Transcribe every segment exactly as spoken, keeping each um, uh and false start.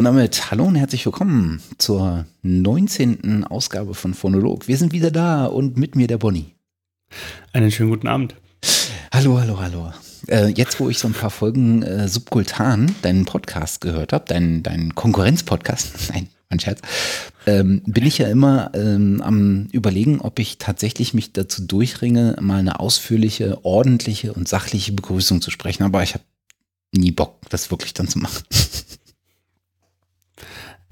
Und damit hallo und herzlich willkommen zur neunzehnten Ausgabe von Phonolog. Wir sind wieder da und mit mir der Bonnie. Einen schönen guten Abend. Hallo, hallo, hallo. Äh, jetzt, wo ich so ein paar Folgen äh, Subkutan, deinen Podcast gehört habe, deinen, deinen Konkurrenz-Podcast, nein, mein Scherz, ähm, bin ich ja immer ähm, am Überlegen, ob ich tatsächlich mich dazu durchringe, mal eine ausführliche, ordentliche und sachliche Begrüßung zu sprechen. Aber ich habe nie Bock, das wirklich dann zu machen.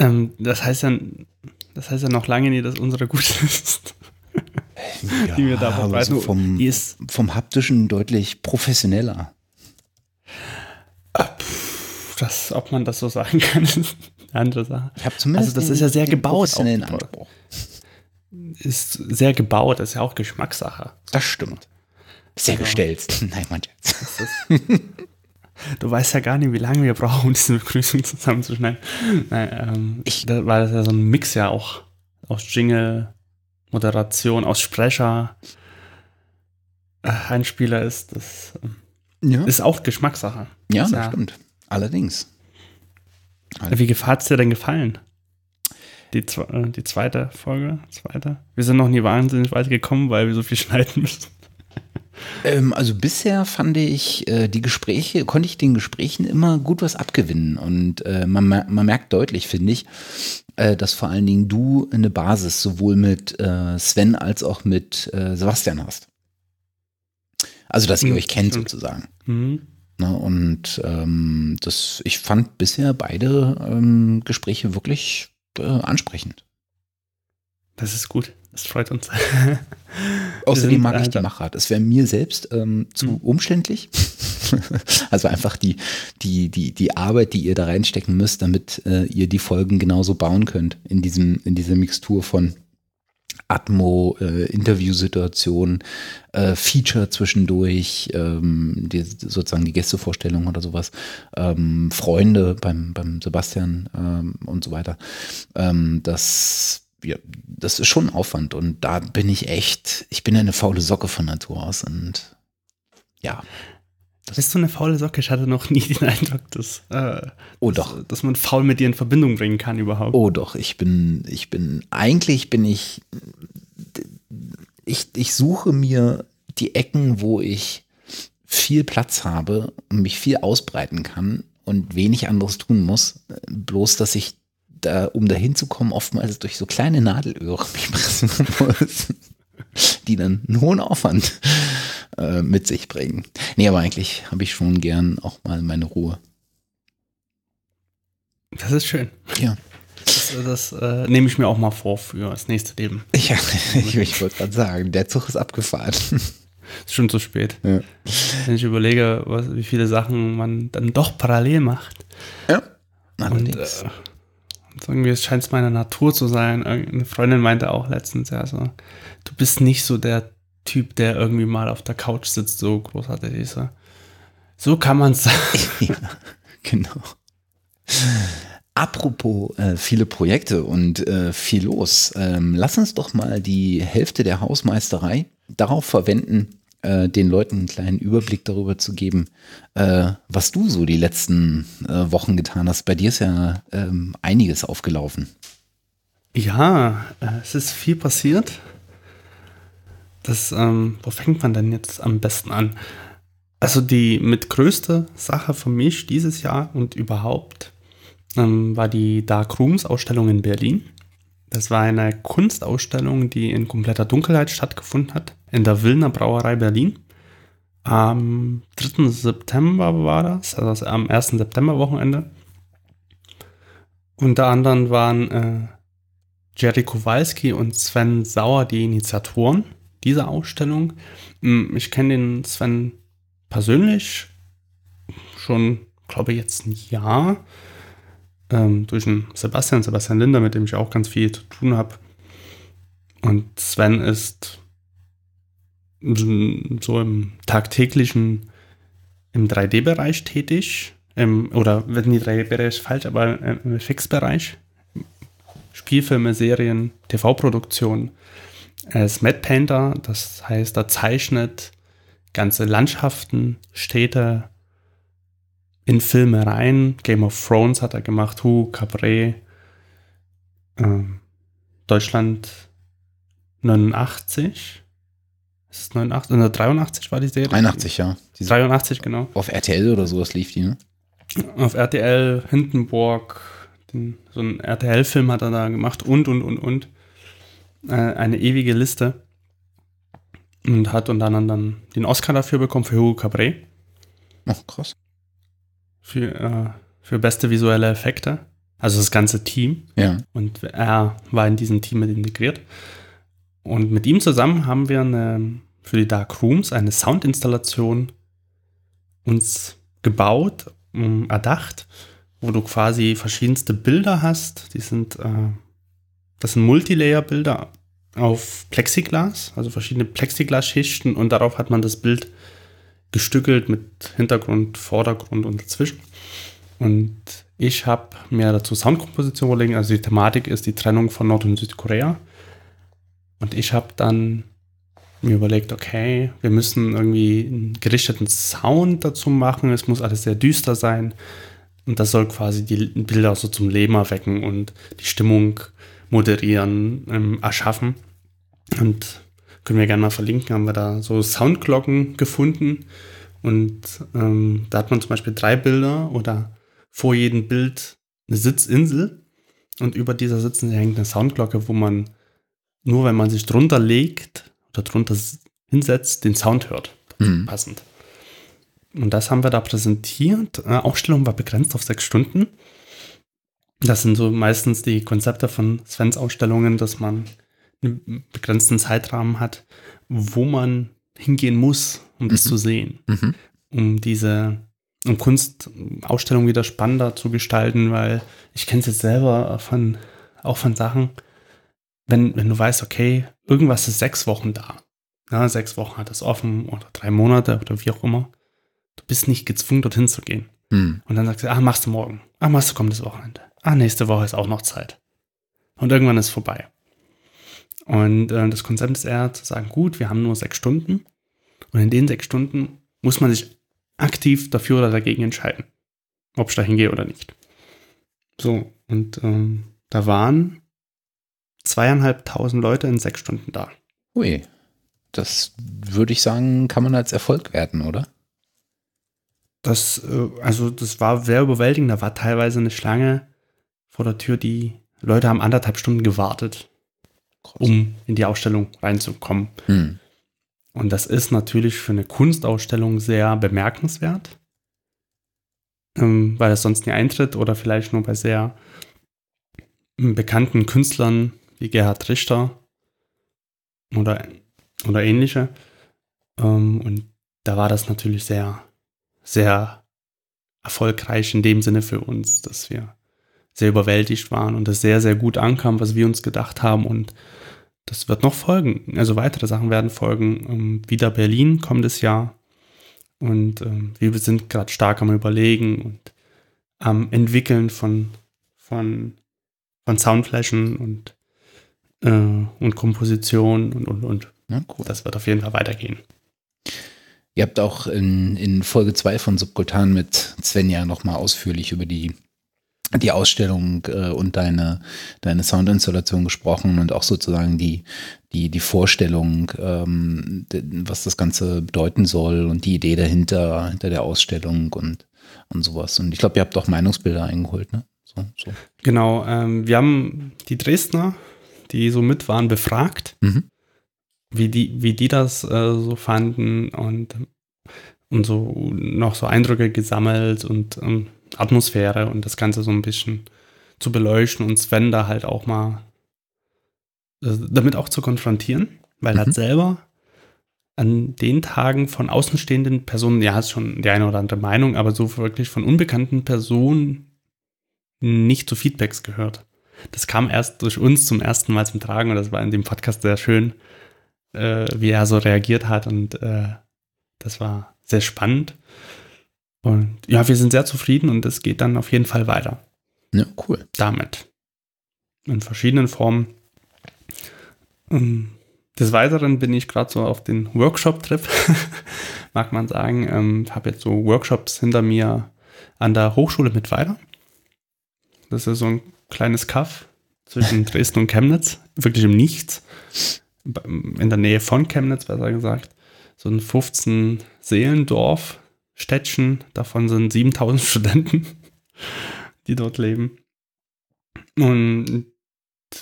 Ähm, das heißt dann, das heißt ja noch lange nicht, dass unsere gut ist. Ja, die wir da verbreiten. Also vom, die ist vom Haptischen deutlich professioneller. Das, ob man das so sagen kann, ist eine andere Sache. Ich habe zumindest also das ist ja sehr gebaut. Anspruch. Ist sehr gebaut, das ist ja auch Geschmackssache. Das stimmt. Sehr also, gestelzt. Nein, mein Schatz. Du weißt ja gar nicht, wie lange wir brauchen, um diese Begrüßung zusammenzuschneiden. Nein, ähm, ich, das war das ja so ein Mix ja auch aus Jingle, Moderation, aus Sprecher, äh, Einspieler ist, das äh, ja. ist auch Geschmackssache. Ja, das, das ja, stimmt. Allerdings. Allerdings. Wie hat es dir denn gefallen? Die, äh, die zweite Folge? Zweite? Wir sind noch nie wahnsinnig weit gekommen, weil wir so viel schneiden müssen. Ähm, also bisher fand ich äh, die Gespräche, konnte ich den Gesprächen immer gut was abgewinnen. Und äh, man, man merkt deutlich, finde ich, dass vor allen Dingen du eine Basis sowohl mit äh, Sven als auch mit äh, Sebastian hast. Also, dass ihr mhm. euch kennt sozusagen. Mhm. Na, und ähm, das, ich fand bisher beide ähm, Gespräche wirklich äh, ansprechend. Das ist gut. Das freut uns. Außerdem mag ich die Machart. Es wäre mir selbst ähm, zu mhm. umständlich. Also einfach die, die, die, die Arbeit, die ihr da reinstecken müsst, damit äh, ihr die Folgen genauso bauen könnt. In diesem, in dieser Mixtur von Atmo, äh, Interviewsituation, äh, Feature zwischendurch, ähm, die, sozusagen die Gästevorstellung oder sowas, ähm, Freunde beim, beim Sebastian ähm, und so weiter. Ähm, das Ja, das ist schon Aufwand und da bin ich echt, ich bin ja eine faule Socke von Natur aus und ja. Bist du eine faule Socke? Ich hatte noch nie den Eindruck, dass, äh, oh doch. dass, dass man faul mit dir in Verbindung bringen kann überhaupt. Oh doch, ich bin, ich bin, eigentlich bin ich, ich, ich suche mir die Ecken, wo ich viel Platz habe und mich viel ausbreiten kann und wenig anderes tun muss, bloß dass ich Da, um dahin zu kommen, oftmals durch so kleine Nadelöhre mich pressen muss, die dann einen hohen Aufwand äh, mit sich bringen. Nee, aber eigentlich habe ich schon gern auch mal meine Ruhe. Das ist schön. Ja. Das, das äh, nehme ich mir auch mal vor für das nächste Leben. Ja, ich, ich wollte gerade sagen, der Zug ist abgefahren. Ist schon zu spät. Ja. Wenn ich überlege, was, wie viele Sachen man dann doch parallel macht. Ja, allerdings. Und, äh, irgendwie scheint es meine Natur zu sein. Eine Freundin meinte auch letztens, ja, so, du bist nicht so der Typ, der irgendwie mal auf der Couch sitzt, so großartig ist er. So kann man es sagen. Ja, genau. Apropos äh, viele Projekte und äh, viel los. Ähm, lass uns doch mal die Hälfte der Hausmeisterei darauf verwenden, äh, den Leuten einen kleinen Überblick darüber zu geben, äh, was du so die letzten äh, Wochen getan hast. Bei dir ist ja ähm, einiges aufgelaufen. Ja, äh, es ist viel passiert. Das, ähm, wo fängt man denn jetzt am besten an? Also die mit größte Sache für mich dieses Jahr und überhaupt ähm, war die Dark Rooms Ausstellung in Berlin. Das war eine Kunstausstellung, die in kompletter Dunkelheit stattgefunden hat, in der Wilner Brauerei Berlin. Am dritten September war das, also am ersten September Wochenende. Unter anderem waren äh, Jerry Kowalski und Sven Sauer die Initiatoren dieser Ausstellung. Ich kenne den Sven persönlich schon, glaube ich, jetzt ein Jahr. Ähm, durch den Sebastian, Sebastian Linder, mit dem ich auch ganz viel zu tun habe. Und Sven ist so im tagtäglichen, im drei D-Bereich tätig, im, oder wenn die drei D-Bereich falsch, aber im F X-Bereich, Spielfilme, Serien, T V-Produktion. Er ist Mad Painter, das heißt, er zeichnet ganze Landschaften, Städte, in Filme rein. Game of Thrones hat er gemacht, Hugo Cabret, ähm, Deutschland neunundachtzig. Ist es neunundachtzig? Oder dreiundachtzig war die Serie? dreiundachtzig, ja. Diese dreiundachtzig, genau. Auf R T L oder sowas lief die, ne? Auf R T L, Hindenburg, den, so einen R T L-Film hat er da gemacht und, und, und, und. Äh, eine ewige Liste. Und hat unter anderem dann den Oscar dafür bekommen, für Hugo Cabret. Ach, krass. Für, äh, für beste visuelle Effekte. Also das ganze Team. Ja. Und er war in diesem Team mit integriert. Und mit ihm zusammen haben wir eine, für die Dark Rooms eine Soundinstallation uns gebaut, um, erdacht, wo du quasi verschiedenste Bilder hast. Die sind, äh, das sind Multilayer-Bilder auf Plexiglas, also verschiedene Plexiglas-Schichten, und darauf hat man das Bild gestückelt mit Hintergrund, Vordergrund und dazwischen. Und ich habe mir dazu Soundkomposition überlegt, also die Thematik ist die Trennung von Nord- und Südkorea. Und ich habe dann mir überlegt, okay, wir müssen irgendwie einen gerichteten Sound dazu machen. Es muss alles sehr düster sein. Und das soll quasi die Bilder so zum Leben erwecken und die Stimmung moderieren, ähm, erschaffen. Und können wir gerne mal verlinken, haben wir da so Soundglocken gefunden. Und ähm, da hat man zum Beispiel drei Bilder oder vor jedem Bild eine Sitzinsel. Und über dieser Sitzinsel hängt eine Soundglocke, wo man nur wenn man sich drunter legt oder drunter hinsetzt, den Sound hört. Mhm. Passend. Und das haben wir da präsentiert. Äh, Aufstellung war begrenzt auf sechs Stunden. Das sind so meistens die Konzepte von Svens Ausstellungen, dass man einen begrenzten Zeitrahmen hat, wo man hingehen muss, um das mhm. zu sehen. Mhm. Um diese um Kunstausstellung wieder spannender zu gestalten, weil ich kenne es jetzt selber von, auch von Sachen. Wenn, wenn du weißt, okay, irgendwas ist sechs Wochen da. Na, sechs Wochen hat es offen oder drei Monate oder wie auch immer. Du bist nicht gezwungen, dorthin zu gehen. Hm. Und dann sagst du, ah, machst du morgen. Ah, machst du kommendes Wochenende. Ah, nächste Woche ist auch noch Zeit. Und irgendwann ist es vorbei. Und äh, das Konzept ist eher zu sagen, gut, wir haben nur sechs Stunden. Und in den sechs Stunden muss man sich aktiv dafür oder dagegen entscheiden. Ob ich da hingehe oder nicht. So, und ähm, da waren zweieinhalbtausend Leute in sechs Stunden da. Ui, das würde ich sagen, kann man als Erfolg werten, oder? Das, also das war sehr überwältigend. Da war teilweise eine Schlange vor der Tür. Die Leute haben anderthalb Stunden gewartet, um in die Ausstellung reinzukommen. Hm. Und das ist natürlich für eine Kunstausstellung sehr bemerkenswert, weil das sonst nie eintritt oder vielleicht nur bei sehr bekannten Künstlern wie Gerhard Richter oder, oder ähnliche. Ähm, und da war das natürlich sehr, sehr erfolgreich in dem Sinne für uns, dass wir sehr überwältigt waren und das sehr, sehr gut ankam, was wir uns gedacht haben. Und das wird noch folgen. Also weitere Sachen werden folgen. Ähm, wieder Berlin kommendes Jahr. Und ähm, wir sind gerade stark am Überlegen und am Entwickeln von, von, von Soundflächen und und Komposition und, und, und. Ja, cool. Das wird auf jeden Fall weitergehen. Ihr habt auch in, in Folge zwei von Subkutan mit Svenja nochmal ausführlich über die, die Ausstellung äh, und deine, deine Soundinstallation gesprochen und auch sozusagen die, die, die Vorstellung, ähm, was das Ganze bedeuten soll und die Idee dahinter, hinter der Ausstellung und, und sowas. Und ich glaube, ihr habt auch Meinungsbilder eingeholt, ne? So, so. Genau, ähm, wir haben die Dresdner, die so mit waren, befragt, mhm. wie die, wie die das äh, so fanden und, und so noch so Eindrücke gesammelt und ähm, Atmosphäre und das Ganze so ein bisschen zu beleuchten und Sven da halt auch mal äh, damit auch zu konfrontieren, weil mhm. er hat selber an den Tagen von außenstehenden Personen, ja, ist schon die eine oder andere Meinung, aber so wirklich von unbekannten Personen nicht zu Feedbacks gehört. Das kam erst durch uns zum ersten Mal zum Tragen und das war in dem Podcast sehr schön, äh, wie er so reagiert hat und äh, das war sehr spannend. Und ja, wir sind sehr zufrieden und es geht dann auf jeden Fall weiter. Ja, cool. Damit. In verschiedenen Formen. Ähm, des Weiteren bin ich gerade so auf den Workshop-Trip, mag man sagen. Ich ähm, habe jetzt so Workshops hinter mir, an der Hochschule Mittweida. Das ist so ein kleines Kaff zwischen Dresden und Chemnitz, wirklich im Nichts, in der Nähe von Chemnitz, besser gesagt. So ein fünfzehn Seelendorf, Städtchen, davon sind siebentausend Studenten, die dort leben. Und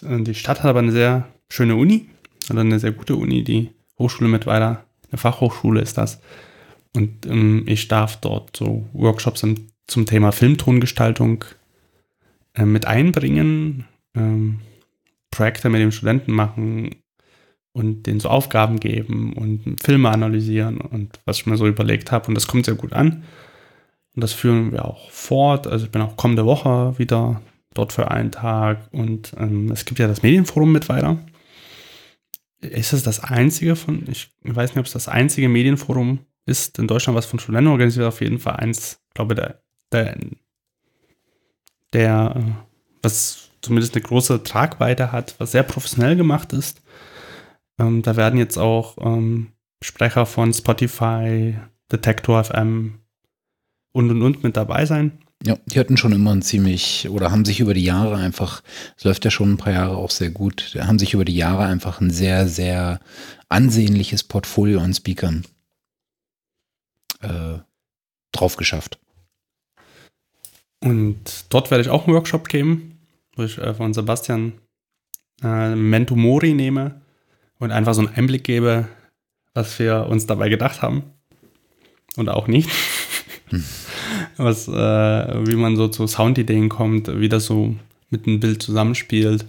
die Stadt hat aber eine sehr schöne Uni, also eine sehr gute Uni, die Hochschule Mittweida, eine Fachhochschule ist das. Und ähm, ich darf dort so Workshops im, zum Thema Filmtongestaltung äh, mit einbringen, ähm, Projekte mit den Studenten machen und denen so Aufgaben geben und Filme analysieren und was ich mir so überlegt habe. Und das kommt sehr gut an. Und das führen wir auch fort. Also ich bin auch kommende Woche wieder dort für einen Tag. Und ähm, es gibt ja das Medienforum Mittweida. Ist es das einzige von, ich weiß nicht, ob es das einzige Medienforum ist in Deutschland, was von Studenten organisiert wird, auf jeden Fall eins, glaube ich, der, der, der, was zumindest eine große Tragweite hat, was sehr professionell gemacht ist. Ähm, da werden jetzt auch ähm, Sprecher von Spotify, Detektor F M und und und mit dabei sein. Ja, die hatten schon immer ein ziemlich, oder haben sich über die Jahre einfach, es läuft ja schon ein paar Jahre auch sehr gut, haben sich über die Jahre einfach ein sehr, sehr ansehnliches Portfolio an Speakern äh, drauf geschafft. Und dort werde ich auch einen Workshop geben, wo ich äh, von Sebastian äh, Memento Mori nehme und einfach so einen Einblick gebe, was wir uns dabei gedacht haben und auch nicht. Hm. Was, äh, wie man so zu Soundideen kommt, wie das so mit dem Bild zusammenspielt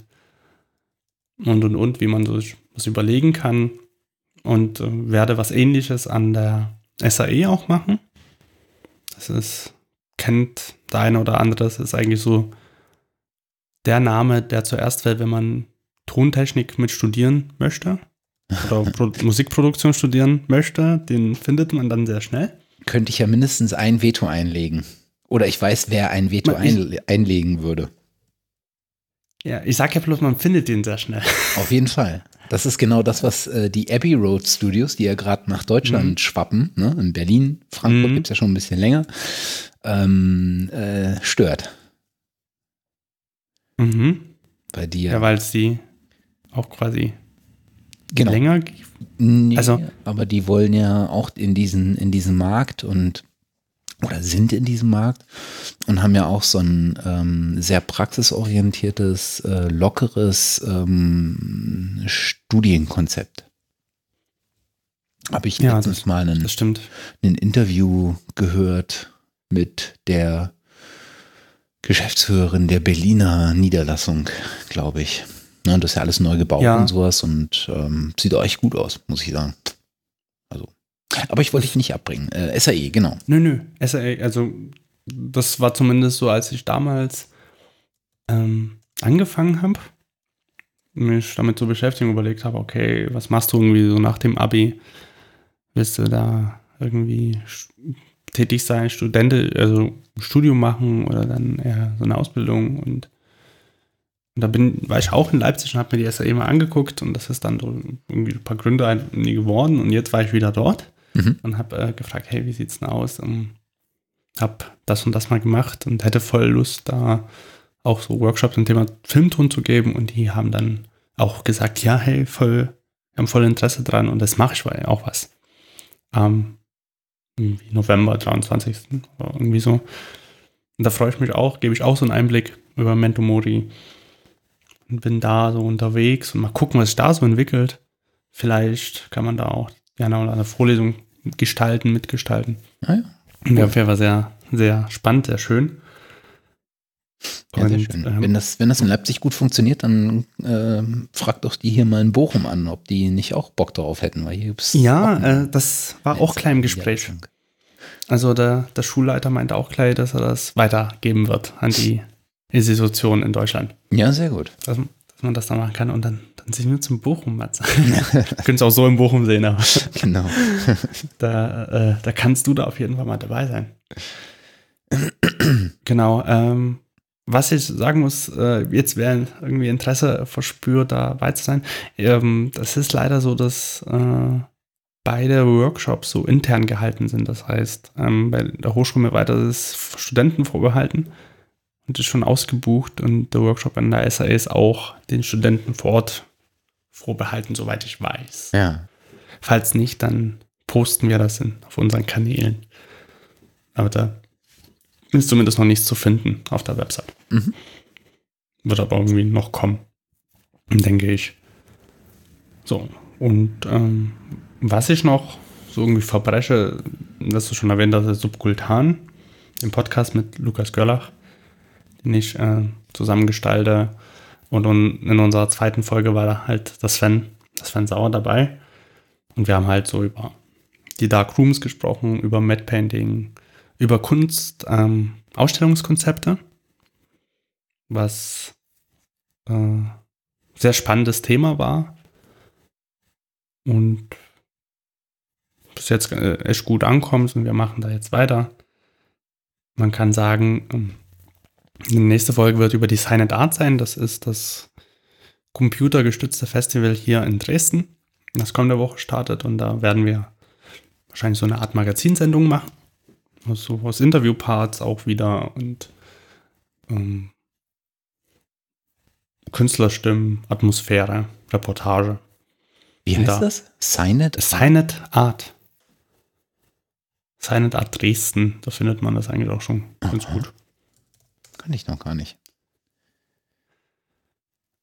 und und und, wie man so was überlegen kann, und äh, werde was Ähnliches an der S A E auch machen. Das ist, kennt der eine oder andere, das ist eigentlich so der Name, der zuerst fällt, wenn man Tontechnik mit studieren möchte oder Pro- Musikproduktion studieren möchte, den findet man dann sehr schnell. Könnte ich ja mindestens ein Veto einlegen. Oder ich weiß, wer ein Veto man, ein, einlegen würde. Ja, ich sag ja bloß, man findet den sehr schnell. Auf jeden Fall. Das ist genau das, was äh, die Abbey Road Studios, die ja gerade nach Deutschland mhm. schwappen, ne? In Berlin, Frankfurt mhm. gibt es ja schon ein bisschen länger, ähm, äh, stört. Mhm. Bei dir. Ja, weil es die auch quasi genau. länger gibt. Nee, also, aber die wollen ja auch in diesen, in diesen Markt und oder sind in diesem Markt und haben ja auch so ein ähm, sehr praxisorientiertes, äh, lockeres ähm, Studienkonzept. Habe ich ja, letztens das, mal einen, ein Interview gehört mit der Geschäftsführerin der Berliner Niederlassung, glaube ich. Ne, das ist ja alles neu gebaut ja. und sowas und ähm, sieht auch echt gut aus, muss ich sagen. Also, aber ich wollte dich nicht abbringen. Äh, S A E, genau. Nö, nö. S A E, also das war zumindest so, als ich damals ähm, angefangen habe, mich damit zu beschäftigen, überlegt habe, okay, was machst du irgendwie so nach dem Abi? Willst du da irgendwie st- tätig sein, Studente, also ein Studium machen oder dann eher so eine Ausbildung und Und da bin, war ich auch in Leipzig und habe mir die S A E mal angeguckt und das ist dann so irgendwie ein paar Gründe nie geworden und jetzt war ich wieder dort mhm. und habe äh, gefragt, hey, wie sieht's denn aus? Und habe das und das mal gemacht und hätte voll Lust, da auch so Workshops zum Thema Filmton zu geben, und die haben dann auch gesagt, ja, hey, voll, wir haben voll Interesse dran und das mache ich weil auch was. Ähm, irgendwie November dreiundzwanzigsten oder irgendwie so. Und da freue ich mich auch, gebe ich auch so einen Einblick über Memento Mori. Und bin da so unterwegs und mal gucken, was sich da so entwickelt. Vielleicht kann man da auch gerne eine Vorlesung gestalten, mitgestalten. Ah ja. Und auf jeden Fall sehr, sehr spannend, sehr schön. Ja, und, sehr schön. Ähm, wenn, das, wenn das in Leipzig gut funktioniert, dann äh, fragt doch die hier mal in Bochum an, ob die nicht auch Bock darauf hätten. Weil hier gibt's ja, äh, das war auch klein im Gespräch. Also der, der Schulleiter meinte auch gleich, dass er das weitergeben wird an die Institutionen in Deutschland. Ja, sehr gut. Dass, dass man das da machen kann und dann, dann sehen wir uns in Bochum, Matze. Ja. Können es auch so in Bochum sehen, aber genau. da, äh, da kannst du da auf jeden Fall mal dabei sein. Genau. Ähm, was ich sagen muss, äh, jetzt wer irgendwie Interesse verspürt, da dabei zu sein, ähm, das ist leider so, dass äh, beide Workshops so intern gehalten sind. Das heißt, ähm, bei der Hochschule Mittweida ist es Studenten vorbehalten und ist schon ausgebucht. Und der Workshop an der S A E ist auch den Studenten vor Ort vorbehalten, soweit ich weiß. Ja. Falls nicht, dann posten wir das in, auf unseren Kanälen. Aber da ist zumindest noch nichts zu finden auf der Website. Mhm. Wird aber irgendwie noch kommen, denke ich. So, und ähm, was ich noch so irgendwie verbreche, das du schon erwähnt hast, ist Subkutan, den Podcast mit Lukas Görlach, den ich äh, zusammengestalte. Und un- in unserer zweiten Folge war da halt das Sven, das Sven Sauer dabei. Und wir haben halt so über die Dark Rooms gesprochen, über Matte Painting, über Kunst, ähm, Ausstellungskonzepte, was äh, sehr spannendes Thema war und bis jetzt äh, echt gut ankommt und wir machen da jetzt weiter. Man kann sagen, ähm, die nächste Folge wird über die Signed Art sein, das ist das computergestützte Festival hier in Dresden, das kommende Woche startet und da werden wir wahrscheinlich so eine Art Magazinsendung machen, so aus Interviewparts auch wieder und ähm, Künstlerstimmen, Atmosphäre, Reportage. Wie heißt da, das? Signed? Signed Art. Signed Art Dresden, da findet man das eigentlich auch schon aha, ganz gut. Kann ich noch gar nicht.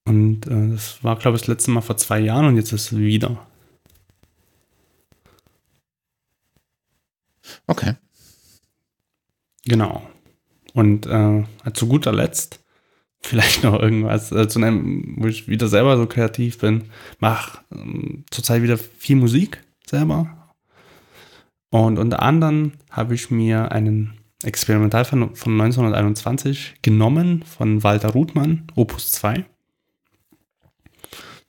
Und äh, das war, glaube ich, das letzte Mal vor zwei Jahren und jetzt ist es wieder. Okay. Genau. Und äh, zu guter Letzt vielleicht noch irgendwas, äh, zu einem, wo ich wieder selber so kreativ bin, mache ähm, zurzeit wieder viel Musik selber. Und unter anderem habe ich mir einen Experimental von, von neunzehnhunderteinundzwanzig genommen von Walter Ruttmann, Opus zwei.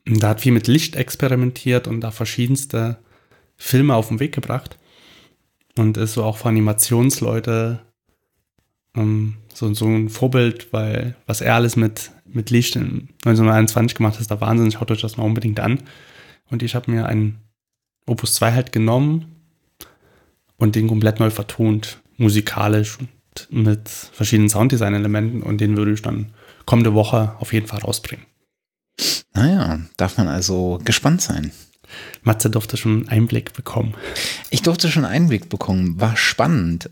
Und da hat viel mit Licht experimentiert und da verschiedenste Filme auf den Weg gebracht. Und ist so auch für Animationsleute ähm, so, so ein Vorbild, weil was er alles mit, mit Licht in neunzehnhunderteinundzwanzig gemacht hat, ist da Wahnsinn. Schaut euch das mal unbedingt an. Und ich habe mir einen Opus zwei halt genommen und den komplett neu vertont, musikalisch und mit verschiedenen Sounddesign-Elementen. Und den würde ich dann kommende Woche auf jeden Fall rausbringen. Naja, darf man also gespannt sein. Matze durfte schon einen Einblick bekommen. Ich durfte schon einen Einblick bekommen. War spannend.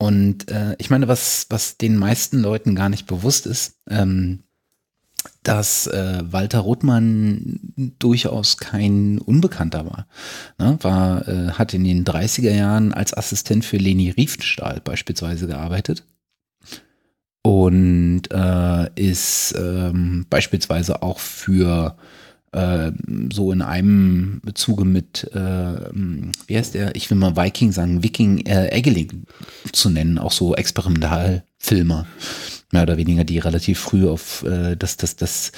Und ich meine, was, was den meisten Leuten gar nicht bewusst ist, dass Walter Ruttmann durchaus kein Unbekannter war. War, hat in den dreißiger Jahren als Assistent für Leni Riefenstahl beispielsweise gearbeitet. Und ist beispielsweise auch für so in einem Zuge mit, äh, wie heißt der, ich will mal Viking sagen, Viking äh, Eggeling zu nennen, auch so Experimentalfilmer, mehr oder weniger, die relativ früh auf äh, das, das, das,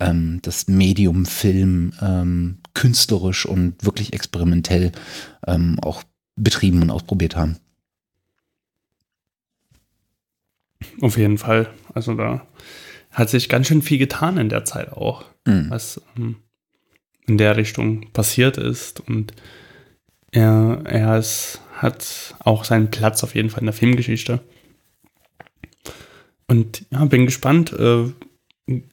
ähm, das Medium Film ähm, künstlerisch und wirklich experimentell ähm, auch betrieben und ausprobiert haben. Auf jeden Fall, also da hat sich ganz schön viel getan in der Zeit auch, mhm. was ähm, in der Richtung passiert ist. Und er, er ist, hat auch seinen Platz auf jeden Fall in der Filmgeschichte. Und ja, bin gespannt. Äh,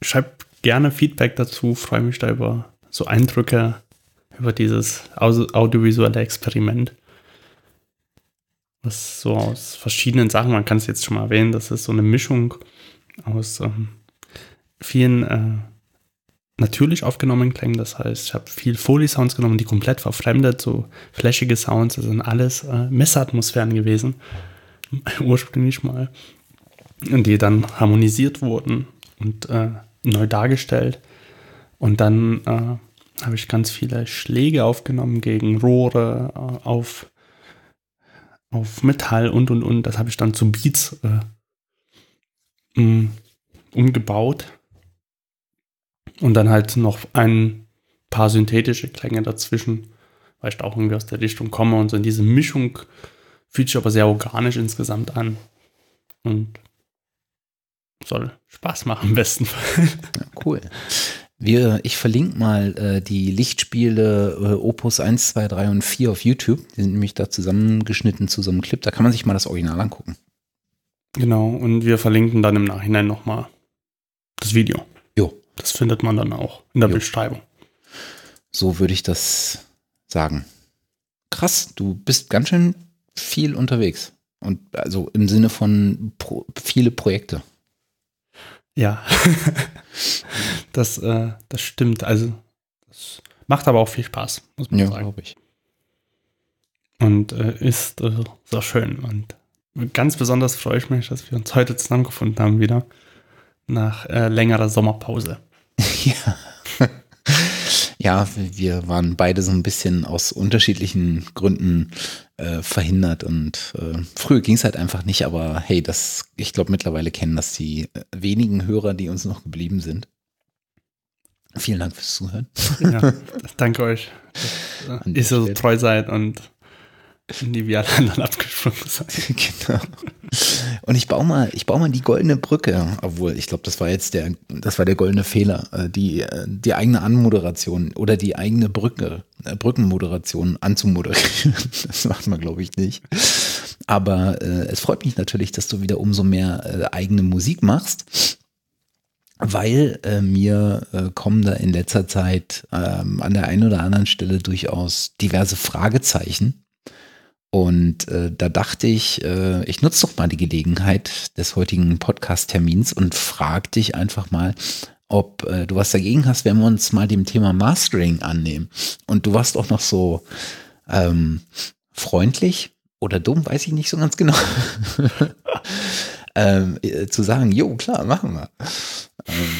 schreibt gerne Feedback dazu. Freue mich da über so Eindrücke, über dieses audiovisuelle Experiment. Was so aus verschiedenen Sachen, man kann es jetzt schon mal erwähnen, das ist so eine Mischung aus ähm, vielen äh, natürlich aufgenommenen Klängen, das heißt, ich habe viel Foley-Sounds genommen, die komplett verfremdet, so flashige Sounds, das sind alles äh, Messeratmosphären gewesen, ursprünglich mal, die dann harmonisiert wurden und äh, neu dargestellt und dann äh, habe ich ganz viele Schläge aufgenommen gegen Rohre, äh, auf, auf Metall und und und, das habe ich dann zu Beats äh, umgebaut und dann halt noch ein paar synthetische Klänge dazwischen, weil ich da auch irgendwie aus der Richtung komme und so in diese Mischung fühlt sich aber sehr organisch insgesamt an und soll Spaß machen im besten Fall. Ja, cool. Wir, ich verlinke mal äh, die Lichtspiele äh, Opus eins, zwei, drei und vier auf YouTube. Die sind nämlich da zusammengeschnitten zu so einem Clip. Da kann man sich mal das Original angucken. Genau, und wir verlinken dann im Nachhinein nochmal das Video. Jo. Das findet man dann auch in der jo. Beschreibung. So würde ich das sagen. Krass, du bist ganz schön viel unterwegs. Und also im Sinne von pro, viele Projekte. Ja, das, äh, das stimmt. Also, das macht aber auch viel Spaß, muss man ja, sagen. Glaube ich. Und äh, ist äh, sehr schön. Und ganz besonders freue ich mich, dass wir uns heute zusammengefunden haben wieder, nach äh, längerer Sommerpause. Ja. Ja, wir waren beide so ein bisschen aus unterschiedlichen Gründen äh, verhindert und äh, früher ging es halt einfach nicht, aber hey, das, ich glaube mittlerweile kennen das die äh, wenigen Hörer, die uns noch geblieben sind. Vielen Dank fürs Zuhören. Ja, danke euch, dass äh, ihr so treu seid und nie wie alle anderen abgesprungen seid. Genau. Und ich baue mal, ich baue mal die goldene Brücke, obwohl ich glaube, das war jetzt der, das war der goldene Fehler, die, die eigene Anmoderation oder die eigene Brücke, Brückenmoderation anzumoderieren. Das macht man, glaube ich, nicht. Aber äh, es freut mich natürlich, dass du wieder umso mehr äh, eigene Musik machst, weil äh, mir äh, kommen da in letzter Zeit äh, an der einen oder anderen Stelle durchaus diverse Fragezeichen. Und äh, da dachte ich, äh, ich nutze doch mal die Gelegenheit des heutigen Podcast-Termins und frage dich einfach mal, ob äh, du was dagegen hast, wenn wir uns mal dem Thema Mastering annehmen. Und du warst auch noch so ähm, freundlich oder dumm, weiß ich nicht so ganz genau, ähm, äh, zu sagen, jo, klar, machen wir. Ähm,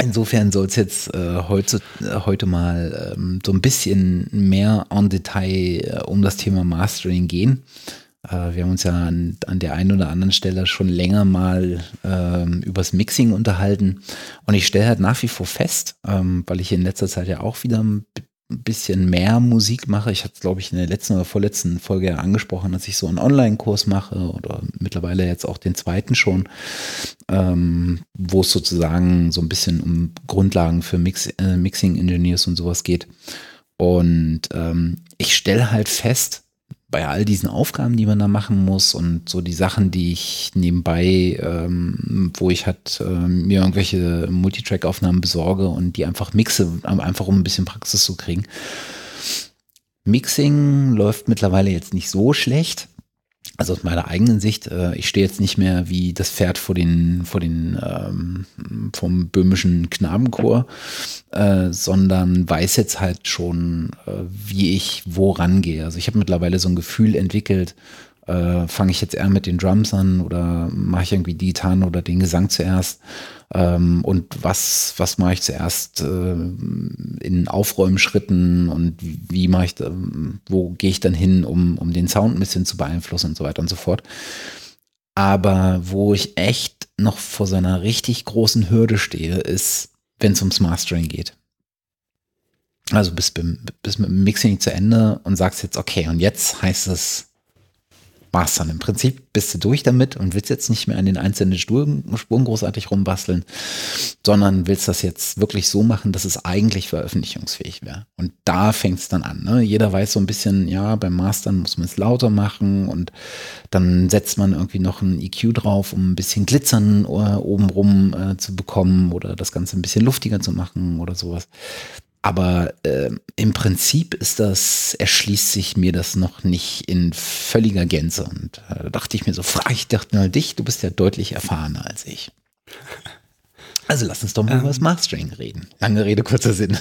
Insofern soll es jetzt äh, heute, äh, heute mal ähm, so ein bisschen mehr en Detail äh, um das Thema Mastering gehen. Äh, wir haben uns ja an, an der einen oder anderen Stelle schon länger mal ähm, übers Mixing unterhalten. Und ich stelle halt nach wie vor fest, ähm, weil ich in letzter Zeit ja auch wieder ein bisschen mehr Musik mache. Ich hatte es, glaube ich, in der letzten oder vorletzten Folge ja angesprochen, dass ich so einen Online-Kurs mache oder mittlerweile jetzt auch den zweiten schon, ähm, wo es sozusagen so ein bisschen um Grundlagen für Mix, äh, Mixing-Engineers und sowas geht. Und ähm, ich stelle halt fest, bei all diesen Aufgaben, die man da machen muss und so die Sachen, die ich nebenbei, ähm, wo ich halt ähm, mir irgendwelche Multitrack-Aufnahmen besorge und die einfach mixe, einfach um ein bisschen Praxis zu kriegen. Mixing läuft mittlerweile jetzt nicht so schlecht. Also aus meiner eigenen Sicht, äh, ich stehe jetzt nicht mehr wie das Pferd vor den, vor den ähm, vom böhmischen Knabenchor, äh, sondern weiß jetzt halt schon, äh, wie ich wo rangehe. Also ich habe mittlerweile so ein Gefühl entwickelt, äh, fange ich jetzt eher mit den Drums an oder mache ich irgendwie die Gitarren oder den Gesang zuerst? Ähm, und was, was mache ich zuerst äh, in Aufräumschritten und wie, wie mache ich da, wo gehe ich dann hin, um, um den Sound ein bisschen zu beeinflussen und so weiter und so fort. Aber wo ich echt noch vor so einer richtig großen Hürde stehe, ist, wenn es ums Mastering geht. Also bis, bis mit dem Mixing zu Ende und sagst jetzt, okay, und jetzt heißt es Mastern. Im Prinzip bist du durch damit und willst jetzt nicht mehr an den einzelnen Spuren großartig rumbasteln, sondern willst das jetzt wirklich so machen, dass es eigentlich veröffentlichungsfähig wäre. Und da fängt es dann an. Ne? Jeder weiß so ein bisschen, ja, beim Mastern muss man es lauter machen und dann setzt man irgendwie noch ein E Q drauf, um ein bisschen Glitzern äh, obenrum äh, zu bekommen oder das Ganze ein bisschen luftiger zu machen oder sowas. Aber äh, im Prinzip ist das, erschließt sich mir das noch nicht in völliger Gänze. Und äh, da dachte ich mir so, frage ich dachte mal dich, du bist ja deutlich erfahrener als ich. Also lass uns doch mal ähm, über das Mastering reden. Lange Rede, kurzer Sinn.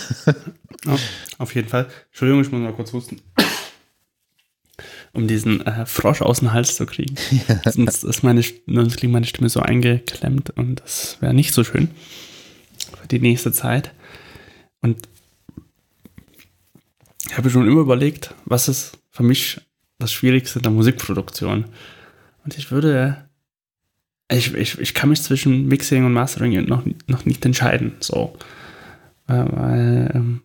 Oh, auf jeden Fall. Entschuldigung, ich muss mal kurz husten. Um diesen äh, Frosch aus dem Hals zu kriegen. Ja. Sonst ist meine, sonst klingt meine Stimme so eingeklemmt und das wäre nicht so schön für die nächste Zeit. Und ich habe schon immer überlegt, was ist für mich das Schwierigste in der Musikproduktion. Und ich würde, ich, ich, ich kann mich zwischen Mixing und Mastering noch, noch nicht entscheiden. So. Weil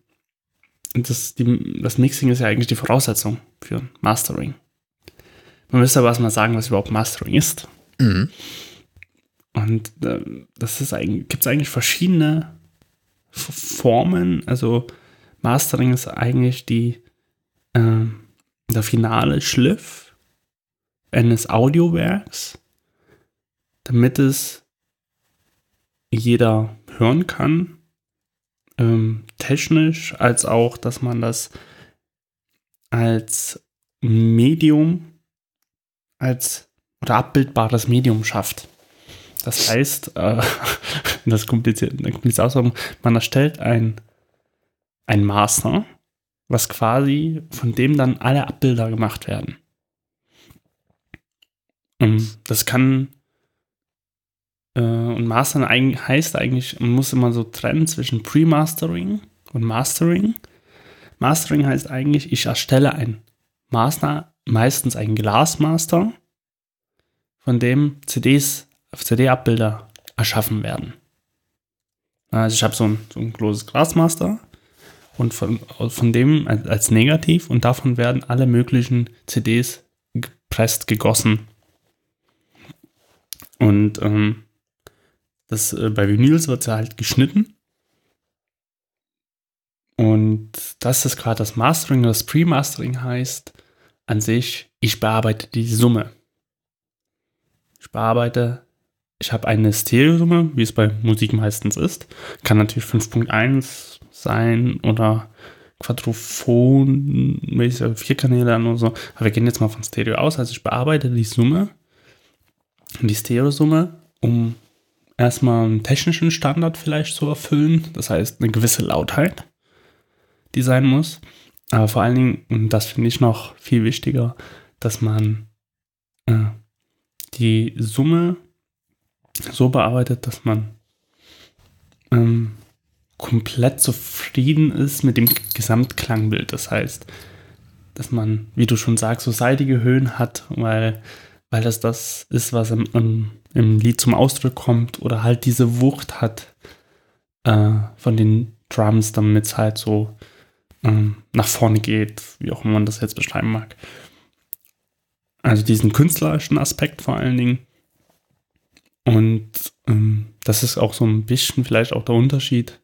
das, die, das Mixing ist ja eigentlich die Voraussetzung für Mastering. Man müsste aber erstmal sagen, was überhaupt Mastering ist. Mhm. Und das ist eigentlich, gibt es eigentlich verschiedene Formen, also Mastering ist eigentlich die, äh, der finale Schliff eines Audiowerks, damit es jeder hören kann, ähm, technisch, als auch, dass man das als Medium, als oder abbildbares Medium schafft. Das heißt, äh, das kompliziert, kompliziert aussagen, man erstellt ein, ein Master, was quasi von dem dann alle Abbilder gemacht werden. Und das kann, äh, und Mastern eig- heißt eigentlich, man muss immer so trennen zwischen Pre-Mastering und Mastering. Mastering heißt eigentlich, ich erstelle ein Master, meistens ein Glasmaster, von dem C Ds auf C D-Abbilder erschaffen werden. Also ich habe so ein, so ein großes Glasmaster und von, von dem als, als Negativ, und davon werden alle möglichen C Ds gepresst, gegossen. Und ähm, das äh, bei Vinyls wird ja halt geschnitten. Und das ist gerade das Mastering, oder das Pre-Mastering heißt an sich, ich bearbeite die Summe. Ich bearbeite Ich habe eine Stereosumme, wie es bei Musik meistens ist. Kann natürlich fünf Punkt eins sein oder Quadrophon, vier Kanäle oder so. Aber wir gehen jetzt mal von Stereo aus. Also ich bearbeite die Summe, die Stereosumme, um erstmal einen technischen Standard vielleicht zu erfüllen. Das heißt, eine gewisse Lautheit, die sein muss. Aber vor allen Dingen, und das finde ich noch viel wichtiger, dass man äh, die Summe so bearbeitet, dass man ähm, komplett zufrieden ist mit dem Gesamtklangbild. Das heißt, dass man, wie du schon sagst, so seidige Höhen hat, weil, weil das das ist, was im, im, im Lied zum Ausdruck kommt, oder halt diese Wucht hat äh, von den Drums, damit es halt so ähm, nach vorne geht, wie auch immer man das jetzt beschreiben mag. Also diesen künstlerischen Aspekt vor allen Dingen. Und ähm, das ist auch so ein bisschen vielleicht auch der Unterschied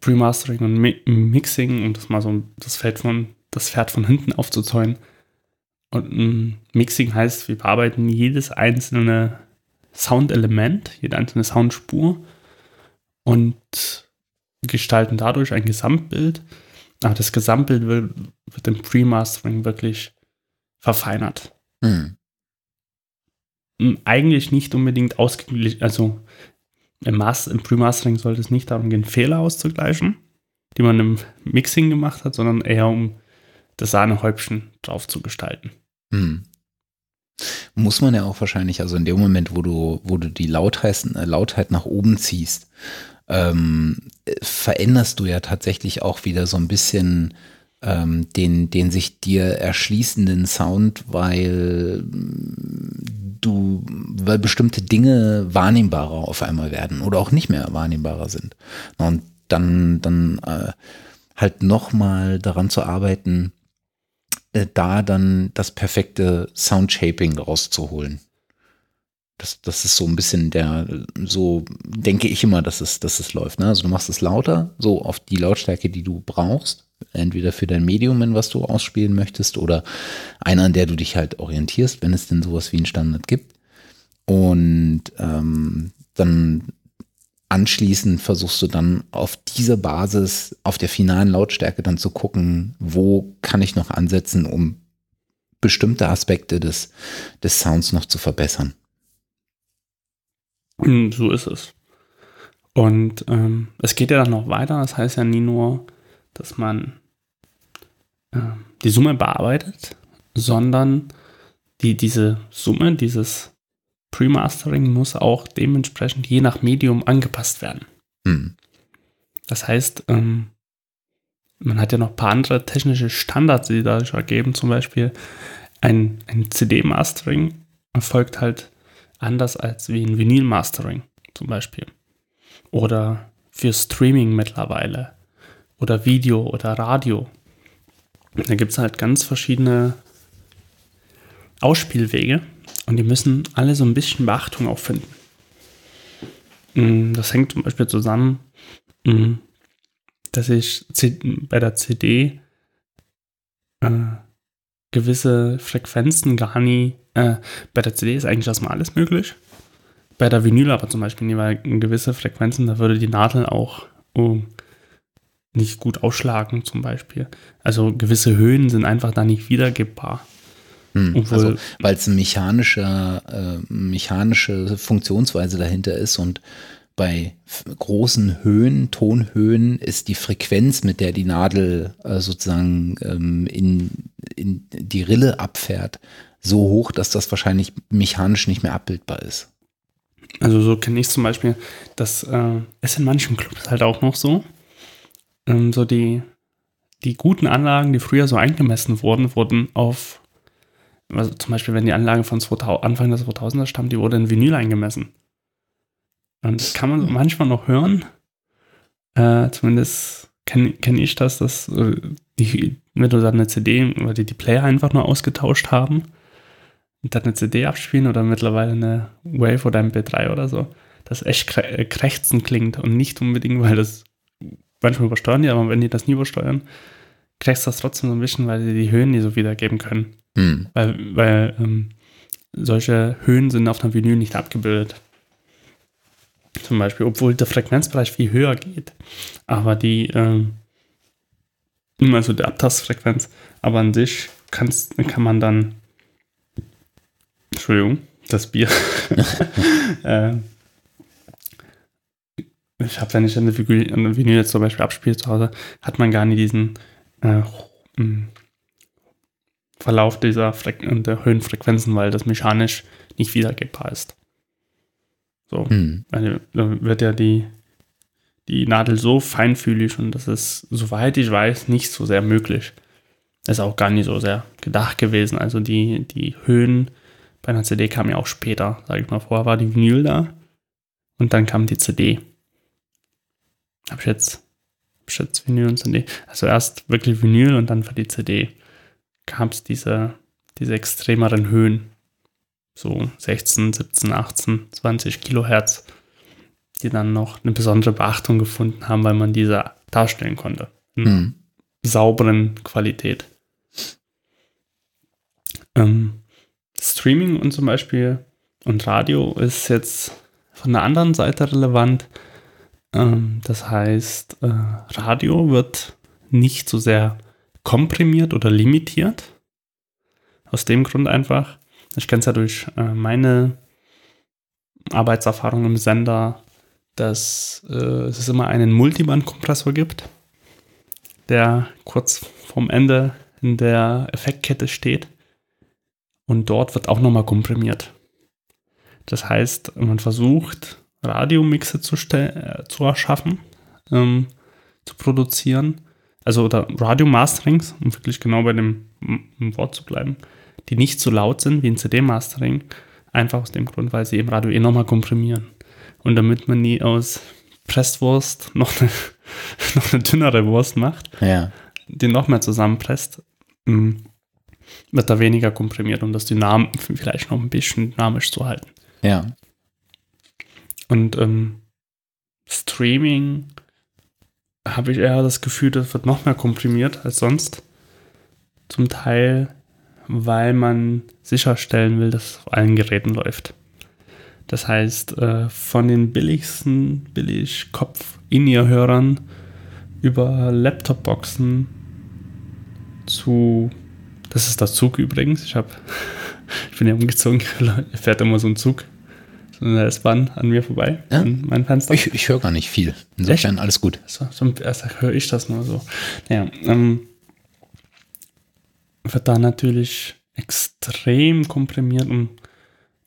Pre-Mastering und Mi- Mixing, um das mal so das Feld von das Pferd von hinten aufzuzäumen. Und ähm, Mixing heißt, wir bearbeiten jedes einzelne Soundelement, jede einzelne Soundspur und gestalten dadurch ein Gesamtbild. Aber das Gesamtbild wird, wird im Pre-Mastering wirklich verfeinert. Mhm. Eigentlich nicht unbedingt ausgeglichen, also im, Mas- im Pre-Mastering sollte es nicht darum gehen, Fehler auszugleichen, die man im Mixing gemacht hat, sondern eher um das Sahnehäubchen drauf zu gestalten. Hm. Muss man ja auch wahrscheinlich, also in dem Moment, wo du, wo du die Lautheit, Lautheit nach oben ziehst, ähm, veränderst du ja tatsächlich auch wieder so ein bisschen ähm, den, den sich dir erschließenden Sound, weil Du, weil bestimmte Dinge wahrnehmbarer auf einmal werden oder auch nicht mehr wahrnehmbarer sind. Und dann, dann äh, halt nochmal daran zu arbeiten, äh, da dann das perfekte Soundshaping rauszuholen. Das, das ist so ein bisschen der, so denke ich immer, dass es, dass es läuft. Ne? Also du machst es lauter, so auf die Lautstärke, die du brauchst, entweder für dein Medium, in was du ausspielen möchtest, oder einer, an der du dich halt orientierst, wenn es denn sowas wie einen Standard gibt. Und ähm, dann anschließend versuchst du dann auf dieser Basis, auf der finalen Lautstärke dann zu gucken, wo kann ich noch ansetzen, um bestimmte Aspekte des, des Sounds noch zu verbessern. So ist es. Und ähm, es geht ja dann noch weiter. Das heißt ja nie nur, dass man äh, die Summe bearbeitet, sondern die, diese Summe, dieses Pre-Mastering muss auch dementsprechend je nach Medium angepasst werden. Mhm. Das heißt, ähm, man hat ja noch ein paar andere technische Standards, die dadurch ergeben. Zum Beispiel ein, ein C D-Mastering erfolgt halt anders als wie ein Vinyl-Mastering zum Beispiel. Oder für Streaming mittlerweile. Oder Video oder Radio. Da gibt es halt ganz verschiedene Ausspielwege. Und die müssen alle so ein bisschen Beachtung auch finden. Das hängt zum Beispiel zusammen Mhm. Dass ich bei der C D äh, gewisse Frequenzen gar nie, äh, bei der C D ist eigentlich erstmal alles möglich, bei der Vinyl aber zum Beispiel nie, weil gewisse Frequenzen, da würde die Nadel auch oh, nicht gut ausschlagen zum Beispiel. Also gewisse Höhen sind einfach da nicht wiedergebbar. Also, weil es eine mechanische, äh, mechanische Funktionsweise dahinter ist und bei f- großen Höhen, Tonhöhen, ist die Frequenz, mit der die Nadel äh, sozusagen ähm, in, in die Rille abfährt, so hoch, dass das wahrscheinlich mechanisch nicht mehr abbildbar ist. Also so kenne ich zum Beispiel, das äh, ist in manchen Clubs halt auch noch so, ähm, so die, die guten Anlagen, die früher so eingemessen wurden, wurden auf also zum Beispiel, wenn die Anlage von Anfang des zweitausender stammt, die wurde in Vinyl eingemessen. Und das kann man manchmal noch hören. Äh, zumindest kenne kenn ich das, dass die, wenn du dann eine C D oder die, die Player einfach nur ausgetauscht haben und dann eine C D abspielen oder mittlerweile eine Wave oder M P drei oder so, das echt krä- krächzend klingt und nicht unbedingt, weil das manchmal übersteuern die, aber wenn die das nie übersteuern, kriegst das trotzdem so ein bisschen, weil sie die Höhen nie so wiedergeben können. Hm. Weil, weil ähm, solche Höhen sind auf einer Vinyl nicht abgebildet. Zum Beispiel, obwohl der Frequenzbereich viel höher geht. Aber die, ähm, also die Abtastfrequenz, aber an sich kann's, kann man dann, Entschuldigung, das Bier. äh, ich habe, wenn ich eine Vinyl, eine Vinyl jetzt zum Beispiel abspiele zu Hause, hat man gar nicht diesen Äh, Verlauf dieser Fre- der Höhenfrequenzen, weil das mechanisch nicht wiedergebbar ist. So, mhm. Also, da wird ja die, die Nadel so feinfühlig und das ist, soweit ich weiß, nicht so sehr möglich. Ist auch gar nicht so sehr gedacht gewesen. Also die, die Höhen bei einer C D kamen ja auch später, sage ich mal. Vorher war die Vinyl da und dann kam die C D. Hab ich jetzt Schütz, Vinyl und C D. Also erst wirklich Vinyl und dann für die C D gab es diese, diese extremeren Höhen. So sechzehn, siebzehn, achtzehn, zwanzig Kilohertz, die dann noch eine besondere Beachtung gefunden haben, weil man diese darstellen konnte. In hm. sauberen Qualität. Ähm, Streaming und zum Beispiel und Radio ist jetzt von der anderen Seite relevant. Das heißt, Radio wird nicht so sehr komprimiert oder limitiert. Aus dem Grund einfach, ich kenne es ja durch meine Arbeitserfahrung im Sender, dass es immer einen Multiband-Kompressor gibt, der kurz vorm Ende in der Effektkette steht. Und dort wird auch nochmal komprimiert. Das heißt, man versucht, Radiomixe zu, stell- äh, zu erschaffen, ähm, zu produzieren, also oder Radio-Masterings, um wirklich genau bei dem m- m- Wort zu bleiben, die nicht so laut sind wie ein C D-Mastering, einfach aus dem Grund, weil sie im Radio eh nochmal komprimieren. Und damit man nie aus Presswurst noch eine, noch eine dünnere Wurst macht, ja. Die noch mehr zusammenpresst, m- wird da weniger komprimiert, um das Dynam- vielleicht noch ein bisschen dynamisch zu halten. Ja. Und ähm, Streaming habe ich eher das Gefühl, das wird noch mehr komprimiert als sonst. Zum Teil, weil man sicherstellen will, dass es auf allen Geräten läuft. Das heißt, äh, von den billigsten Billig-Kopf-In-Ear-Hörern über Laptop-Boxen zu... Das ist der Zug übrigens. Ich, hab, ich bin ja umgezogen, er fährt immer so ein Zug. In der S-Bahn an mir vorbei, ja? An meinem Fenster. Ich, ich höre gar nicht viel. Insofern echt? Alles gut. So, so erst höre ich das nur so. Naja, ähm, wird da natürlich extrem komprimiert, um,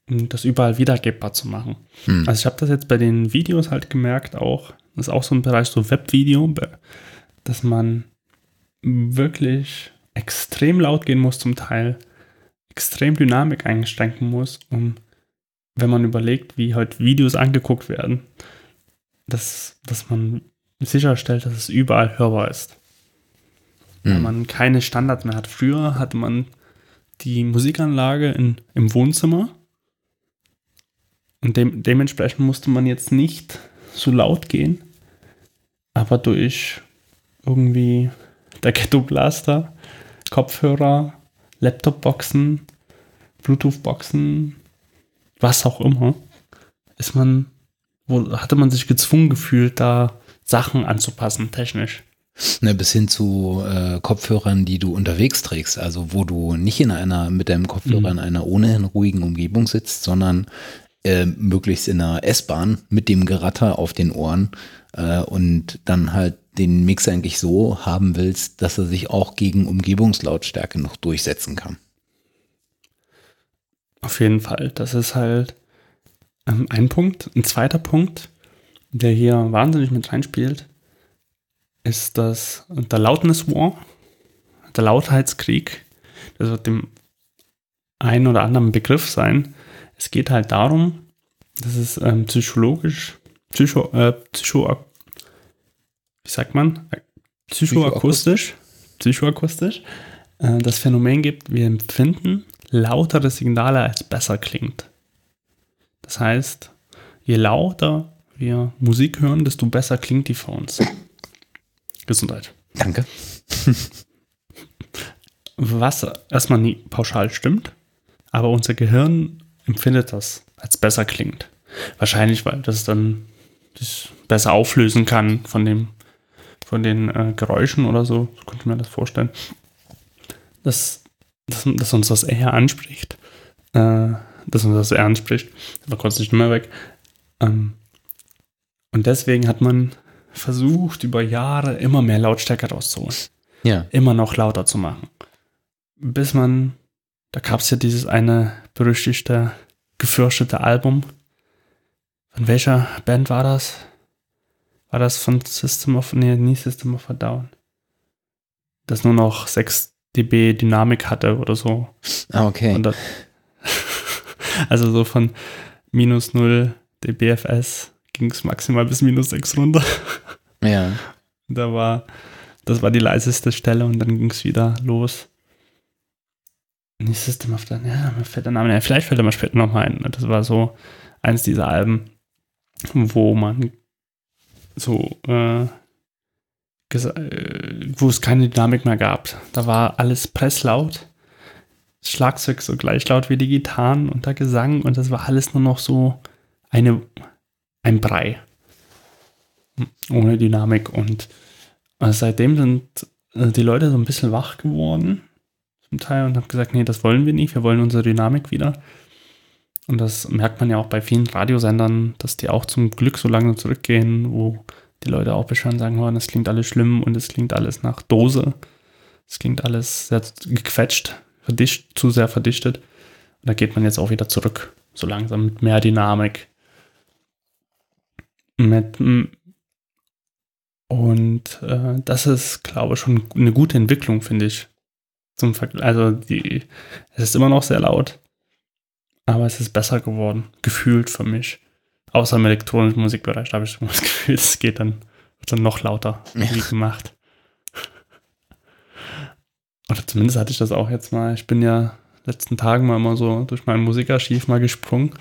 um das überall wiedergebbar zu machen. Hm. Also ich habe das jetzt bei den Videos halt gemerkt auch, das ist auch so ein Bereich, so Webvideo, dass man wirklich extrem laut gehen muss zum Teil, extrem Dynamik einschränken muss, um wenn man überlegt, wie heute Videos angeguckt werden, dass, dass man sicherstellt, dass es überall hörbar ist. Mhm. Weil man keine Standards mehr hat. Früher hatte man die Musikanlage in, im Wohnzimmer und de- dementsprechend musste man jetzt nicht so laut gehen, aber durch irgendwie der Ghetto Blaster, Kopfhörer, Laptop-Boxen, Bluetooth-Boxen, was auch immer, ist man, wo, hatte man sich gezwungen gefühlt, da Sachen anzupassen, technisch. Ne, bis hin zu äh, Kopfhörern, die du unterwegs trägst, also wo du nicht in einer, mit deinem Kopfhörer mhm. in einer ohnehin ruhigen Umgebung sitzt, sondern äh, möglichst in einer S-Bahn mit dem Geratter auf den Ohren äh, und dann halt den Mix eigentlich so haben willst, dass er sich auch gegen Umgebungslautstärke noch durchsetzen kann. Auf jeden Fall, das ist halt ähm, ein Punkt. Ein zweiter Punkt, der hier wahnsinnig mit reinspielt, ist das der Loudness War, der Lautheitskrieg. Das wird dem einen oder anderen Begriff sein. Es geht halt darum, dass es ähm, psychologisch, psycho, äh, psycho, wie sagt man, psychoakustisch, psychoakustisch, äh, das Phänomen gibt, wir empfinden lautere Signale als besser klingt. Das heißt, je lauter wir Musik hören, desto besser klingt die für uns. Gesundheit. Danke. Was erstmal nie pauschal stimmt, aber unser Gehirn empfindet das als besser klingt. Wahrscheinlich, weil das dann das besser auflösen kann von, dem, von den äh, Geräuschen oder so. So könnte man das vorstellen. Dass, dass, dass uns das eher anspricht. Äh, dass uns das eher anspricht. Das war kurz nicht mehr weg. Ähm, und deswegen hat man versucht, über Jahre immer mehr Lautstärke rauszuholen. Ja. Immer noch lauter zu machen. Bis man, da gab es ja dieses eine berüchtigte, gefürchtete Album. Von welcher Band war das? War das von System of, nee, nie System of a Down. Das nur noch sechs Dezibel Dynamik hatte oder so. Ah, okay. Das, also so von minus null Dezibel F S ging es maximal bis minus sechs runter. Ja. Da war, das war die leiseste Stelle und dann ging es wieder los. Nicht System of Down, ja, mir fällt der Name, ja, vielleicht fällt er mir später nochmal ein. Das war so eins dieser Alben, wo man so, äh, gesa- wo es keine Dynamik mehr gab. Da war alles presslaut, das Schlagzeug so gleich laut wie die Gitarren und der Gesang und das war alles nur noch so eine, ein Brei. Ohne Dynamik und äh, seitdem sind äh, die Leute so ein bisschen wach geworden zum Teil und haben gesagt, nee, das wollen wir nicht, wir wollen unsere Dynamik wieder. Und das merkt man ja auch bei vielen Radiosendern, dass die auch zum Glück so lange zurückgehen, wo die Leute auch beschweren, sagen, oh, das klingt alles schlimm und es klingt alles nach Dose. Es klingt alles sehr gequetscht, verdicht, zu sehr verdichtet. Und da geht man jetzt auch wieder zurück, so langsam mit mehr Dynamik. Mit, und äh, das ist, glaube ich, schon eine gute Entwicklung, finde ich. Zum Vergleich, also die, es ist immer noch sehr laut. Aber es ist besser geworden, gefühlt für mich. Außer im elektronischen Musikbereich, da habe ich das Gefühl, es geht dann, wird dann noch lauter wie gemacht. Oder zumindest hatte ich das auch jetzt mal. Ich bin ja letzten Tagen mal immer so durch mein Musikarchiv mal gesprungen.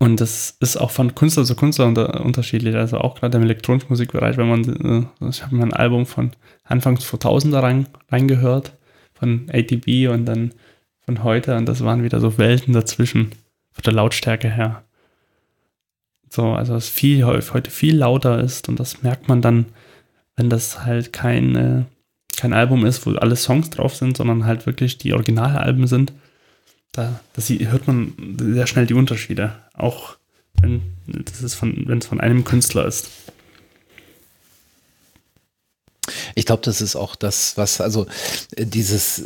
Und das ist auch von Künstler zu Künstler unter, unterschiedlich. Also auch gerade im elektronischen Musikbereich, wenn man, ich habe mir ein Album von Anfang zweitausender rein, reingehört, von A T B und dann von heute und das waren wieder so Welten dazwischen von der Lautstärke her. So, also dass viel heute viel lauter ist und das merkt man dann, wenn das halt kein, kein Album ist, wo alle Songs drauf sind, sondern halt wirklich die Originalalben sind. Da das hört man sehr schnell die Unterschiede, auch wenn das ist von, wenn es von einem Künstler ist. Ich glaube, das ist auch das, was, also dieses,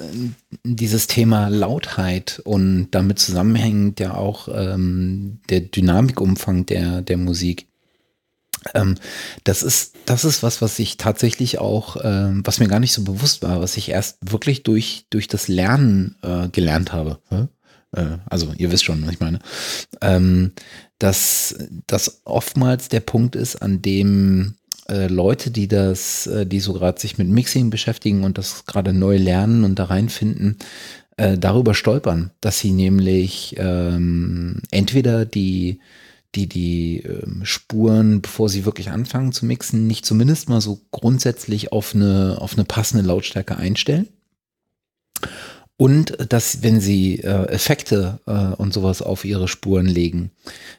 dieses Thema Lautheit und damit zusammenhängend ja auch ähm, der Dynamikumfang der, der Musik. Ähm, das ist, das ist was, was ich tatsächlich auch, ähm, was mir gar nicht so bewusst war, was ich erst wirklich durch, durch das Lernen äh, gelernt habe. Hm? Äh, also ihr wisst schon, was ich meine. Ähm, dass das oftmals der Punkt ist, an dem Leute, die das, die so gerade sich mit Mixing beschäftigen und das gerade neu lernen und da reinfinden, äh, darüber stolpern, dass sie nämlich ähm, entweder die, die die ähm, Spuren, bevor sie wirklich anfangen zu mixen, nicht zumindest mal so grundsätzlich auf eine, auf eine passende Lautstärke einstellen. Und dass, wenn sie äh, Effekte äh, und sowas auf ihre Spuren legen,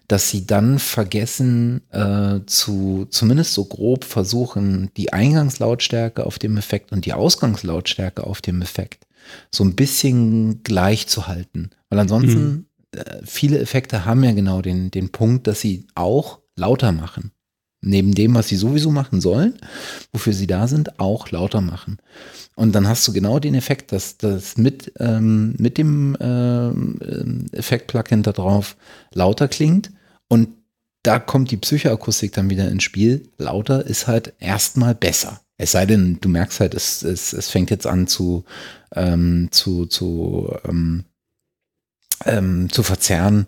dass sie dann vergessen äh, zu, zumindest so grob versuchen, die Eingangslautstärke auf dem Effekt und die Ausgangslautstärke auf dem Effekt so ein bisschen gleich zu halten. Weil ansonsten mhm. viele Effekte haben ja genau den, den Punkt, dass sie auch lauter machen. Neben dem, was sie sowieso machen sollen, wofür sie da sind, auch lauter machen. Und dann hast du genau den Effekt, dass das mit, ähm, mit dem ähm, Effekt-Plugin da drauf lauter klingt. Und da kommt die Psychoakustik dann wieder ins Spiel. Lauter ist halt erstmal besser. Es sei denn, du merkst halt, es, es, es fängt jetzt an zu, ähm, zu, zu, ähm, Ähm, zu verzerren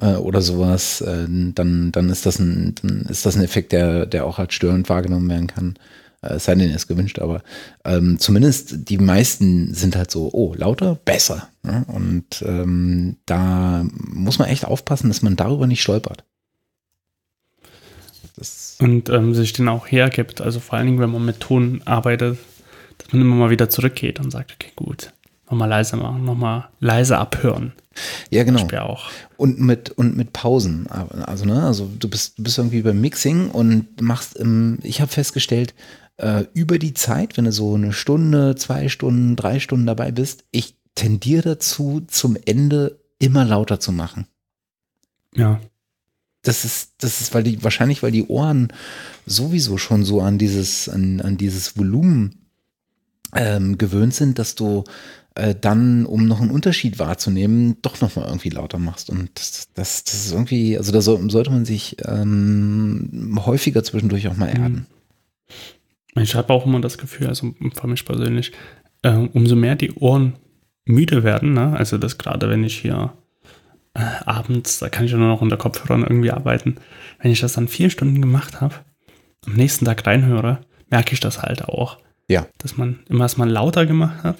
äh, oder sowas, äh, dann, dann, ist das ein, dann ist das ein Effekt, der, der auch als störend wahrgenommen werden kann. Äh, es sei denn, er ist gewünscht, aber ähm, zumindest die meisten sind halt so, oh, lauter, besser. Ne? Und ähm, da muss man echt aufpassen, dass man darüber nicht stolpert. Das Und ähm, sich den auch hergibt, also vor allen Dingen, wenn man mit Ton arbeitet, dass man immer mal wieder zurückgeht und sagt, okay, gut. Nochmal leise machen, nochmal leise abhören. Ja, genau. Auch. Und mit, und mit Pausen. Also, ne, also du bist, du bist irgendwie beim Mixing und machst, ähm, ich habe festgestellt, äh, über die Zeit, wenn du so eine Stunde, zwei Stunden, drei Stunden dabei bist, ich tendiere dazu, zum Ende immer lauter zu machen. Ja. Das ist, das ist, weil die, wahrscheinlich, weil die Ohren sowieso schon so an dieses, an, an dieses Volumen ähm, gewöhnt sind, dass du dann, um noch einen Unterschied wahrzunehmen, doch nochmal irgendwie lauter machst. Und das, das, das ist irgendwie, also da so, sollte man sich ähm, häufiger zwischendurch auch mal erden. Ich habe auch immer das Gefühl, also für mich persönlich, äh, umso mehr die Ohren müde werden, ne? Also das gerade, wenn ich hier äh, abends, da kann ich ja nur noch unter Kopfhörern irgendwie arbeiten, wenn ich das dann vier Stunden gemacht habe, am nächsten Tag reinhöre, merke ich das halt auch. Ja. Dass man immer erstmal lauter gemacht hat,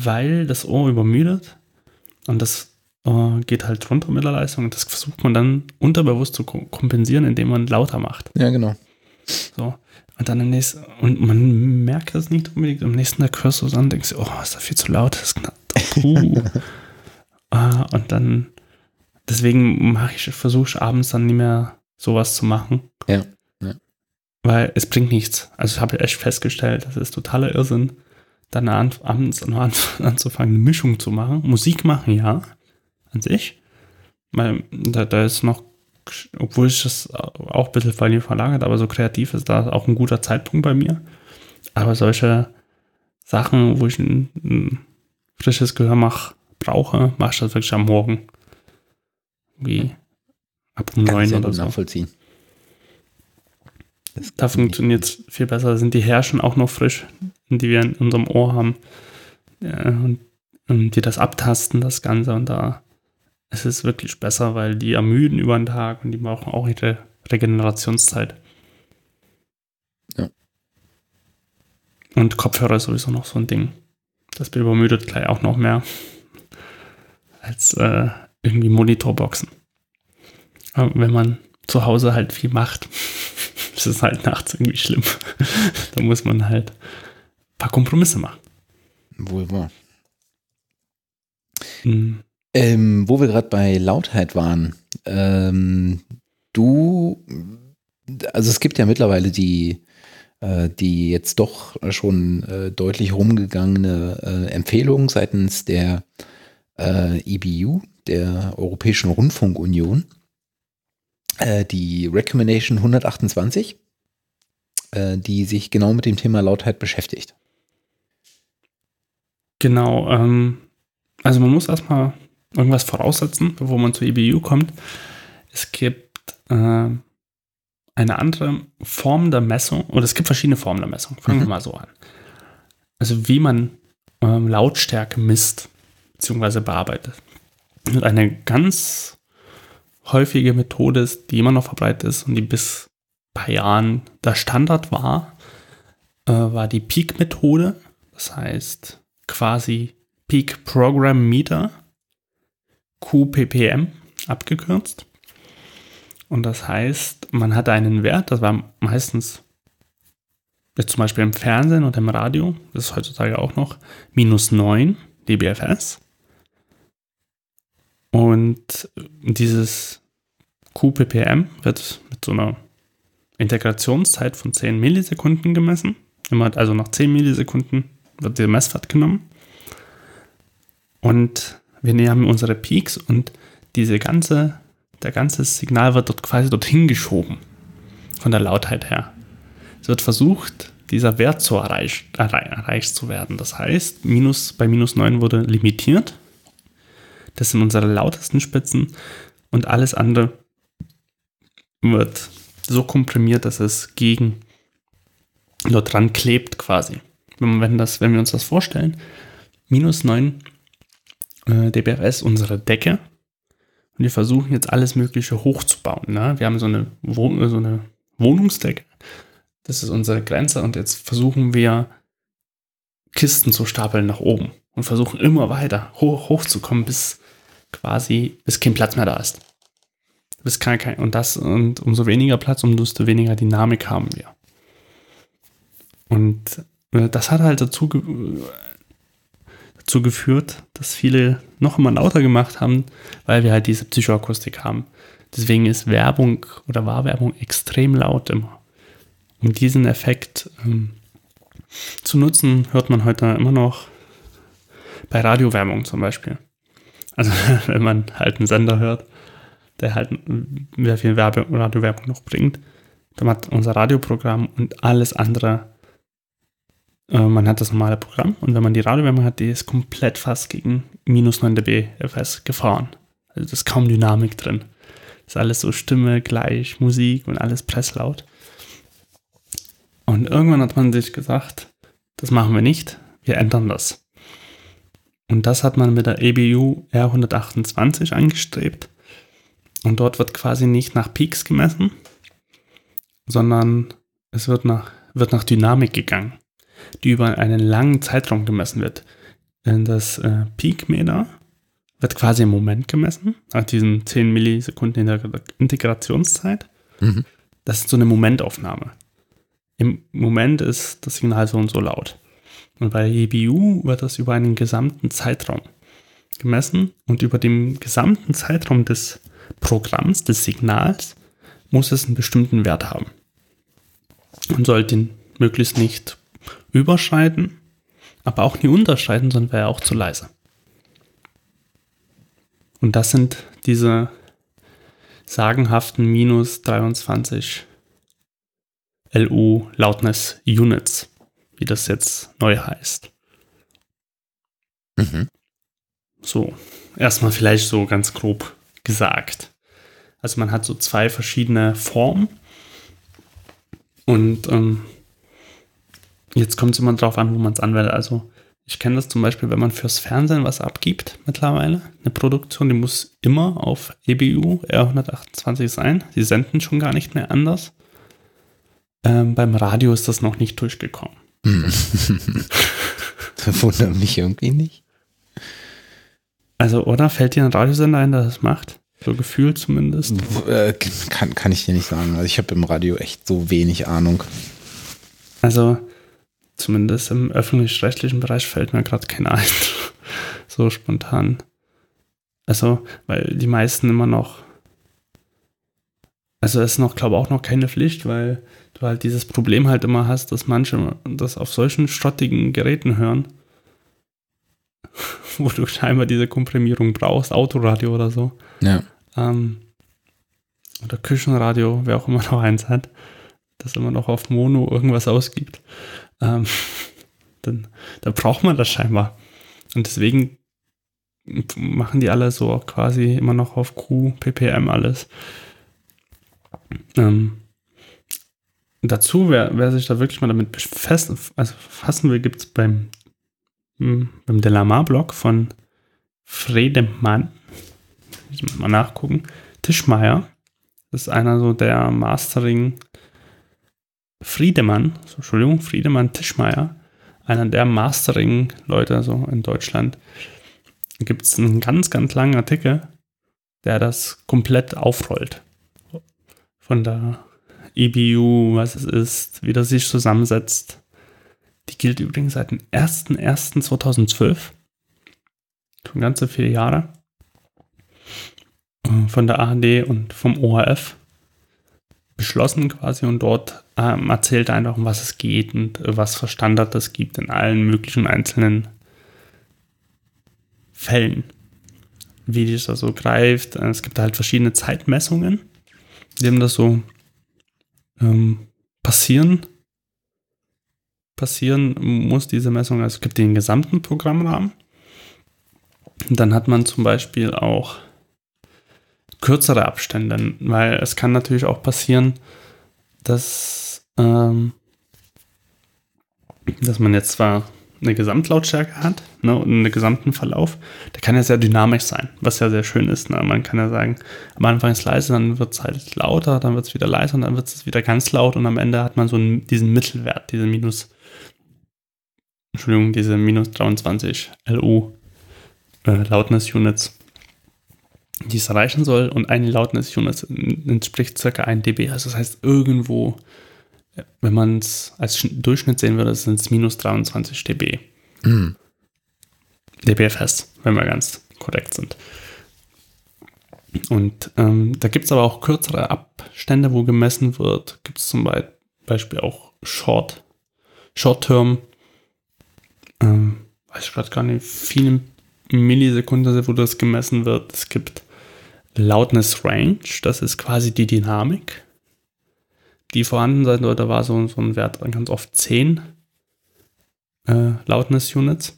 weil das Ohr übermüdet und das äh, geht halt runter mit der Leistung und das versucht man dann unterbewusst zu ko- kompensieren, indem man lauter macht. Ja, genau. So, und dann im nächsten, und man merkt das nicht unbedingt, am nächsten Tag hörst du es an und denkst, oh, ist das viel zu laut, das knallt. Puh. uh, und dann, deswegen mache ich, versuche ich abends dann nicht mehr sowas zu machen. Ja. ja. Weil es bringt nichts. Also ich habe echt festgestellt, das ist totaler Irrsinn, dann abends noch an, anzufangen, eine Mischung zu machen. Musik machen, ja, an sich. Weil da, da ist noch, obwohl ich das auch ein bisschen von mir verlagert, aber so kreativ ist da auch ein guter Zeitpunkt bei mir. Aber solche Sachen, wo ich ein, ein frisches Gehör mach, brauche, mache ich das wirklich am Morgen. Wie ab um neun oder so. Nachvollziehen. Da funktioniert es viel besser. Da sind die Härchen auch noch frisch, die wir in unserem Ohr haben. Ja, und, und die das abtasten, das Ganze. Und da ist es wirklich besser, weil die ermüden über den Tag und die brauchen auch ihre Regenerationszeit. Ja. Und Kopfhörer ist sowieso noch so ein Ding. Das übermüdet gleich auch noch mehr als äh, irgendwie Monitorboxen. Aber wenn man zu Hause halt viel macht, das ist halt nachts irgendwie schlimm. Da muss man halt ein paar Kompromisse machen. Wohl wahr. Mhm. Ähm, wo wir gerade bei Lautheit waren. Ähm, du, also es gibt ja mittlerweile die, äh, die jetzt doch schon äh, deutlich rumgegangene äh, Empfehlung seitens der äh, E B U, der Europäischen Rundfunkunion. Die Recommendation hundertachtundzwanzig, die sich genau mit dem Thema Lautheit beschäftigt. Genau, ähm, also man muss erstmal irgendwas voraussetzen, bevor man zur E B U kommt. Es gibt äh, eine andere Form der Messung, oder es gibt verschiedene Formen der Messung, fangen mhm. wir mal so an. Also wie man ähm, Lautstärke misst, beziehungsweise bearbeitet. Und eine ganz häufige Methode ist, die immer noch verbreitet ist und die bis ein paar Jahren der Standard war, äh, war die Peak-Methode. Das heißt quasi Peak Program Meter, Q P P M abgekürzt. Und das heißt, man hatte einen Wert, das war meistens jetzt zum Beispiel im Fernsehen und im Radio, das ist heutzutage auch noch, minus neun D B F S. Und dieses Q P P M wird mit so einer Integrationszeit von zehn Millisekunden gemessen. Immer also nach zehn Millisekunden wird der Messwert genommen. Und wir haben unsere Peaks und diese ganze, der ganze Signal wird dort quasi dorthin geschoben, von der Lautheit her. Es wird versucht, dieser Wert zu erreich, erreicht zu werden. Das heißt, minus, bei minus neun wurde limitiert. Das sind unsere lautesten Spitzen und alles andere wird so komprimiert, dass es gegen dort dran klebt quasi. Wenn, das, wenn wir uns das vorstellen, minus neun äh, dBFS unsere Decke und wir versuchen jetzt alles Mögliche hochzubauen. Ne? Wir haben so eine, Wohn- so eine Wohnungsdecke, das ist unsere Grenze und jetzt versuchen wir Kisten zu stapeln nach oben und versuchen immer weiter hoch, hoch zu kommen, bis quasi bis kein Platz mehr da ist. Bis kein, kein, und, das, und umso weniger Platz, umso weniger Dynamik haben wir. Und das hat halt dazu, dazu geführt, dass viele noch immer lauter gemacht haben, weil wir halt diese Psychoakustik haben. Deswegen ist Werbung oder Wahrwerbung extrem laut immer. Um diesen Effekt ähm, zu nutzen, hört man heute immer noch bei Radiowerbung zum Beispiel. Also wenn man halt einen Sender hört, der halt sehr viel Werbe- Radiowerbung noch bringt, dann hat unser Radioprogramm und alles andere. Man hat das normale Programm und wenn man die Radiowerbung hat, die ist komplett fast gegen minus neun D B F S gefahren. Also da ist kaum Dynamik drin. Das ist alles so Stimme, gleich, Musik und alles presslaut. Und irgendwann hat man sich gesagt, das machen wir nicht, wir ändern das. Und das hat man mit der E B U R hundertachtundzwanzig angestrebt. Und dort wird quasi nicht nach Peaks gemessen, sondern es wird nach, wird nach Dynamik gegangen, die über einen langen Zeitraum gemessen wird. Das äh, Peak-Meter wird quasi im Moment gemessen, nach diesen zehn Millisekunden in der Integrationszeit. Mhm. Das ist so eine Momentaufnahme. Im Moment ist das Signal so und so laut. Und bei E B U wird das über einen gesamten Zeitraum gemessen und über den gesamten Zeitraum des Programms, des Signals, muss es einen bestimmten Wert haben. Man sollte ihn möglichst nicht überschreiten, aber auch nie unterschreiten, sonst wäre er auch zu leise. Und das sind diese sagenhaften minus dreiundzwanzig L U Loudness Units, wie das jetzt neu heißt. Mhm. So, erstmal vielleicht so ganz grob gesagt. Also man hat so zwei verschiedene Formen und ähm, jetzt kommt es immer drauf an, wo man es anwendet. Also ich kenne das zum Beispiel, wenn man fürs Fernsehen was abgibt mittlerweile. Eine Produktion, die muss immer auf E B U R hundertachtundzwanzig sein. Sie senden schon gar nicht mehr anders. Ähm, beim Radio ist das noch nicht durchgekommen. Das wundert mich irgendwie nicht. Also oder fällt dir ein Radiosender ein, der das macht? So gefühlt zumindest. Äh, kann, kann ich dir nicht sagen. Also ich habe im Radio echt so wenig Ahnung. Also zumindest im öffentlich-rechtlichen Bereich fällt mir gerade keiner ein. So spontan. Also, weil die meisten immer noch. Also, es ist noch, glaube ich, auch noch keine Pflicht, weil du halt dieses Problem halt immer hast, dass manche das auf solchen schrottigen Geräten hören, wo du scheinbar diese Komprimierung brauchst, Autoradio oder so. Ja. Ähm, oder Küchenradio, wer auch immer noch eins hat, das immer noch auf Mono irgendwas ausgibt. Ähm, dann, dann braucht man das scheinbar. Und deswegen machen die alle so quasi immer noch auf Q P P M alles. Ähm, dazu, wer, wer sich da wirklich mal damit befassen, also fassen will, gibt es beim, beim Delamar-Blog von Fredemann, muss man mal nachgucken, Tischmeier, das ist einer so der Mastering- Friedemann, Entschuldigung, Friedemann Tischmeier, einer der Mastering-Leute so in Deutschland, gibt es einen ganz, ganz langen Artikel, der das komplett aufrollt. von der E B U, was es ist, wie das sich zusammensetzt. Die gilt übrigens seit dem ersten ersten zweitausendzwölf, schon ganze vier Jahre, von der A R D und vom O R F beschlossen quasi, und dort ähm, erzählt einfach, um was es geht und äh, was für Standards es gibt in allen möglichen einzelnen Fällen, wie das da so greift. Es gibt halt verschiedene Zeitmessungen, in denen das so ähm, passieren passieren muss, diese Messung. Also es gibt den gesamten Programmrahmen. Und dann hat man zum Beispiel auch kürzere Abstände, weil es kann natürlich auch passieren, dass, ähm, dass man jetzt zwar eine Gesamtlautstärke hat, ne, und einen gesamten Verlauf, der kann ja sehr dynamisch sein, was ja sehr schön ist. Ne? Man kann ja sagen, am Anfang ist es leise, dann wird es halt lauter, dann wird es wieder leiser und dann wird es wieder ganz laut, und am Ende hat man so einen, diesen Mittelwert, diese minus, Entschuldigung, diese minus dreiundzwanzig L U äh, Loudness Units, die es erreichen soll, und eine Loudness Unit entspricht ca. ein Dezibel. Also das heißt, irgendwo, wenn man es als Durchschnitt sehen würde, sind es minus dreiundzwanzig Dezibel. Mhm. D B F S, wenn wir ganz korrekt sind. Und ähm, da gibt es aber auch kürzere Abstände, wo gemessen wird. Gibt es zum Be- Beispiel auch Short, Short-Term, ähm, weiß ich gerade gar nicht, viele Millisekunden, wo das gemessen wird. Es gibt Loudness Range, das ist quasi die Dynamik, die vorhanden sein sollte. Da war so, so ein Wert ganz oft zehn äh, Loudness Units.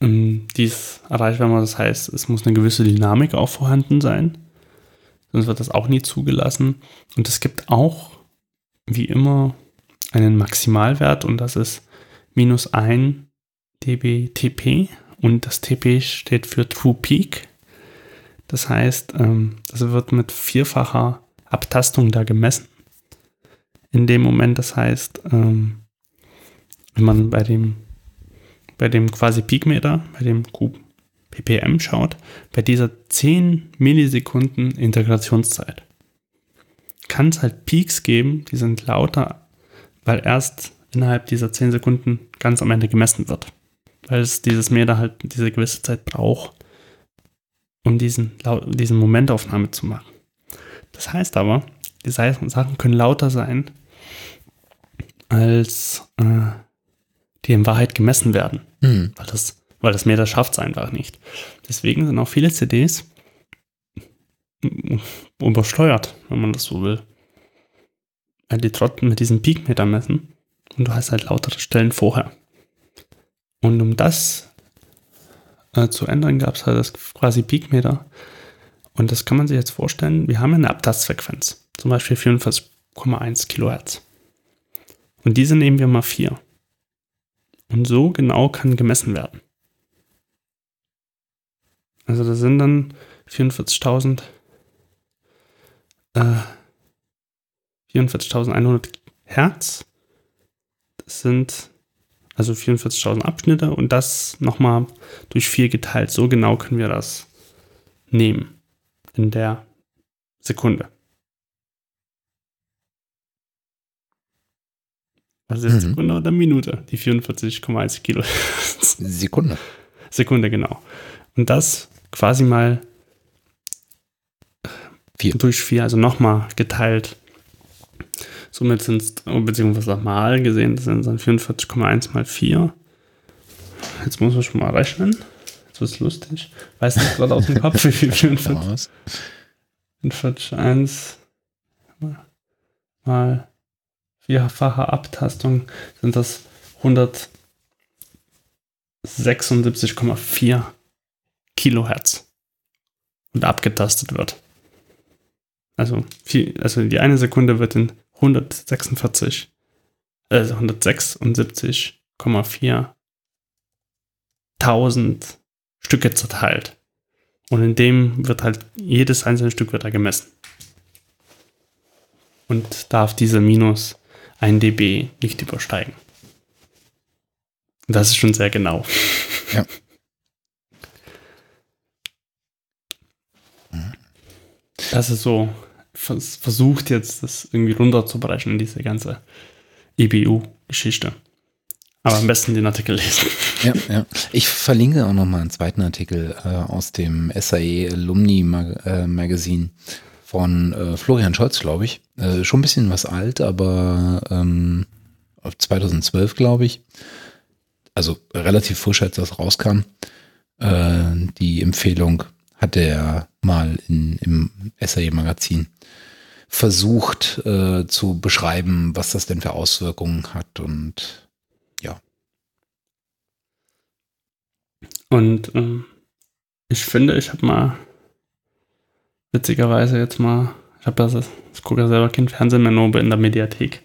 Um, dies erreicht, wenn man, das heißt, es muss eine gewisse Dynamik auch vorhanden sein, sonst wird das auch nie zugelassen. Und es gibt auch, wie immer, einen Maximalwert, und das ist minus ein Dezibel T P, und das T P steht für True Peak. Das heißt, ähm, das wird mit vierfacher Abtastung da gemessen in dem Moment. Das heißt, ähm, wenn man bei dem bei dem quasi Peakmeter, bei dem Q P P M schaut, bei dieser zehn Millisekunden Integrationszeit kann es halt Peaks geben, die sind lauter, weil erst innerhalb dieser zehn Sekunden ganz am Ende gemessen wird, weil es dieses Meter halt diese gewisse Zeit braucht, um diesen, diesen Momentaufnahme zu machen. Das heißt aber, die Sachen können lauter sein, als äh, die in Wahrheit gemessen werden, mhm. weil das, weil das Meter schafft es einfach nicht. Deswegen sind auch viele C Ds übersteuert, wenn man das so will, weil die trotzdem mit diesem Peakmeter messen, und du hast halt lautere Stellen vorher. Und um das äh, zu ändern, gab es halt das quasi Peakmeter. Und das kann man sich jetzt vorstellen, wir haben eine Abtastfrequenz, zum Beispiel vierundvierzig Komma eins Kilohertz. Und diese nehmen wir mal vier. Und so genau kann gemessen werden. Also das sind dann vierundvierzigtausend, äh, vierundvierzigtausendeinhundert Hertz. Das sind also vierundvierzigtausend Abschnitte, und das nochmal durch vier geteilt. So genau können wir das nehmen in der Sekunde. Also mhm. Sekunde oder Minute? Die vierundvierzig Komma eins Kilo. Sekunde. Sekunde, genau. Und das quasi mal vier. Durch vier, also nochmal geteilt. Somit sind es, beziehungsweise mal gesehen, das sind dann vierundvierzig Komma eins mal vier. Jetzt muss man schon mal rechnen. Das ist lustig. Weiß nicht gerade aus dem Kopf, wie viel vierundvierzig Komma eins mal vierfache Abtastung sind das hundertsechsundsiebzig Komma vier Kilohertz, und abgetastet wird. Also, viel, also die eine Sekunde wird in hundertsechsundvierzig, also hundertsechsundsiebzig Komma vier tausend Stücke zerteilt. Und in dem wird halt jedes einzelne Stück wird da gemessen. Und darf diese minus ein Dezibel nicht übersteigen. Das ist schon sehr genau. Ja. Das ist so vers versucht jetzt, das irgendwie runterzubrechen, diese ganze E B U-Geschichte. Aber am besten den Artikel lesen. Ja, ja. Ich verlinke auch nochmal einen zweiten Artikel äh, aus dem S A E Alumni Mag äh, Magazine von äh, Florian Scholz, glaube ich. Äh, schon ein bisschen was alt, aber ähm, zweitausendzwölf, glaube ich. Also relativ frisch, als das rauskam. Äh, die Empfehlung hatte er mal in, im S A E Magazin versucht äh, zu beschreiben, was das denn für Auswirkungen hat und Und ähm, ich finde, ich habe mal, witzigerweise jetzt mal, ich habe das, ich gucke ja selber kein Fernsehen mehr, nur in der Mediathek.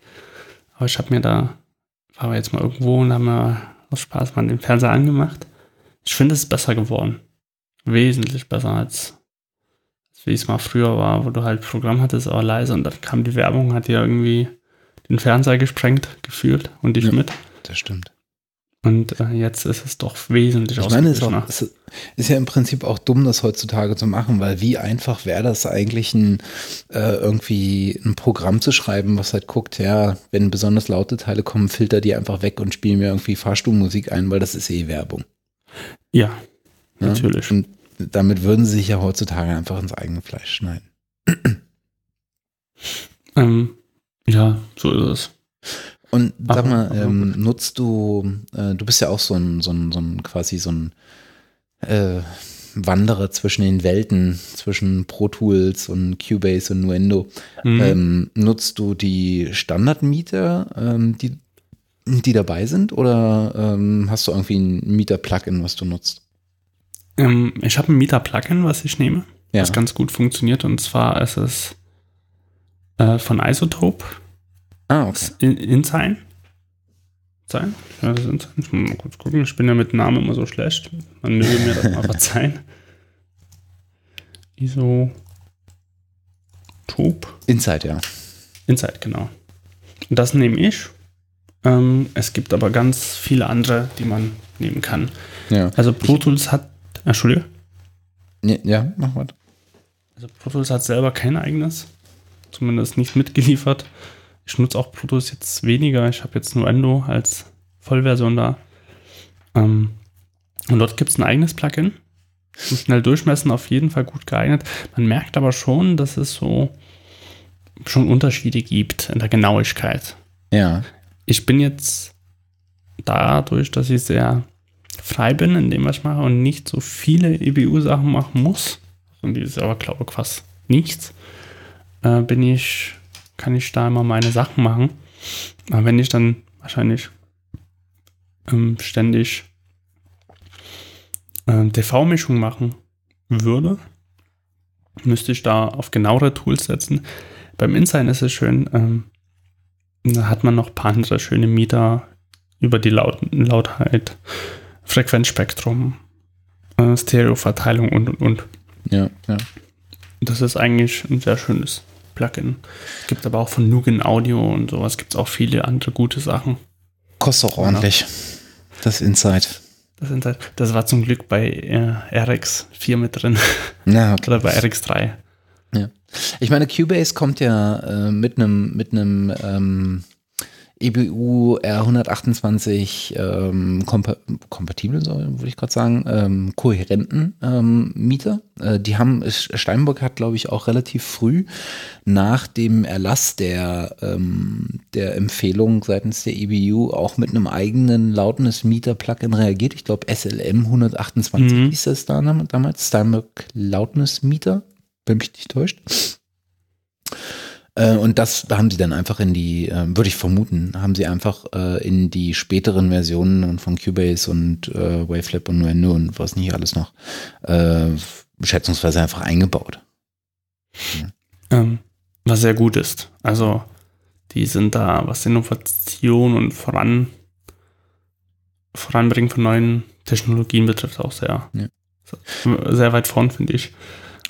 Aber ich habe mir da, war jetzt mal irgendwo und haben wir aus Spaß mal den Fernseher angemacht. Ich finde, es ist besser geworden. Wesentlich besser, als, als wie es mal früher war, wo du halt Programm hattest, aber leise. Und dann kam die Werbung, hat dir irgendwie den Fernseher gesprengt, gefühlt und dich ja, mit. Das stimmt. Und jetzt ist es doch wesentlich ausgeglichener. Ich meine, es ist, auch, es ist ja im Prinzip auch dumm, das heutzutage zu machen, weil wie einfach wäre das eigentlich, ein, äh, irgendwie ein Programm zu schreiben, was halt guckt, ja, wenn besonders laute Teile kommen, filter die einfach weg und spielen mir irgendwie Fahrstuhlmusik ein, weil das ist eh Werbung. Ja, ja? Natürlich. Und damit würden sie sich ja heutzutage einfach ins eigene Fleisch schneiden. ähm, ja, so ist es. Und sag ach, mal, ähm, nutzt du, äh, du bist ja auch so ein, so ein, so ein quasi so ein äh, Wanderer zwischen den Welten, zwischen Pro Tools und Cubase und Nuendo. Mhm. Ähm, nutzt du die Standardmieter, ähm, die, die dabei sind, oder ähm, hast du irgendwie ein Mieter-Plugin, was du nutzt? Ähm, ich habe ein Mieter-Plugin, was ich nehme, ja. was ganz gut funktioniert, und zwar ist es äh, von Isotope. Ah, okay. In, Insight? Sein? Ja, das ist Insight. Ich muss mal kurz gucken. Ich bin ja mit Namen immer so schlecht. Man möge mir das mal verzeihen. Isotope. Insight, ja. Insight, genau. Und das nehme ich. Ähm, es gibt aber ganz viele andere, die man nehmen kann. Ja. Also Pro Tools hat. Entschuldige. Ja, ja, mach was. Also Pro Tools hat selber kein eigenes. Zumindest nicht mitgeliefert. Ich nutze auch Pro Tools jetzt weniger. Ich habe jetzt Nuendo als Vollversion da. Ähm, und dort gibt es ein eigenes Plugin. Zum schnell durchmessen, auf jeden Fall gut geeignet. Man merkt aber schon, dass es so schon Unterschiede gibt in der Genauigkeit. Ja. Ich bin jetzt dadurch, dass ich sehr frei bin in dem, was ich mache und nicht so viele E B U-Sachen machen muss, und die ist aber, glaube ich, fast nichts, äh, bin ich... kann ich da immer meine Sachen machen. Aber wenn ich dann wahrscheinlich ähm, ständig äh, T V-Mischung machen würde, müsste ich da auf genauere Tools setzen. Beim InSign ist es schön, ähm, da hat man noch ein paar andere schöne Mieter über die Laut- Lautheit, Frequenzspektrum, äh, Stereoverteilung und, und, und. Ja, ja. Das ist eigentlich ein sehr schönes Plugin. Gibt aber auch von Plugin Audio und sowas, gibt es auch viele andere gute Sachen. Kostet auch ordentlich. Das Insight. Das Insight. Das war zum Glück bei äh, R X vier mit drin. Na, okay. Oder bei R X drei. Ja. Ich meine, Cubase kommt ja äh, mit einem mit einem ähm, E B U R hundertachtundzwanzig ähm, kompa- kompatiblen, würde ich gerade sagen, ähm, kohärenten ähm, Mieter. Äh, die haben, Steinberg hat, glaube ich, auch relativ früh nach dem Erlass der, ähm, der Empfehlung seitens der E B U auch mit einem eigenen lautenes Mieter-Plugin reagiert. Ich glaube, S L M hundertachtundzwanzig mhm. hieß das da damals, Steinberg lautenes Mieter, wenn mich nicht täuscht. Und das haben sie dann einfach in die, würde ich vermuten, haben sie einfach in die späteren Versionen von Cubase und WaveLab und Nuendo und was nicht alles noch schätzungsweise einfach eingebaut. Was sehr gut ist. Also die sind da, was Innovation und Voran, Voranbringen von neuen Technologien betrifft, auch sehr, ja. sehr weit vorn, finde ich.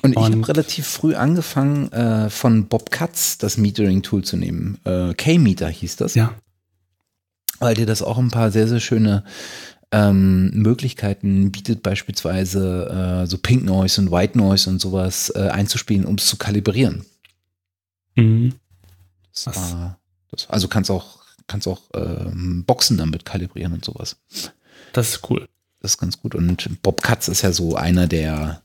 Und ich habe relativ früh angefangen, äh, von Bob Katz das Metering-Tool zu nehmen. Äh, K-Meter hieß das. Ja. Weil dir das auch ein paar sehr, sehr schöne ähm, Möglichkeiten bietet, beispielsweise äh, so Pink Noise und White Noise und sowas äh, einzuspielen, um es zu kalibrieren. Mhm. Das das war, das, also kannst auch kannst auch ähm, Boxen damit kalibrieren und sowas. Das ist cool. Das ist ganz gut. Und Bob Katz ist ja so einer der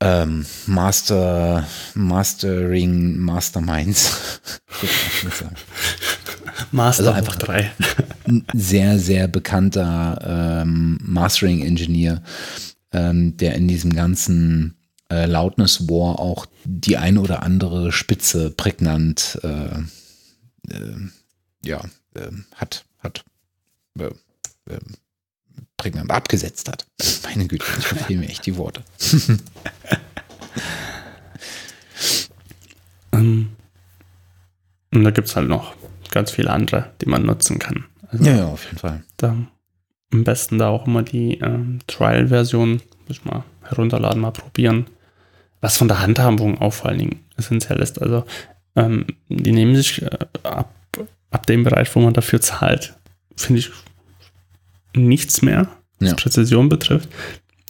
ähm, Master, Mastering Masterminds. Master also einfach drei. Ein sehr, sehr bekannter ähm, Mastering-Engineer, ähm, der in diesem ganzen äh, Loudness War auch die ein oder andere Spitze prägnant äh, äh, ja, äh, hat, hat äh, äh, prägnant abgesetzt hat. Meine Güte, ich verfehle mir echt die Worte. um, und da gibt es halt noch ganz viele andere, die man nutzen kann. Also ja, ja, auf jeden Fall. Da, am besten da auch immer die ähm, Trial-Version, muss ich mal herunterladen, mal probieren. Was von der Handhabung auch vor allen Dingen essentiell ist. Also ähm, die nehmen sich äh, ab, ab dem Bereich, wo man dafür zahlt, finde ich nichts mehr, was ja. Präzision betrifft,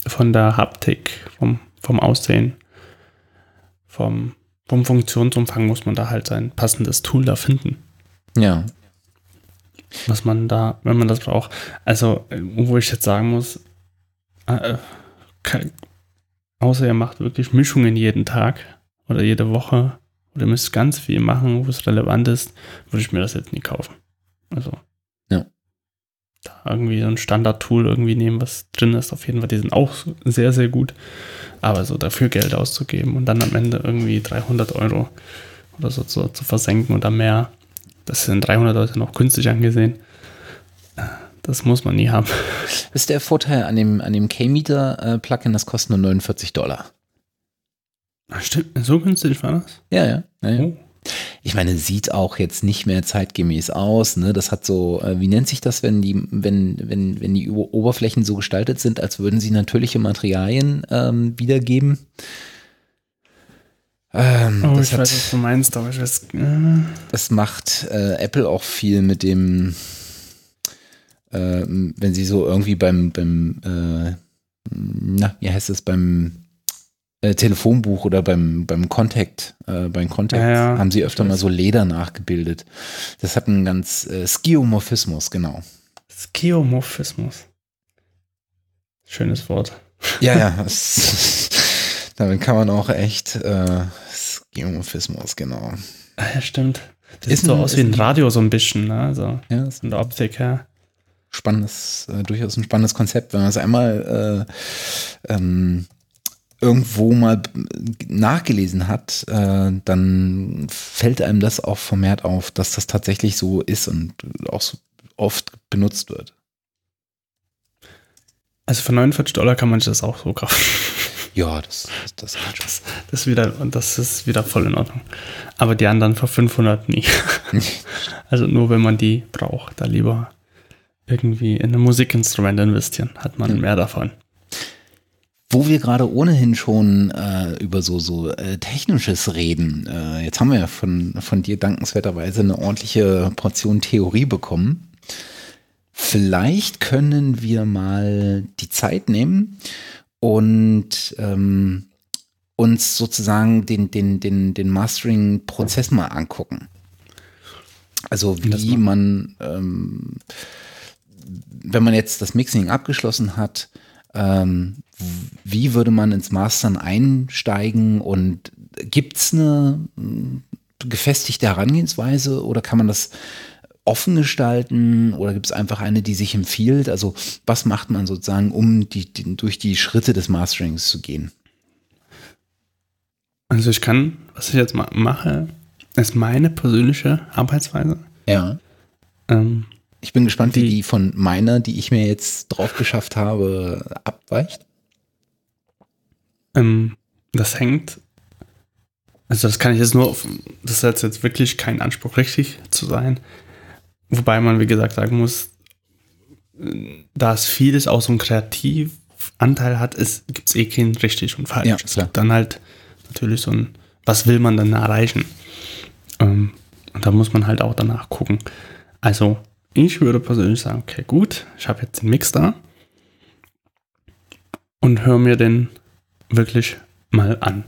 von der Haptik, vom, vom Aussehen, vom, vom Funktionsumfang muss man da halt sein passendes Tool da finden. Ja. Was man da, wenn man das braucht, also wo ich jetzt sagen muss, äh, kann, außer ihr macht wirklich Mischungen jeden Tag oder jede Woche oder ihr müsst ganz viel machen, wo es relevant ist, würde ich mir das jetzt nie kaufen. Also ja. Da irgendwie so ein Standard-Tool irgendwie nehmen, was drin ist, auf jeden Fall, die sind auch sehr, sehr gut, aber so dafür Geld auszugeben und dann am Ende irgendwie dreihundert Euro oder so zu, zu versenken oder mehr, das sind dreihundert Euro noch günstig angesehen, das muss man nie haben. Das ist der Vorteil an dem, an dem K-Meter-Plugin, das kostet nur neunundvierzig Dollar. Ach, stimmt, so günstig war das? Ja, ja, ja, ja. Oh. Ich meine, sieht auch jetzt nicht mehr zeitgemäß aus, ne? Das hat so, äh, wie nennt sich das, wenn die, wenn, wenn, wenn die Oberflächen so gestaltet sind, als würden sie natürliche Materialien ähm, wiedergeben? Ähm, oh, ich hat, weiß, was du meinst, aber ich weiß. Äh. Das macht äh, Apple auch viel mit dem, äh, wenn sie so irgendwie beim, beim, äh, na, wie heißt es, beim Äh, Telefonbuch oder beim beim Contact, äh, beim Contact ja, ja. haben sie öfter mal so Leder nachgebildet. Das hat einen ganz äh, Skeuomorphismus, genau. Skeuomorphismus. Schönes Wort. Ja, ja. es, damit kann man auch echt äh, Skeuomorphismus, genau. Ja, stimmt. Das ist sieht so ein, aus wie ein Radio so ein bisschen, ne? Also ja, ist in der Optik, ja. Spannendes, äh, durchaus ein spannendes Konzept, wenn man es einmal äh, ähm, irgendwo mal nachgelesen hat, äh, dann fällt einem das auch vermehrt auf, dass das tatsächlich so ist und auch so oft benutzt wird. Also für neunundvierzig Dollar kann man sich das auch so kaufen. Ja, das, das, das, das, wieder, das ist wieder voll in Ordnung. Aber die anderen für fünfhundert nie. Also nur, wenn man die braucht, da lieber irgendwie in ein Musikinstrument investieren, hat man mhm. mehr davon. Wo wir gerade ohnehin schon äh, über so, so äh, Technisches reden. Äh, jetzt haben wir ja von, von dir dankenswerterweise eine ordentliche Portion Theorie bekommen. Vielleicht können wir mal die Zeit nehmen und ähm, uns sozusagen den, den, den, den Mastering-Prozess mal angucken. Also wie man, ähm, wenn man jetzt das Mixing abgeschlossen hat, ähm, wie würde man ins Mastern einsteigen und gibt's eine gefestigte Herangehensweise oder kann man das offen gestalten oder gibt es einfach eine, die sich empfiehlt? Also was macht man sozusagen, um die, die, durch die Schritte des Masterings zu gehen? Also ich kann, was ich jetzt mal mache, ist meine persönliche Arbeitsweise. Ja. Ähm. Ich bin gespannt, die, wie die von meiner, die ich mir jetzt drauf geschafft habe, abweicht. Ähm, das hängt, also das kann ich jetzt nur, auf, das hat jetzt wirklich keinen Anspruch, richtig zu sein. Wobei man, wie gesagt, sagen muss, da es vieles auch so einen Kreativanteil hat, gibt es eh kein richtig und falsch. Ja, es gibt dann halt natürlich so ein, was will man dann erreichen? Ähm, und da muss man halt auch danach gucken. Also ich würde persönlich sagen, okay, gut, ich habe jetzt den Mix da und höre mir den wirklich mal an.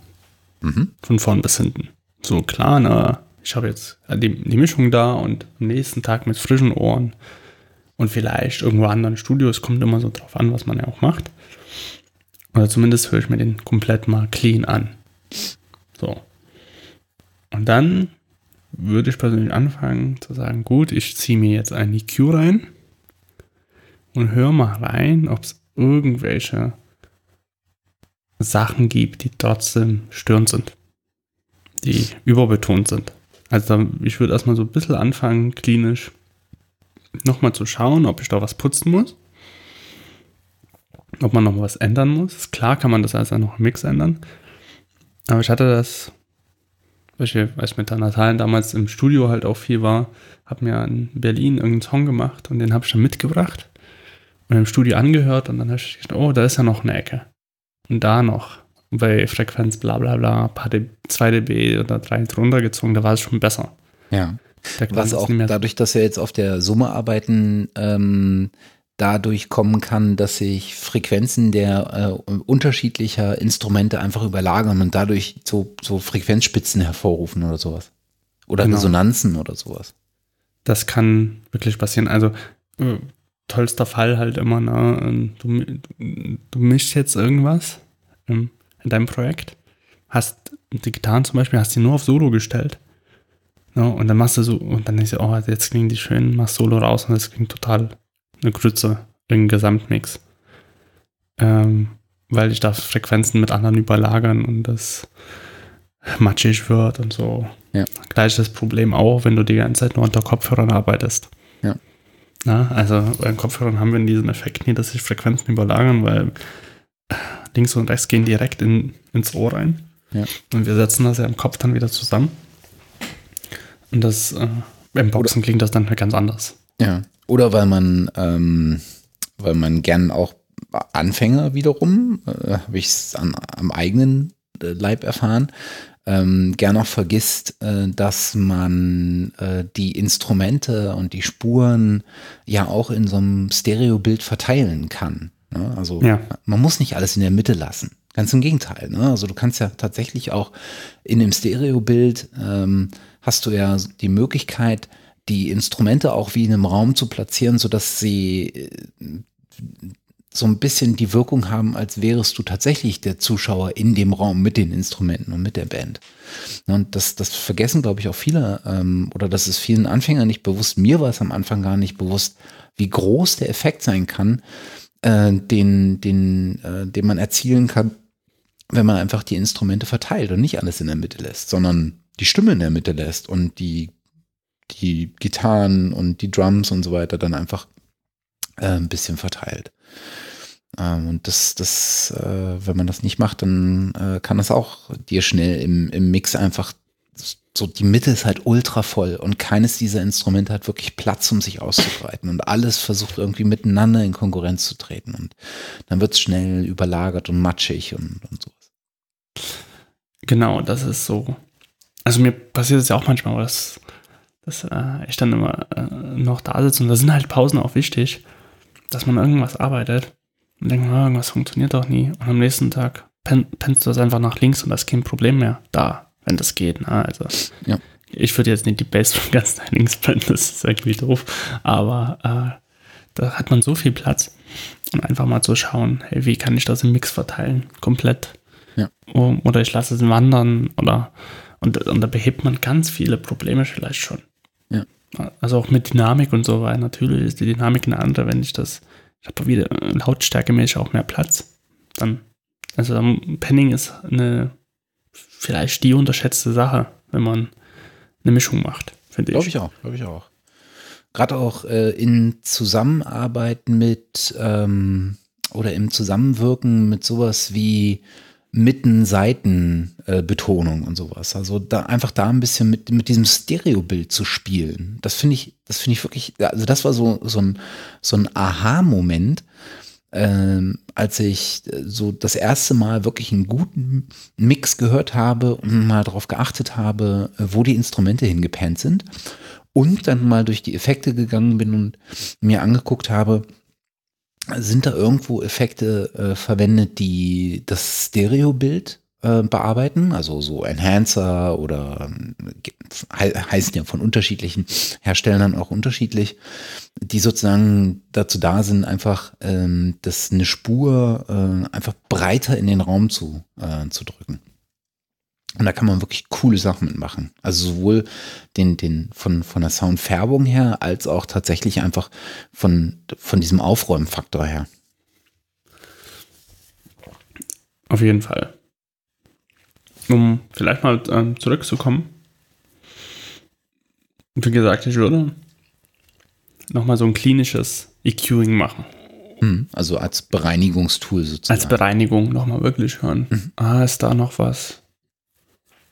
Mhm. Von vorn bis hinten. so klar, ne, ich habe jetzt die, die Mischung da und am nächsten Tag mit frischen Ohren und vielleicht irgendwo anderen Studios, kommt immer so drauf an, was man ja auch macht. Oder zumindest höre ich mir den komplett mal clean an. So. Und dann würde ich persönlich anfangen zu sagen, gut, ich ziehe mir jetzt ein E Q rein und höre mal rein, ob es irgendwelche Sachen gibt, die trotzdem störend sind, die überbetont sind. Also ich würde erstmal so ein bisschen anfangen, klinisch nochmal zu schauen, ob ich da was putzen muss, ob man noch was ändern muss. Klar kann man das also noch im Mix ändern, aber ich hatte das, weil ich mit der Natalien damals im Studio halt auch viel war, habe mir in Berlin irgendeinen Song gemacht und den habe ich dann mitgebracht und im Studio angehört und dann habe ich gedacht, oh, da ist ja noch eine Ecke. Und da noch bei Frequenz bla bla bla, paar D B, zwei D B oder drei drunter gezogen, da war es schon besser. Ja, da was auch dadurch, dass wir jetzt auf der Summe arbeiten, ähm, dadurch kommen kann, dass sich Frequenzen der äh, unterschiedlicher Instrumente einfach überlagern und dadurch so, so Frequenzspitzen hervorrufen oder sowas. Oder genau. Resonanzen oder sowas. Das kann wirklich passieren. Also äh, tollster Fall halt immer, ne? du, du mischst jetzt irgendwas in deinem Projekt, hast die Gitarren zum Beispiel, hast die nur auf Solo gestellt, ne? Und dann machst du so, und dann denkst du, oh, jetzt klingt die schön, machst Solo raus und das klingt total eine Grütze im Gesamtmix. Ähm, weil ich da Frequenzen mit anderen überlagern und das matschig wird und so. Ja. Gleich das Problem auch, wenn du die ganze Zeit nur unter Kopfhörern arbeitest. Ja. Na, also bei den Kopfhörern haben wir diesen Effekt nie, dass sich Frequenzen überlagern, weil links und rechts gehen direkt in, ins Ohr rein. Ja. Und wir setzen das ja im Kopf dann wieder zusammen. Und das äh, beim Boxen klingt das dann halt ganz anders. Ja. Oder weil man, ähm, weil man gern auch Anfänger wiederum, äh, habe ich es am eigenen Leib erfahren, ähm, gern auch vergisst, äh, dass man äh, die Instrumente und die Spuren ja auch in so einem Stereobild verteilen kann. Ne? Also ja. Man muss nicht alles in der Mitte lassen. Ganz im Gegenteil. Ne? Also du kannst ja tatsächlich auch in dem Stereobild ähm, hast du ja die Möglichkeit, die Instrumente auch wie in einem Raum zu platzieren, sodass sie äh, so ein bisschen die Wirkung haben, als wärest du tatsächlich der Zuschauer in dem Raum mit den Instrumenten und mit der Band. Und das, das vergessen, glaube ich, auch viele, ähm, oder das ist vielen Anfängern nicht bewusst. Mir war es am Anfang gar nicht bewusst, wie groß der Effekt sein kann, äh, den, den, äh, den man erzielen kann, wenn man einfach die Instrumente verteilt und nicht alles in der Mitte lässt, sondern die Stimme in der Mitte lässt und die, die Gitarren und die Drums und so weiter dann einfach äh, ein bisschen verteilt. Und das, das, wenn man das nicht macht, dann kann das auch dir schnell im, im Mix einfach so, die Mitte ist halt ultra voll und keines dieser Instrumente hat wirklich Platz, um sich auszubreiten und alles versucht irgendwie miteinander in Konkurrenz zu treten und dann wird es schnell überlagert und matschig und, und sowas. Genau, das ist so. Also mir passiert es ja auch manchmal, dass, dass äh, ich dann immer äh, noch da sitze und da sind halt Pausen auch wichtig, dass man irgendwas arbeitet und denkt, ah, irgendwas funktioniert doch nie. Und am nächsten Tag pen, pennst du das einfach nach links und das ist kein Problem mehr. Da, wenn das geht. Na, also ja. Ich würde jetzt nicht die Bassdrum ganz nach links pennen, das ist irgendwie doof. Aber äh, da hat man so viel Platz. Und einfach mal zu schauen, hey, wie kann ich das im Mix verteilen? Komplett. Ja. Um, oder ich lasse es wandern. Oder, und, und da behebt man ganz viele Probleme vielleicht schon. Ja. Also auch mit Dynamik und so, weil natürlich ist die Dynamik eine andere, wenn ich das, ich habe wieder lautstärkemäßig auch mehr Platz, dann, also dann, Panning ist eine, vielleicht die unterschätzte Sache, wenn man eine Mischung macht, finde ich. Glaube ich auch, glaube ich auch. Gerade auch äh, in Zusammenarbeit mit, ähm, oder im Zusammenwirken mit sowas wie Mitten-Seiten-Betonung und sowas. Also da einfach da ein bisschen mit, mit diesem Stereobild zu spielen. Das finde ich, das finde ich wirklich, also das war so, so ein, so ein Aha-Moment, ähm, als ich so das erste Mal wirklich einen guten Mix gehört habe und mal darauf geachtet habe, wo die Instrumente hingepannt sind und dann mal durch die Effekte gegangen bin und mir angeguckt habe, sind da irgendwo Effekte äh, verwendet, die das Stereobild äh, bearbeiten, also so Enhancer oder he- heißen ja von unterschiedlichen Herstellern auch unterschiedlich, die sozusagen dazu da sind, einfach ähm, das eine Spur äh, einfach breiter in den Raum zu, äh, zu drücken. Und da kann man wirklich coole Sachen mitmachen. Also sowohl den, den von, von der Soundfärbung her, als auch tatsächlich einfach von, von diesem Aufräumfaktor her. Auf jeden Fall. Um vielleicht mal ähm, zurückzukommen. Wie gesagt, ich würde nochmal so ein klinisches EQing machen. Also als Bereinigungstool sozusagen. Als Bereinigung nochmal wirklich hören. Mhm. Ah, ist da noch was?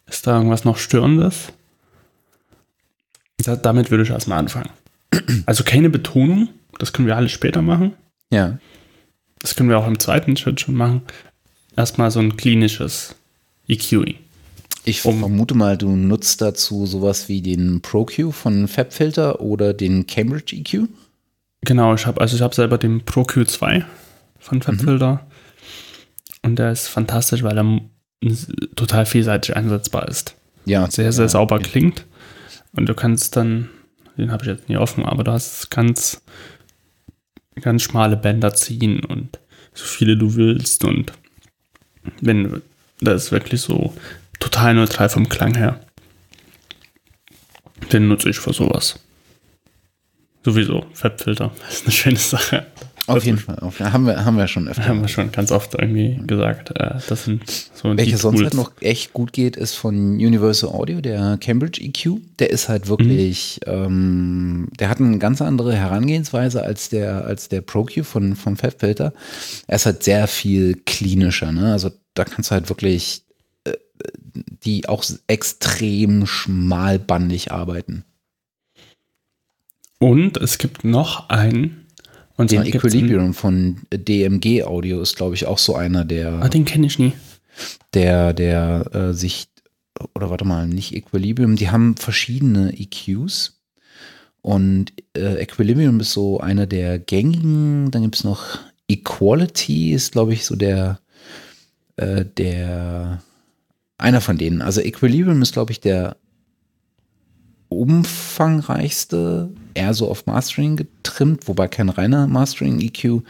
Ist da irgendwas noch Störendes? Da, damit würde ich erstmal anfangen. Also keine Betonung, das können wir alles später machen. Ja. Das können wir auch im zweiten Schritt schon machen. Erstmal so ein klinisches EQing. Ich um, vermute mal, du nutzt dazu sowas wie den Pro-Q von FabFilter oder den Cambridge E Q? Genau, ich habe also ich habe selber den Pro-Q zwei von FabFilter. Mhm. Und der ist fantastisch, weil er total vielseitig einsetzbar ist. Ja. Sehr, sehr sauber ja. klingt. Und du kannst dann, den habe ich jetzt nie offen, aber du hast ganz, ganz schmale Bänder ziehen und so viele du willst. Und wenn das ist wirklich so total neutral vom Klang her. Den nutze ich für sowas. Sowieso, FabFilter. Das ist eine schöne Sache. Auf jeden Fall. Auf, haben, wir, haben wir schon öfter. Haben wir schon ganz oft irgendwie gesagt. Äh, das sind so welche die sonst halt noch echt gut geht, ist von Universal Audio, der Cambridge E Q. Der ist halt wirklich, mhm. ähm, der hat eine ganz andere Herangehensweise als der, als der Pro-Q von, von FabFilter. Er ist halt sehr viel klinischer, ne? Also da kannst du halt wirklich äh, die auch extrem schmalbandig arbeiten. Und es gibt noch einen. Und den Equilibrium von D M G Audio ist, glaube ich, auch so einer, der. Ah, den kenne ich nie. Der, der äh, sich, oder warte mal, nicht Equilibrium, die haben verschiedene E Qs. Und äh, Equilibrium ist so einer der gängigen, dann gibt es noch Equality, ist, glaube ich, so der, äh, der, einer von denen. Also Equilibrium ist, glaube ich, der umfangreichste, eher so auf Mastering getrimmt, wobei kein reiner Mastering-E Q.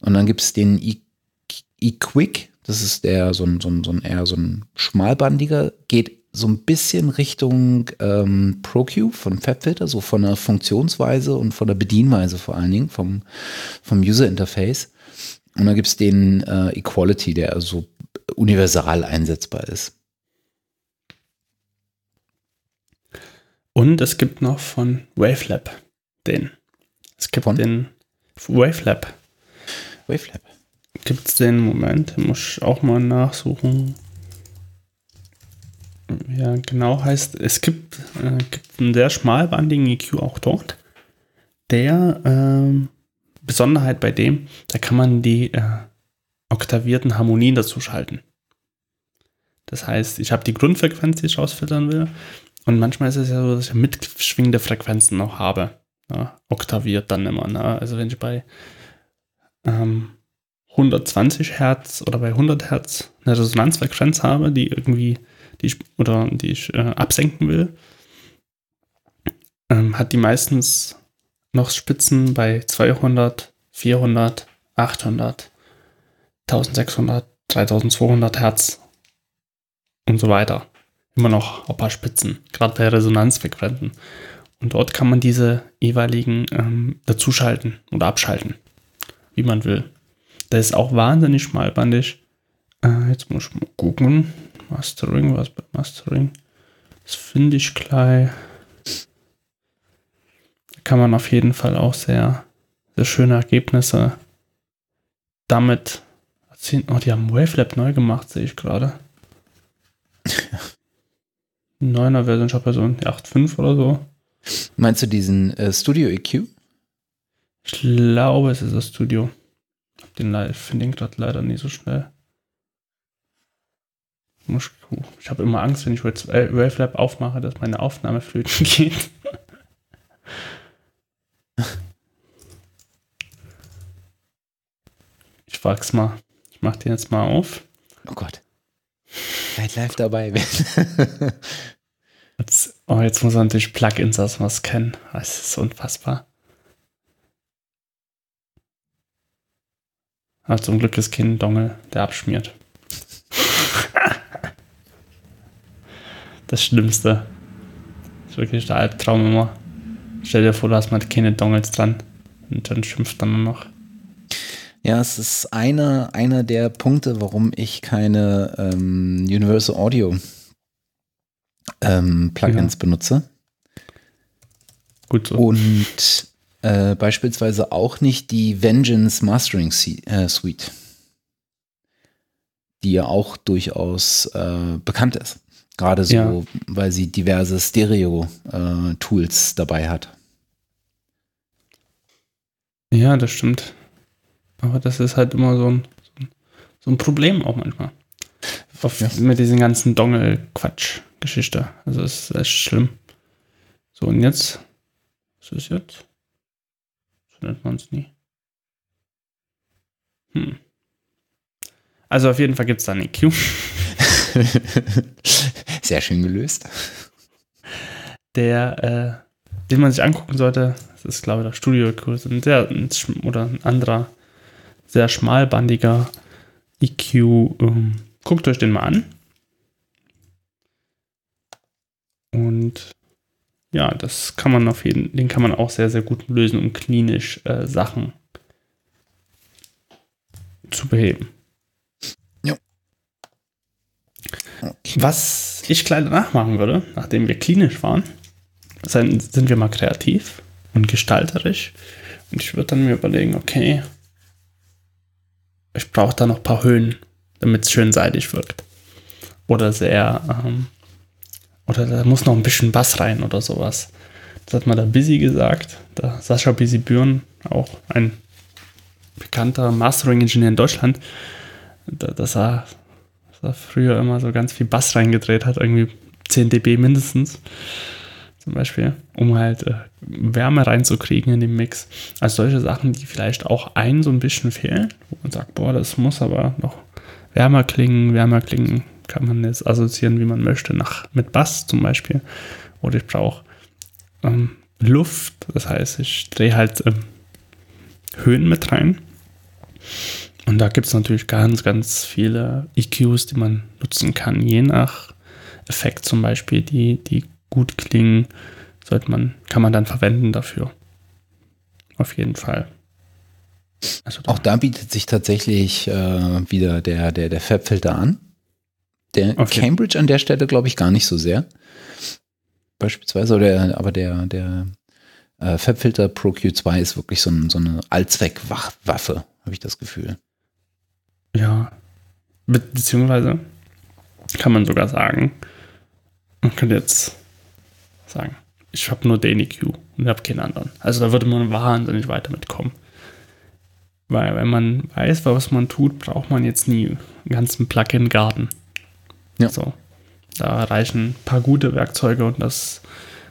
Und dann gibt es den E-Quick, das ist der so ein, so ein, so ein eher so ein schmalbandiger, geht so ein bisschen Richtung ähm, Pro-Q von FabFilter, so von der Funktionsweise und von der Bedienweise vor allen Dingen, vom, vom User-Interface. Und dann gibt es den äh, Equality, der also universal einsetzbar ist. Und es gibt noch von WaveLab den. Es gibt von? den WaveLab. WaveLab. Gibt es den, Moment, muss ich auch mal nachsuchen. Ja, genau, heißt, es gibt, äh, gibt einen sehr schmalbandigen E Q auch dort. Der äh, Besonderheit bei dem, da kann man die äh, oktavierten Harmonien dazu schalten. Das heißt, ich habe die Grundfrequenz, die ich ausfiltern will. Und manchmal ist es ja so, dass ich mitschwingende Frequenzen noch habe. Ja, oktaviert dann immer. Ne? Also wenn ich bei ähm, hundertzwanzig Hertz oder bei hundert Hertz eine Resonanzfrequenz habe, die irgendwie, die ich, oder die ich äh, absenken will, ähm, hat die meistens noch Spitzen bei zweihundert, vierhundert, achthundert, eintausendsechshundert, zweitausendzweihundert Hertz und so weiter. Immer noch ein paar Spitzen, gerade bei Resonanzfrequenzen. Und dort kann man diese jeweiligen ähm, dazuschalten oder abschalten, wie man will. Das ist auch wahnsinnig schmalbandig. Äh, jetzt muss ich mal gucken. Mastering, was bei Mastering? Das finde ich gleich. Da kann man auf jeden Fall auch sehr, sehr schöne Ergebnisse damit erzielen. Oh, die haben WaveLab neu gemacht, sehe ich gerade. neuner Version, ich habe ja so ein acht Komma fünf oder so. Meinst du diesen äh, Studio E Q? Ich glaube, es ist das Studio. Ich hab den live, finde den gerade leider nicht so schnell. Ich habe immer Angst, wenn ich WaveLab aufmache, dass meine Aufnahme flöten geht. Ich wag's mal. Ich mach den jetzt mal auf. Oh Gott. Möglichkeit, live dabei werden. jetzt, oh, jetzt muss man natürlich Plugins erstmal scannen. Das ist unfassbar. Aber zum Glück ist kein Dongle, der abschmiert. Das Schlimmste. Das ist wirklich der Albtraum immer. Stell dir vor, du hast mal keine Dongles dran. Und dann schimpft dann noch. Ja, es ist einer, einer der Punkte, warum ich keine ähm, Universal Audio ähm, Plugins ja. benutze. Gut so. Und äh, beispielsweise auch nicht die Vengeance Mastering Suite, die ja auch durchaus äh, bekannt ist. Gerade so, ja. weil sie diverse Stereo-Tools äh, dabei hat. Ja, das stimmt. Aber das ist halt immer so ein, so ein Problem auch manchmal. Auf, ja. Mit diesen ganzen Dongle-Quatsch-Geschichte. Also es ist echt schlimm. So, und jetzt? Was ist jetzt? So nennt man es nie. Hm. Also auf jeden Fall gibt es da eine E Q. Sehr schön gelöst. Der, äh, den man sich angucken sollte, das ist, glaube ich, der Studio-Kurs. Ein sehr, oder ein anderer, sehr schmalbandiger E Q. Ähm, guckt euch den mal an. Und ja, das kann man auf jeden, den kann man auch sehr, sehr gut lösen, um klinisch äh, Sachen zu beheben. Okay. Was ich gleich nachmachen würde, nachdem wir klinisch waren, sind wir mal kreativ und gestalterisch. Und ich würde dann mir überlegen, okay, ich brauche da noch ein paar Höhen, damit es schön seidig wirkt. Oder sehr, ähm, oder da muss noch ein bisschen Bass rein oder sowas. Das hat mal der Busy gesagt, der Sascha Busy Bühren, auch ein bekannter Mastering-Ingenieur in Deutschland, dass er da früher immer so ganz viel Bass reingedreht hat, irgendwie zehn Dezibel mindestens, zum Beispiel, um halt äh, Wärme reinzukriegen in den Mix. Also solche Sachen, die vielleicht auch ein so ein bisschen fehlen, wo man sagt, boah, das muss aber noch wärmer klingen, wärmer klingen, kann man jetzt assoziieren, wie man möchte, nach, mit Bass zum Beispiel. Oder ich brauche ähm, Luft, das heißt, ich drehe halt ähm, Höhen mit rein. Und da gibt es natürlich ganz, ganz viele E Qs, die man nutzen kann. Je nach Effekt zum Beispiel, die, die gut klingen, sollte man, kann man dann verwenden dafür. Auf jeden Fall. Also da. Auch da bietet sich tatsächlich äh, wieder der, der, der FabFilter an. Der okay. Cambridge an der Stelle, glaube ich, gar nicht so sehr. Beispielsweise, oder, aber der, der äh, FabFilter Pro-Q zwei ist wirklich so, ein, so eine Allzweckwaffe, habe ich das Gefühl. Ja, Be- beziehungsweise kann man sogar sagen, man könnte jetzt sagen, ich habe nur den E Q und habe keinen anderen. Also da würde man wahnsinnig weiter mitkommen. Weil wenn man weiß, was man tut, braucht man jetzt nie einen ganzen Plugin-Garten. Ja. So, da reichen ein paar gute Werkzeuge und das,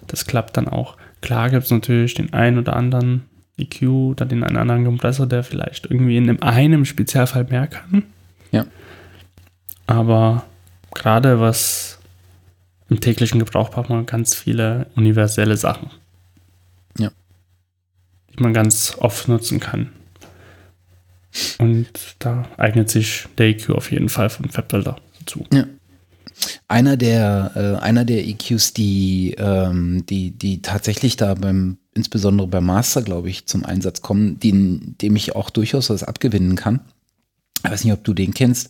das klappt dann auch. Klar gibt es natürlich den einen oder anderen E Q, dann den einen anderen Kompressor, der vielleicht irgendwie in einem Spezialfall mehr kann. Ja. Aber gerade was im täglichen Gebrauch braucht man ganz viele universelle Sachen. Ja. Die man ganz oft nutzen kann. Und da eignet sich der E Q auf jeden Fall von FabFilter dazu. Ja. Einer der, äh, einer der E Qs, die, ähm, die, die tatsächlich da beim, insbesondere beim Master, glaube ich, zum Einsatz kommen, den, dem ich auch durchaus was abgewinnen kann. Ich weiß nicht, ob du den kennst,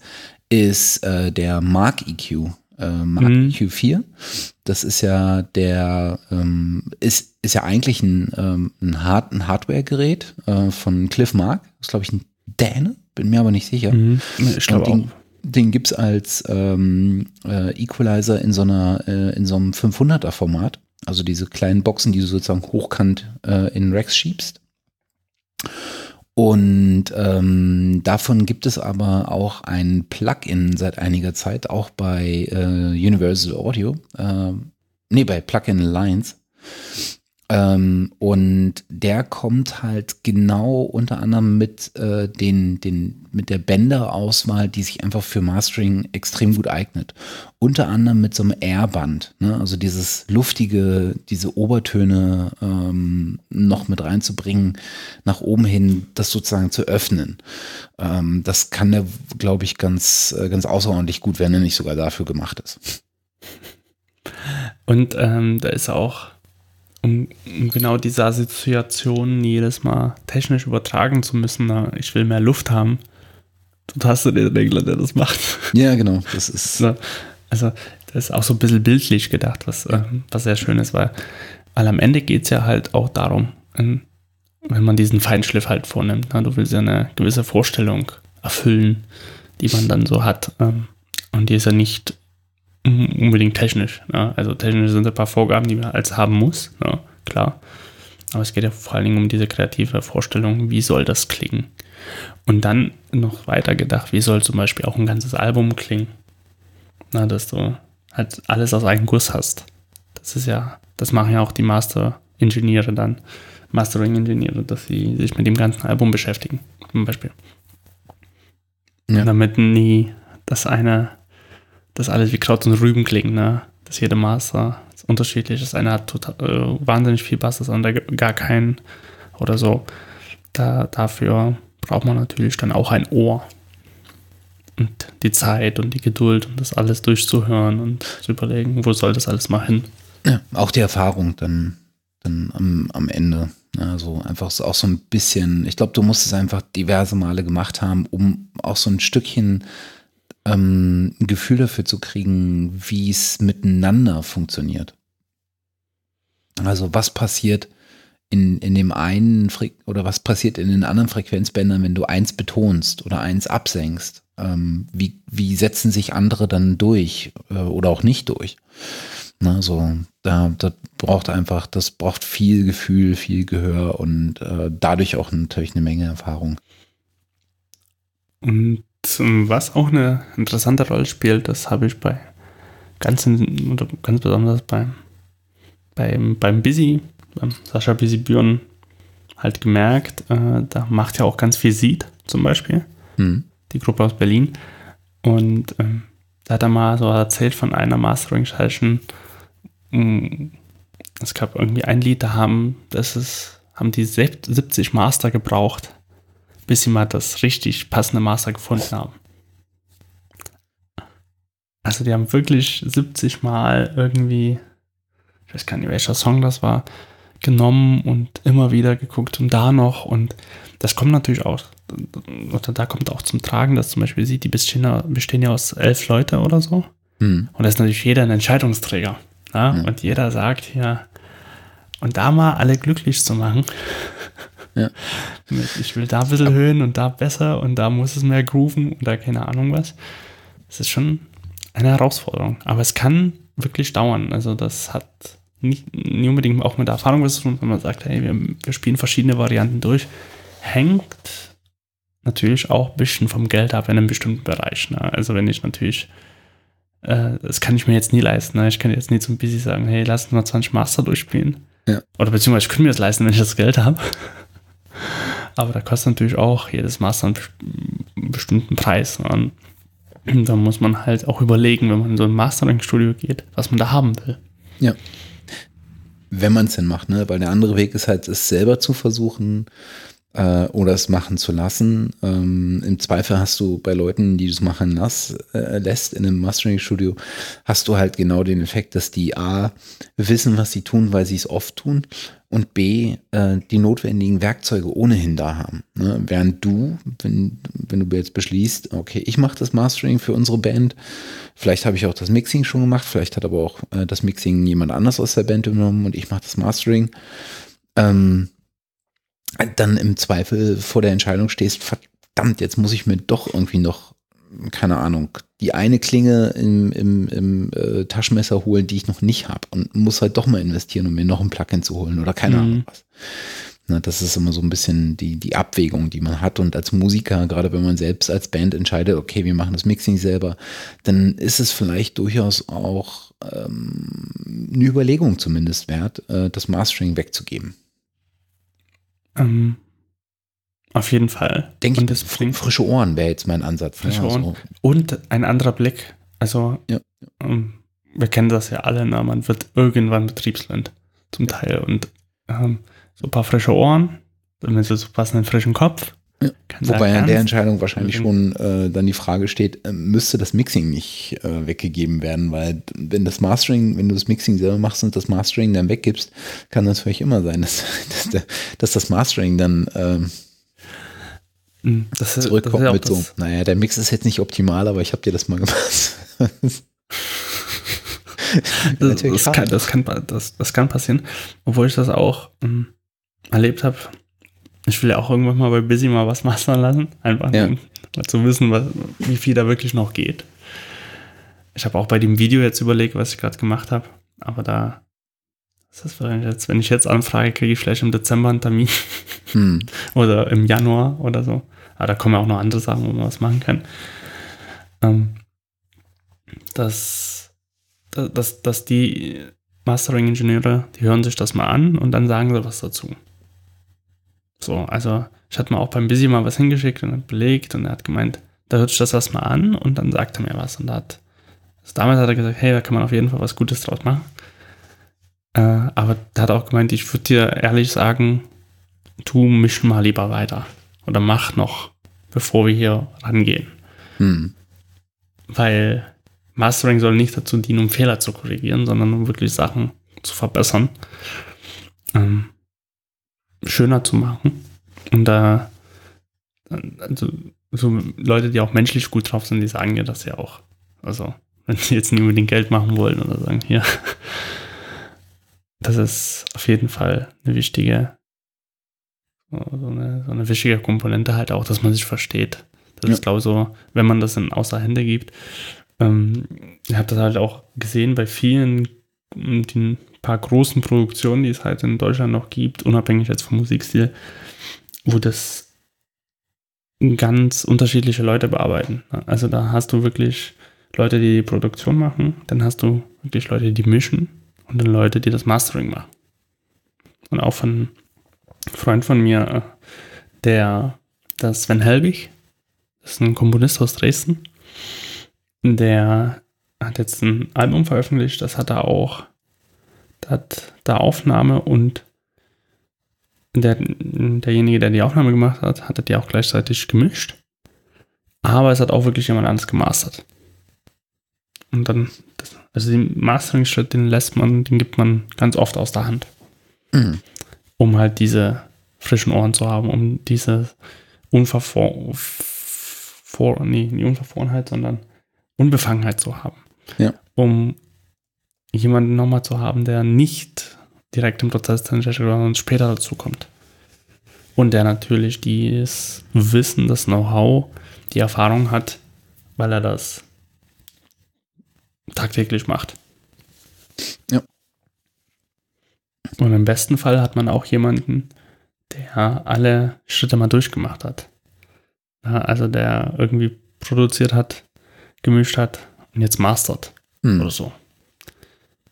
ist äh, der Mark E Q, äh, Mark mhm. E Q vier. Das ist ja der, ähm, ist, ist ja eigentlich ein, ähm, ein, Hard- ein Hardware-Gerät äh, von Cliff Mark. Das ist, glaube ich, ein Däne, bin mir aber nicht sicher. Mhm. Ich glaube auch. Den gibt es als ähm, äh, Equalizer in so einer, äh, in so einem fünfhunderter Format. Also diese kleinen Boxen, die du sozusagen hochkant äh, in Racks schiebst. Und ähm, davon gibt es aber auch ein Plugin seit einiger Zeit, auch bei äh, Universal Audio. Äh, nee, bei Plugin Alliance. Ähm, und der kommt halt genau unter anderem mit, äh, den, den, mit der Bänderauswahl, die sich einfach für Mastering extrem gut eignet. Unter anderem mit so einem Airband, ne? Also dieses luftige, diese Obertöne ähm, noch mit reinzubringen, nach oben hin, das sozusagen zu öffnen. Ähm, das kann der, glaube ich, ganz, ganz außerordentlich gut, wenn er nicht sogar dafür gemacht ist. Und ähm, da ist auch, Um, um genau diese Assoziationen jedes Mal technisch übertragen zu müssen, na, ich will mehr Luft haben, du hast den Regler, der das macht. Ja, genau. Das ist also, also das ist auch so ein bisschen bildlich gedacht, was, äh, was sehr schön ist, weil, weil am Ende geht es ja halt auch darum, wenn man diesen Feinschliff halt vornimmt, na, du willst ja eine gewisse Vorstellung erfüllen, die man dann so hat, ähm, und die ist ja nicht unbedingt technisch. Ne? Also technisch sind ein paar Vorgaben, die man als haben muss, ne? Klar. Aber es geht ja vor allen Dingen um diese kreative Vorstellung, wie soll das klingen? Und dann noch weiter gedacht, wie soll zum Beispiel auch ein ganzes Album klingen? Na, dass du halt alles aus einem Guss hast. Das ist ja, das machen ja auch die Master-Ingenieure dann, Mastering-Ingenieure, dass sie sich mit dem ganzen Album beschäftigen, zum Beispiel. Ja. Damit nie das eine dass alles wie Kraut und Rüben klingt, ne? Dass jede Master unterschiedlich ist. Einer hat total, äh, wahnsinnig viel Bass, das andere gar keinen oder so. Da, dafür braucht man natürlich dann auch ein Ohr und die Zeit und die Geduld, um das alles durchzuhören und zu überlegen, wo soll das alles mal hin. Ja, auch die Erfahrung dann, dann am, am Ende. Also einfach so, auch so ein bisschen, ich glaube, du musst es einfach diverse Male gemacht haben, um auch so ein Stückchen ein Gefühl dafür zu kriegen, wie es miteinander funktioniert. Also was passiert in, in dem einen Fre- oder was passiert in den anderen Frequenzbändern, wenn du eins betonst oder eins absenkst? Ähm, wie, wie setzen sich andere dann durch äh, oder auch nicht durch? Na, so, da, das braucht einfach, das braucht viel Gefühl, viel Gehör und äh, dadurch auch natürlich eine Menge Erfahrung. Und was auch eine interessante Rolle spielt, das habe ich bei ganzen, oder ganz besonders beim, beim, beim Busy, beim Sascha Busy Björn halt gemerkt. Äh, da macht ja auch ganz viel Seed zum Beispiel, mhm. die Gruppe aus Berlin. Und äh, da hat er mal so erzählt von einer Mastering-Session. Es gab irgendwie ein Lied, da haben, das ist, haben die siebzig Master gebraucht, bis sie mal das richtig passende Master gefunden haben. Also die haben wirklich siebzig Mal irgendwie, ich weiß gar nicht, welcher Song das war, genommen und immer wieder geguckt und da noch. Und das kommt natürlich auch, oder da kommt auch zum Tragen, dass zum Beispiel sie, die bestehen ja aus elf Leute oder so. Mhm. Und da ist natürlich jeder ein Entscheidungsträger. Ja? Mhm. Und jeder sagt ja, und da mal alle glücklich zu machen. Ja. Ich will da ein bisschen höhen und da besser und da muss es mehr grooven oder keine Ahnung was. Das ist schon eine Herausforderung, aber es kann wirklich dauern. Also das hat nicht, nicht unbedingt auch mit der Erfahrung was zu tun, wenn man sagt, hey, wir, wir spielen verschiedene Varianten durch. Hängt natürlich auch ein bisschen vom Geld ab in einem bestimmten Bereich. Ne? Also wenn ich natürlich, äh, das kann ich mir jetzt nie leisten. Ne? Ich kann jetzt nie zum Busy sagen, hey, lass uns mal zwanzig Master durchspielen. Ja. Oder beziehungsweise ich könnte mir das leisten, wenn ich das Geld habe. Aber da kostet natürlich auch jedes Master einen bestimmten Preis. Und da muss man halt auch überlegen, wenn man in so ein Mastering-Studio geht, was man da haben will. Ja. Wenn man es denn macht, ne? Weil der andere Weg ist halt, es selber zu versuchen äh, oder es machen zu lassen. Ähm, im Zweifel hast du bei Leuten, die es machen lass, äh, lässt in einem Mastering-Studio, hast du halt genau den Effekt, dass die A, wissen, was sie tun, weil sie es oft tun, und B, äh, die notwendigen Werkzeuge ohnehin da haben. Ne? Während du, wenn, wenn du jetzt beschließt, okay, ich mache das Mastering für unsere Band, vielleicht habe ich auch das Mixing schon gemacht, vielleicht hat aber auch äh, das Mixing jemand anders aus der Band übernommen und ich mache das Mastering, ähm, dann im Zweifel vor der Entscheidung stehst, verdammt, jetzt muss ich mir doch irgendwie noch, keine Ahnung, die eine Klinge im, im, im äh, Taschenmesser holen, die ich noch nicht habe und muss halt doch mal investieren, um mir noch ein Plugin zu holen oder keine mhm. Ahnung was. Das ist immer so ein bisschen die, die Abwägung, die man hat. Und als Musiker, gerade wenn man selbst als Band entscheidet, okay, wir machen das Mixing selber, dann ist es vielleicht durchaus auch ähm, eine Überlegung zumindest wert, äh, das Mastering wegzugeben. Ähm, auf jeden Fall. Denke ich, fr- frische Ohren wäre jetzt mein Ansatz. Frische ja, Ohren so. Und ein anderer Blick. Also ja. ähm, wir kennen das ja alle, ne? Man wird irgendwann betriebsblind zum ja. Teil und ähm, so ein paar frische Ohren, damit sie so passenden frischen Kopf. Ja. Wobei an der Entscheidung wahrscheinlich schon äh, dann die Frage steht, äh, müsste das Mixing nicht äh, weggegeben werden, weil wenn das Mastering, wenn du das Mixing selber machst und das Mastering dann weggibst, kann das natürlich immer sein, dass, dass, der, dass das Mastering dann ähm, das ist, zurückkommt das mit so, naja, der Mix ist jetzt nicht optimal, aber ich habe dir das mal gemacht. das, das, kann, das, kann, das, das kann passieren, obwohl ich das auch ähm, erlebt habe. Ich will ja auch irgendwann mal bei Busy mal was mastern lassen. Einfach ja. mal zu wissen, was, wie viel da wirklich noch geht. Ich habe auch bei dem Video jetzt überlegt, was ich gerade gemacht habe. Aber da ist das vielleicht jetzt, wenn ich jetzt anfrage, kriege ich vielleicht im Dezember einen Termin. Hm. Oder im Januar oder so. Aber da kommen ja auch noch andere Sachen, wo man was machen kann. Ähm, dass, dass, dass die Mastering-Ingenieure, die hören sich das mal an und dann sagen sie was dazu. So, also ich hatte mir auch beim Busy mal was hingeschickt und belegt und er hat gemeint, da hört sich das erstmal an und dann sagt er mir was. Und da hat, also damals hat er gesagt, hey, da kann man auf jeden Fall was Gutes draus machen. Äh, aber da hat er auch gemeint, ich würde dir ehrlich sagen, tu misch mal lieber weiter oder mach noch, bevor wir hier rangehen. Hm. Weil Mastering soll nicht dazu dienen, um Fehler zu korrigieren, sondern um wirklich Sachen zu verbessern. Ähm, schöner zu machen und da äh, also so Leute, die auch menschlich gut drauf sind, die sagen ja das ja auch. Also wenn sie jetzt nicht unbedingt Geld machen wollen oder sagen, hier, das ist auf jeden Fall eine wichtige so eine, so eine wichtige Komponente halt auch, dass man sich versteht. Das ja. ist glaube ich so, wenn man das in außer Hände gibt. Ähm, ich habe das halt auch gesehen bei vielen den paar großen Produktionen, die es halt in Deutschland noch gibt, unabhängig jetzt vom Musikstil, wo das ganz unterschiedliche Leute bearbeiten. Also da hast du wirklich Leute, die die Produktion machen, dann hast du wirklich Leute, die mischen und dann Leute, die das Mastering machen. Und auch von einem Freund von mir, der, der Sven Helbig, das ist ein Komponist aus Dresden, der hat jetzt ein Album veröffentlicht, das hat er auch hat da Aufnahme und der, derjenige, der die Aufnahme gemacht hat, hat die auch gleichzeitig gemischt. Aber es hat auch wirklich jemand anderes gemastert. Und dann, das, also den Mastering-Schritt, den lässt man, den gibt man ganz oft aus der Hand. Mhm. Um halt diese frischen Ohren zu haben, um diese Unverfor- vor, nee, nicht Unverfrorenheit, sondern Unbefangenheit zu haben. Ja. Um jemanden nochmal zu haben, der nicht direkt im Prozess drin steckt, sondern später dazu kommt. Und der natürlich dieses Wissen, das Know-how, die Erfahrung hat, weil er das tagtäglich macht. Ja. Und im besten Fall hat man auch jemanden, der alle Schritte mal durchgemacht hat. Also der irgendwie produziert hat, gemischt hat und jetzt mastert hm. oder so.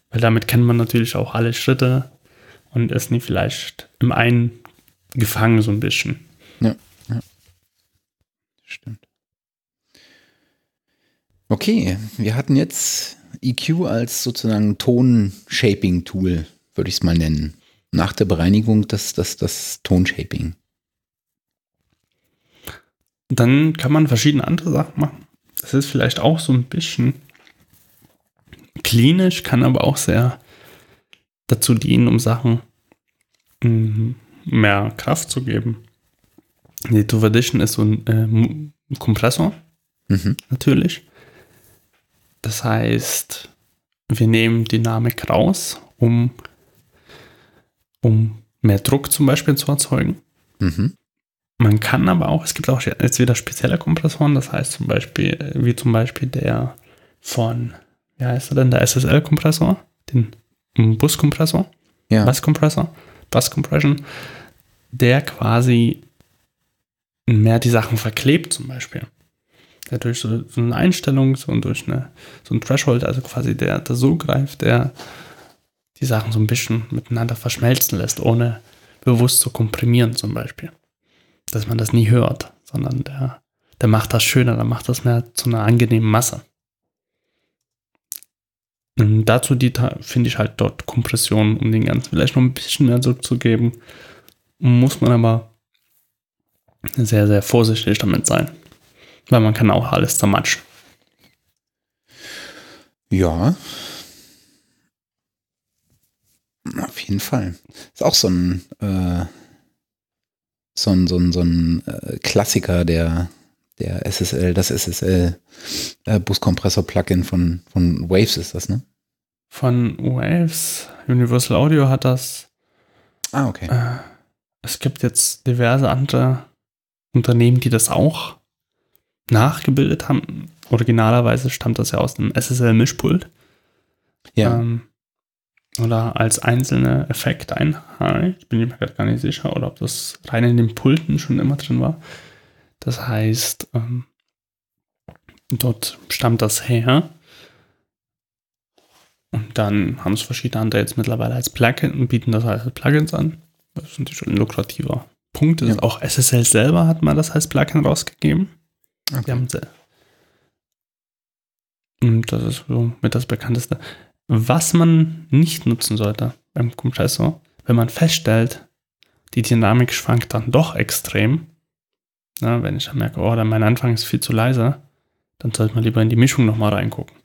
Weil damit kennt man natürlich auch alle Schritte und ist nicht vielleicht im einen gefangen so ein bisschen. Ja, ja. Stimmt. Okay, wir hatten jetzt E Q als sozusagen Ton-Shaping-Tool, würde ich es mal nennen. Nach der Bereinigung das, das, das Ton-Shaping. Dann kann man verschiedene andere Sachen machen. Das ist vielleicht auch so ein bisschen klinisch, kann aber auch sehr dazu dienen, um Sachen mh, mehr Kraft zu geben. Die Tuverdition ist so ein äh, Kompressor, mhm. natürlich. Das heißt, wir nehmen Dynamik raus, um, um mehr Druck zum Beispiel zu erzeugen. Mhm. Man kann aber auch, es gibt auch jetzt wieder spezielle Kompressoren, das heißt zum Beispiel, wie zum Beispiel der von Wie heißt er denn? Der S S L-Kompressor, den Bus-Kompressor, ja. Bass-Kompressor, Bass-Compression. der quasi mehr die Sachen verklebt zum Beispiel. Der durch so, so eine Einstellung so und durch eine, so ein Threshold, also quasi der, der so greift, der die Sachen so ein bisschen miteinander verschmelzen lässt, ohne bewusst zu komprimieren zum Beispiel. Dass man das nie hört, sondern der, der macht das schöner, der macht das mehr zu einer angenehmen Masse. Und dazu die finde ich halt dort Kompression, um den ganzen vielleicht noch ein bisschen mehr zurückzugeben. Muss man aber sehr, sehr vorsichtig damit sein. Weil man kann auch alles zermatschen. Ja. Auf jeden Fall. Ist auch so ein äh, so ein, so ein, so ein äh, Klassiker der, der S S L, das S S L äh, Buskompressor-Plugin von, von Waves ist das, ne? Von Waves. Universal Audio hat das. Ah, okay. Äh, es gibt jetzt diverse andere Unternehmen, die das auch nachgebildet haben. Originalerweise stammt das ja aus einem S S L-Mischpult. Ja. Ähm, oder als einzelne Effekteinheit. Bin ich mir gerade gar nicht sicher, oder ob das rein in den Pulten schon immer drin war. Das heißt, ähm, dort stammt das her. Und dann haben es verschiedene andere jetzt mittlerweile als Plugin und bieten das als Plugins an. Das ist natürlich ein lukrativer Punkt. Ja. Auch S S L selber hat mal das als Plugin rausgegeben. Okay. Die haben sehr. Und das ist so mit das Bekannteste. Was man nicht nutzen sollte beim Kompressor, wenn man feststellt, die Dynamik schwankt dann doch extrem. Na, wenn ich dann merke, oh, dann mein Anfang ist viel zu leise, dann sollte man lieber in die Mischung nochmal reingucken.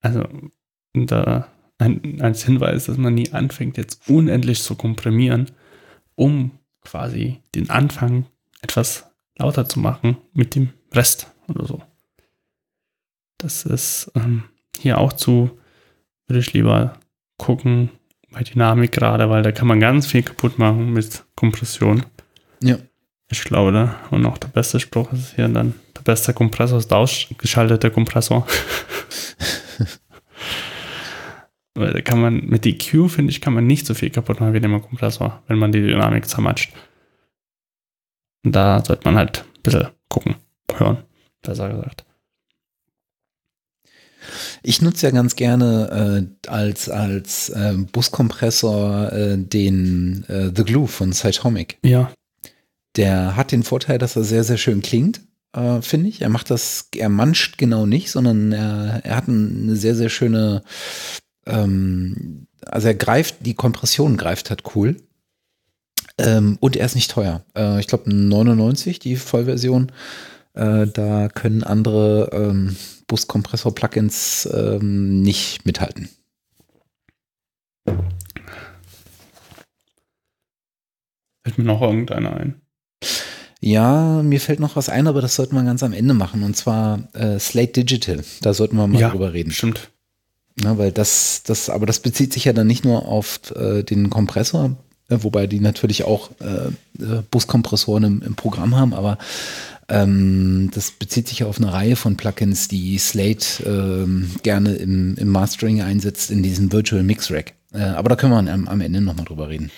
Also da ein, als Hinweis, dass man nie anfängt, jetzt unendlich zu komprimieren, um quasi den Anfang etwas lauter zu machen mit dem Rest oder so. Das ist ähm, hier auch zu, würde ich lieber gucken bei Dynamik gerade, weil da kann man ganz viel kaputt machen mit Kompression. Ja. Ich glaube, da, und auch der beste Spruch ist hier dann, der beste Kompressor ist der ausgeschaltete Kompressor. Weil da kann man, mit E Q, finde ich, kann man nicht so viel kaputt machen wie mit dem Kompressor, wenn man die Dynamik zermatscht. Und da sollte man halt ein bisschen gucken, hören, besser gesagt. Ich nutze ja ganz gerne äh, als, als äh, Buskompressor äh, den äh, The Glue von Cytomic. Ja. Der hat den Vorteil, dass er sehr, sehr schön klingt, äh, finde ich. Er macht das, er manscht genau nicht, sondern er, er hat eine sehr, sehr schöne, ähm, also er greift, die Kompression greift halt cool. Ähm, und er ist nicht teuer. Äh, ich glaube neunundneunzig, die Vollversion. Äh, da können andere ähm, Buskompressor-Plugins ähm, nicht mithalten. Fällt mir noch irgendeiner ein? Ja, mir fällt noch was ein, aber das sollten wir ganz am Ende machen. Und zwar äh, Slate Digital. Da sollten wir mal ja, drüber reden. Stimmt. Na, weil das, das, aber das bezieht sich ja dann nicht nur auf äh, den Kompressor, äh, wobei die natürlich auch äh, äh, Buskompressoren im, im Programm haben, aber ähm, das bezieht sich ja auf eine Reihe von Plugins, die Slate äh, gerne im, im Mastering einsetzt, in diesem Virtual Mix Rack. Äh, aber da können wir am, am Ende nochmal drüber reden.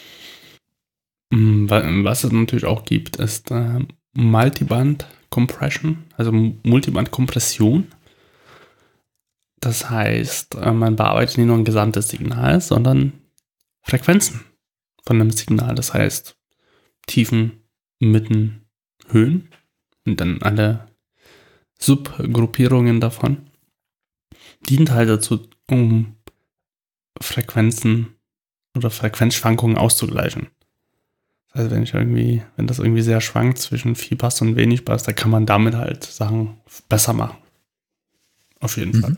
Was es natürlich auch gibt, ist äh, Multiband-Compression, also Multiband-Kompression. Das heißt, äh, man bearbeitet nicht nur ein gesamtes Signal, sondern Frequenzen von einem Signal. Das heißt, Tiefen, Mitten, Höhen und dann alle Subgruppierungen davon. Dient halt dazu, um Frequenzen oder Frequenzschwankungen auszugleichen. Also wenn ich irgendwie, wenn das irgendwie sehr schwankt zwischen viel Bass und wenig Bass, da kann man damit halt Sachen besser machen. Auf jeden mhm. Fall.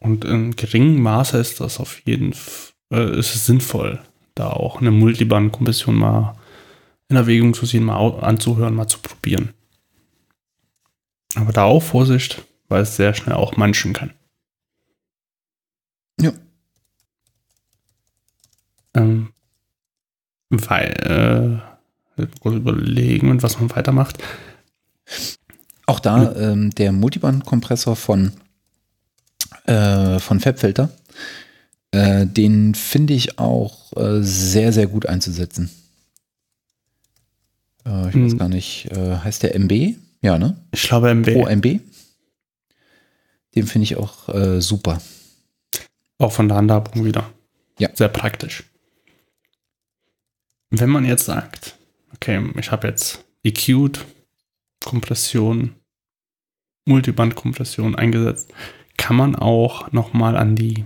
Und in geringem Maße ist das auf jeden Fall, äh, ist es sinnvoll, da auch eine Multiband-Kompression mal in Erwägung zu ziehen, mal anzuhören, mal zu probieren. Aber da auch Vorsicht, weil es sehr schnell auch manchen kann. Ja. Ähm. Weil, äh, überlegen und was man weitermacht. Auch da ähm, der Multiband-Kompressor von, äh, von FabFilter, äh, den finde ich auch äh, sehr, sehr gut einzusetzen. Ich hm. weiß gar nicht, äh, heißt der M B? Ja, ne? Ich glaube M B. Pro M B. Den finde ich auch äh, super. Auch von der Handhabung wieder. Ja. Sehr praktisch. Wenn man jetzt sagt, okay, ich habe jetzt E Q'd, Kompression, Multiband-Kompression eingesetzt, kann man auch nochmal an die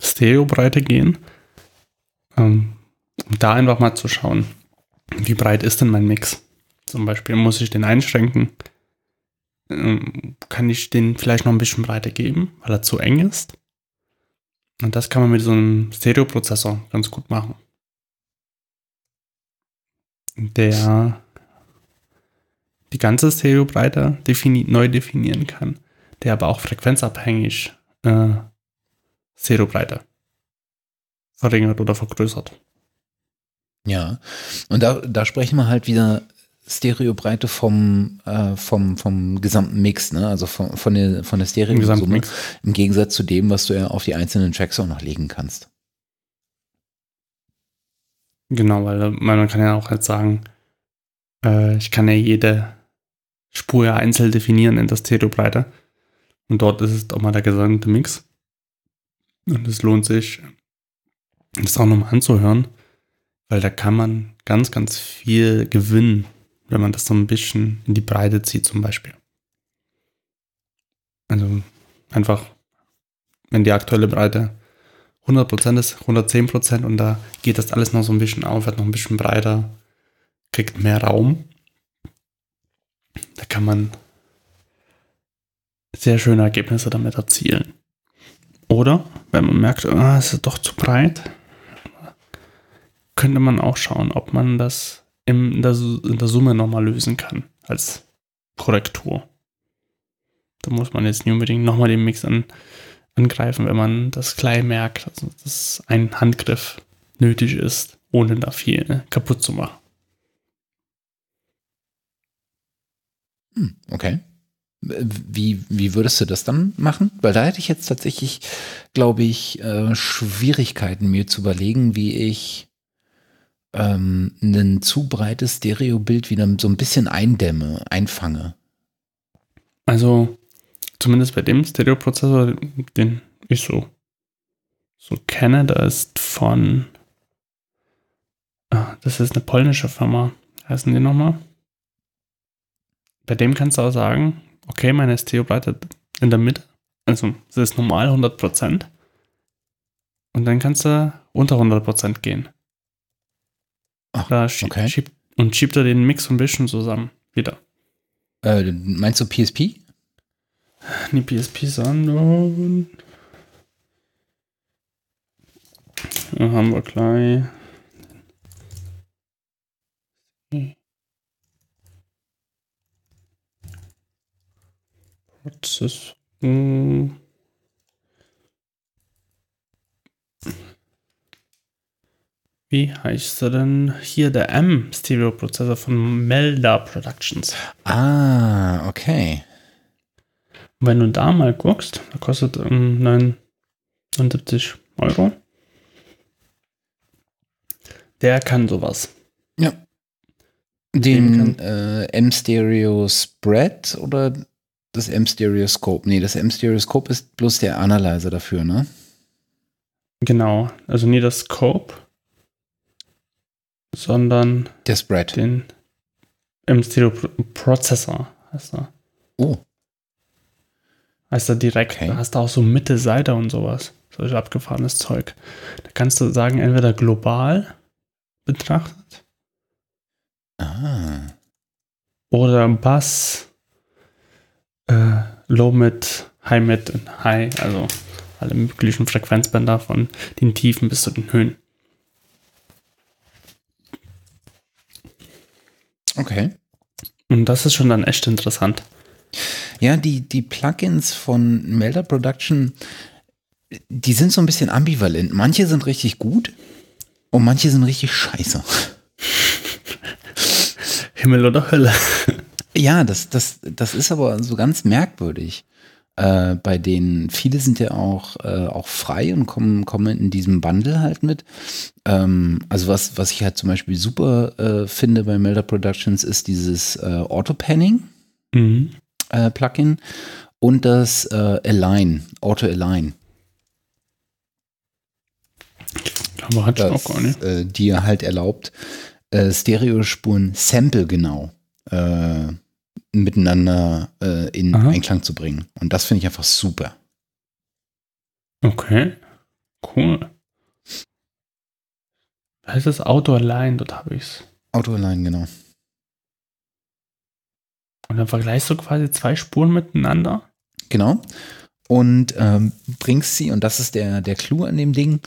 Stereobreite gehen, um da einfach mal zu schauen, wie breit ist denn mein Mix? Zum Beispiel, muss ich den einschränken? Kann ich den vielleicht noch ein bisschen breiter geben, weil er zu eng ist? Und das kann man mit so einem Stereoprozessor ganz gut machen. Der die ganze Stereobreite defini- neu definieren kann, der aber auch frequenzabhängig äh, Stereobreite verringert oder vergrößert. Ja, und da, da sprechen wir halt wieder Stereobreite vom, äh, vom, vom gesamten Mix, ne? Also von, von der, von der Stereo-Summe, im Gegensatz zu dem, was du ja auf die einzelnen Tracks auch noch legen kannst. Genau, weil man kann ja auch halt sagen, äh, ich kann ja jede Spur ja einzeln definieren in der Stereobreite und dort ist es auch mal der gesamte Mix. Und es lohnt sich, das auch nochmal anzuhören, weil da kann man ganz, ganz viel gewinnen, wenn man das so ein bisschen in die Breite zieht zum Beispiel. Also einfach, wenn die aktuelle Breite hundert Prozent ist, hundertzehn Prozent und da geht das alles noch so ein bisschen auf, wird noch ein bisschen breiter, kriegt mehr Raum. Da kann man sehr schöne Ergebnisse damit erzielen. Oder, wenn man merkt, ah, es ist doch zu breit, könnte man auch schauen, ob man das in der, in der Summe nochmal lösen kann, als Korrektur. Da muss man jetzt nicht unbedingt nochmal den Mix an, angreifen, wenn man das gleich merkt, also dass ein Handgriff nötig ist, ohne da viel kaputt zu machen. Hm, okay. Wie, wie würdest du das dann machen? Weil da hätte ich jetzt tatsächlich, glaube ich, äh, Schwierigkeiten, mir zu überlegen, wie ich ähm, ein zu breites Stereobild wieder so ein bisschen eindämme, einfange. Also zumindest bei dem Stereoprozessor, den ich so, so kenne, da ist von, ah, das ist eine polnische Firma, heißen die nochmal? Bei dem kannst du auch sagen, okay, meine Stereobreite in der Mitte, also es ist normal hundert Prozent und dann kannst du unter hundert Prozent gehen. Ach, da schieb, okay. schieb, und schiebt er den Mix ein bisschen zusammen wieder. Äh, meinst du P S P? Nee, P S P, sondern da haben wir gleich hm. Prozess. Hm. Wie heißt er denn? Hier der M-Stereo-Prozessor von Melda Productions. Ah, okay. Wenn du da mal guckst, der kostet ähm, neunundsiebzig Euro. Der kann sowas. Ja. Den, Den äh, M-Stereo Spread oder das M-Stereo Scope? Nee, das M-Stereo Scope ist bloß der Analyzer dafür, ne? Genau. Also nie das Scope, sondern der Spread. Den M-Stereo Prozessor heißt er. Oh. Heißt da direkt, okay. Da hast du auch so Mitte, Seite und sowas. Solch abgefahrenes Zeug. Da kannst du sagen, entweder global betrachtet. Ah. Oder Bass, äh, Low Mid, High Mid und High. Also alle möglichen Frequenzbänder von den Tiefen bis zu den Höhen. Okay. Und das ist schon dann echt interessant. Ja, die, die Plugins von Melda Production, die sind so ein bisschen ambivalent. Manche sind richtig gut und manche sind richtig scheiße. Himmel oder Hölle. Ja, das, das, das ist aber so ganz merkwürdig. Äh, bei denen viele sind ja auch, äh, auch frei und kommen, kommen in diesem Bundle halt mit. Ähm, also was, was ich halt zum Beispiel super äh, finde bei Melder Productions ist dieses äh, Auto-Panning mhm. äh, Plugin und das äh, Align, Auto-Align. Aber hat das, auch gar nicht. Äh, die halt erlaubt, äh, Stereospuren Sample-genau äh, miteinander äh, in Aha. Einklang zu bringen. Und das finde ich einfach super. Okay, cool. Da ist das Auto-Align, dort habe ich es. Auto-Align, genau. Und dann vergleichst du quasi zwei Spuren miteinander? Genau. Und ähm, bringst sie, und das ist der, der Clou an dem Ding,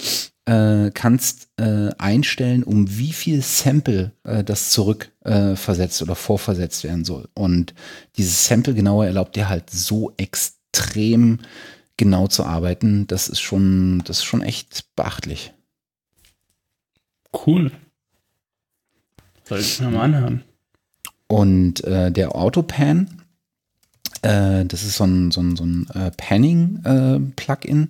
äh, kannst äh, einstellen, um wie viel Sample äh, das zurückversetzt äh, oder vorversetzt werden soll. Und dieses Sample genauer erlaubt dir halt so extrem genau zu arbeiten. Das ist schon, das ist schon echt beachtlich. Cool. Soll ich mir mal anhören. Und äh, der Autopan, äh, das ist so ein, so ein, so ein äh, Panning-Plugin, äh,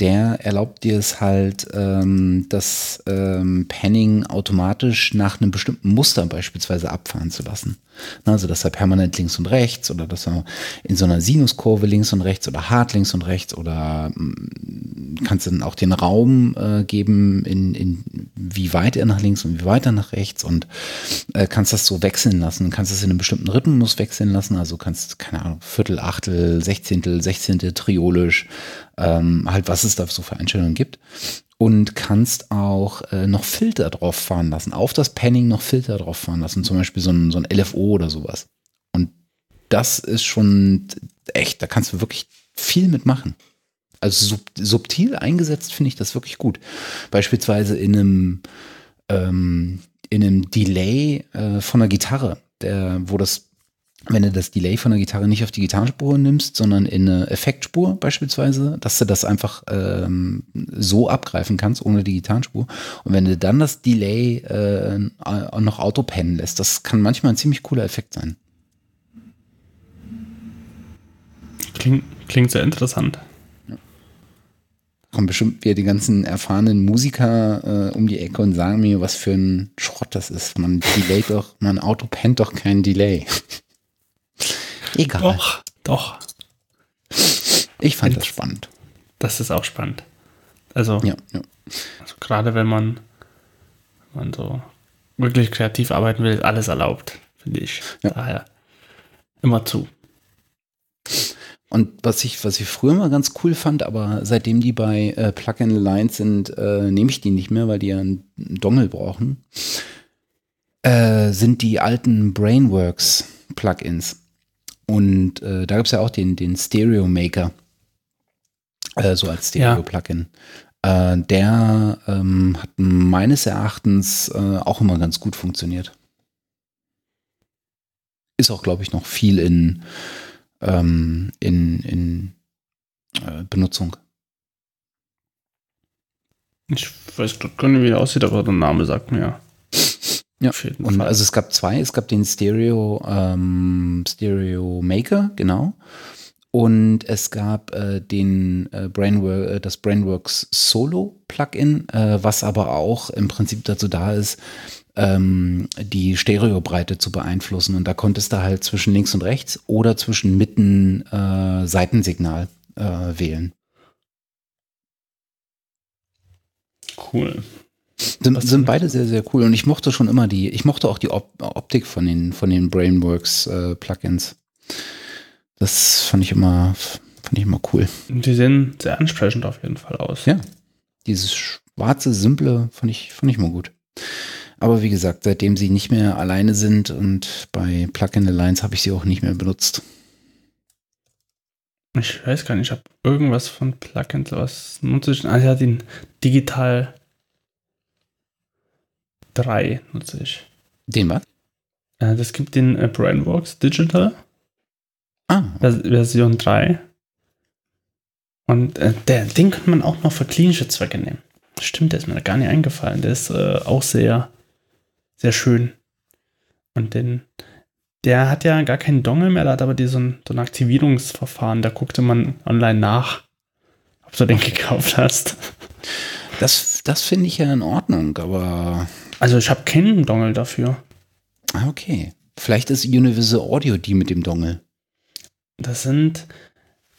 der erlaubt dir es halt, ähm, das ähm, Panning automatisch nach einem bestimmten Muster beispielsweise abfahren zu lassen. Also, dass er permanent links und rechts oder dass er in so einer Sinuskurve links und rechts oder hart links und rechts oder ähm, kannst du dann auch den Raum äh, geben, in, in wie weit er nach links und wie weit er nach rechts und äh, kannst das so wechseln lassen, kannst das in einem bestimmten Rhythmus wechseln lassen, also kannst, keine Ahnung, Viertel, Achtel, Sechzehntel, Sechzehntel, triolisch, Ähm, halt, was es da so für Einstellungen gibt. Und kannst auch äh, noch Filter drauf fahren lassen, auf das Panning noch Filter drauf fahren lassen, zum Beispiel so ein, so ein L F O oder sowas. Und das ist schon echt, da kannst du wirklich viel mitmachen. Also sub, subtil eingesetzt finde ich das wirklich gut. Beispielsweise in einem, ähm, in einem Delay äh, von einer Gitarre, der, wo das wenn du das Delay von der Gitarre nicht auf die Gitarrenspur nimmst, sondern in eine Effektspur beispielsweise, dass du das einfach ähm, so abgreifen kannst, ohne die Gitarrenspur. Und wenn du dann das Delay äh, noch autopannen lässt, das kann manchmal ein ziemlich cooler Effekt sein. Klingt, klingt sehr interessant. Ja. Kommen bestimmt wieder die ganzen erfahrenen Musiker äh, um die Ecke und sagen mir, was für ein Schrott das ist. Man delayt doch, man autopannt doch kein Delay. Egal. Doch, doch. Ich fand das spannend. Das ist auch spannend. Also, ja, ja. Also gerade wenn man, wenn man so wirklich kreativ arbeiten will, ist alles erlaubt, finde ich. Ja. Daher immer zu. Und was ich, was ich früher mal ganz cool fand, aber seitdem die bei äh, Plugin Alliance sind, äh, nehme ich die nicht mehr, weil die ja einen Dongle brauchen, äh, sind die alten Brainworks Plugins. Und äh, da gibt es ja auch den, den Stereo Maker, äh, so als Stereo-Plugin. Ja. Äh, der ähm, hat meines Erachtens äh, auch immer ganz gut funktioniert. Ist auch, glaube ich, noch viel in, ähm, in, in äh, Benutzung. Ich weiß gar nicht, wie der aussieht, aber der Name sagt mir ja. Ja, und also es gab zwei, es gab den Stereo, ähm, Stereo Maker, genau, und es gab äh, den äh, Brainworks, das Brainworks Solo Plugin, äh, was aber auch im Prinzip dazu da ist, ähm, die Stereobreite zu beeinflussen, und da konntest du halt zwischen links und rechts oder zwischen mitten äh, Seitensignal äh, wählen. Cool. Sind, sind beide sehr, sehr cool, und ich mochte schon immer die, ich mochte auch die Op- Optik von den, von den Brainworks äh, Plugins. Das fand ich immer, fand ich immer cool. Die sehen sehr ansprechend auf jeden Fall aus. Ja, dieses schwarze, simple fand ich, fand ich immer gut. Aber wie gesagt, seitdem sie nicht mehr alleine sind und bei Plugin Alliance habe ich sie auch nicht mehr benutzt. Ich weiß gar nicht, ich habe irgendwas von Plugins, was nutze ich? Also ja, den digital drei nutze ich. Den was? Das gibt den Brainworks Digital. Ah. Okay. Version drei. Und äh, der, den könnte man auch noch für klinische Zwecke nehmen. Stimmt, der ist mir gar nicht eingefallen. Der ist äh, auch sehr, sehr schön. Und den, der hat ja gar keinen Dongle mehr, der hat aber die, so, ein, so ein Aktivierungsverfahren, da guckte man online nach, ob du den gekauft hast. Das, das finde ich ja in Ordnung, aber... Also ich habe keinen Dongle dafür. Ah, okay. Vielleicht ist Universal Audio die mit dem Dongle. Das sind...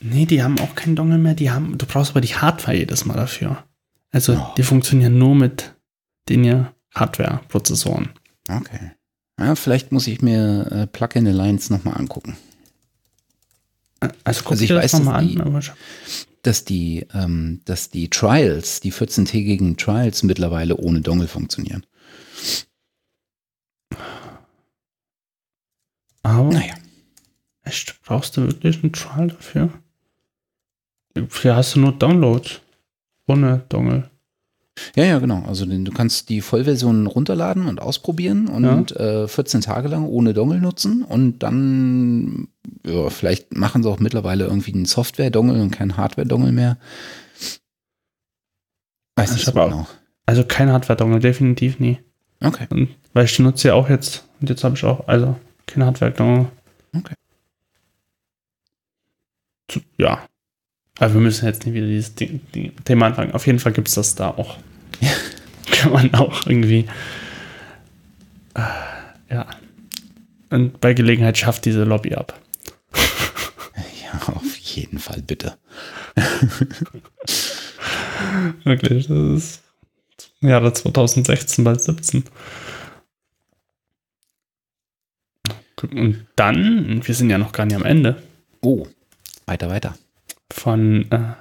Nee, die haben auch keinen Dongle mehr. Die haben, du brauchst aber die Hardware jedes Mal dafür. Also oh. die funktionieren nur mit den hier Hardware-Prozessoren. Okay. Ja, vielleicht muss ich mir äh, Plugin Alliance nochmal angucken. Also guck also ich dir das nochmal an. Aber dass die, ähm, dass die Trials, die vierzehntägigen Trials mittlerweile ohne Dongle funktionieren. Aber naja. Echt, brauchst du wirklich einen Trial dafür? Hier hast du nur Downloads. Ohne Dongle. Ja, ja, genau. Also du kannst die Vollversion runterladen und ausprobieren und ja. äh, vierzehn Tage lang ohne Dongle nutzen und dann, ja, vielleicht machen sie auch mittlerweile irgendwie einen Software-Dongle und keinen Hardware-Dongle mehr. Weiß ich nicht so genau. Also kein Hardware-Dongle, definitiv nie. Okay. Und, weil ich nutze ja auch jetzt und jetzt habe ich auch, also kein Hardware-Dongle. Okay. Ja. Aber wir müssen jetzt nicht wieder dieses Ding, Ding, Thema anfangen. Auf jeden Fall gibt es das da auch. Kann man auch irgendwie. Äh, ja. Und bei Gelegenheit schafft diese Lobby ab. Ja, auf jeden Fall, bitte. Wirklich, das ist im Jahre zwanzig sechzehn, bald siebzehn. Und dann, wir sind ja noch gar nicht am Ende. Oh, weiter, weiter. Von äh,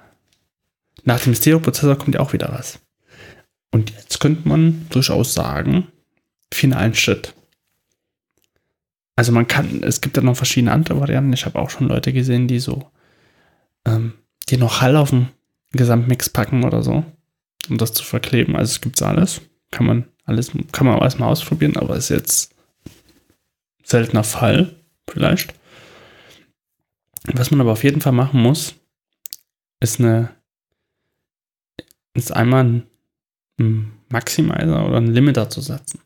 nach dem Stereo-Prozessor kommt ja auch wieder was. Und jetzt könnte man durchaus sagen, finalen Schritt. Also man kann, es gibt ja noch verschiedene andere Varianten. Ich habe auch schon Leute gesehen, die so, ähm, die noch Hall auf den Gesamtmix packen oder so, um das zu verkleben. Also es gibt's alles. Kann man alles, kann man auch erstmal ausprobieren, aber ist jetzt seltener Fall, vielleicht. Was man aber auf jeden Fall machen muss, ist eine ist einmal ein, ein Maximizer oder ein Limiter zu setzen.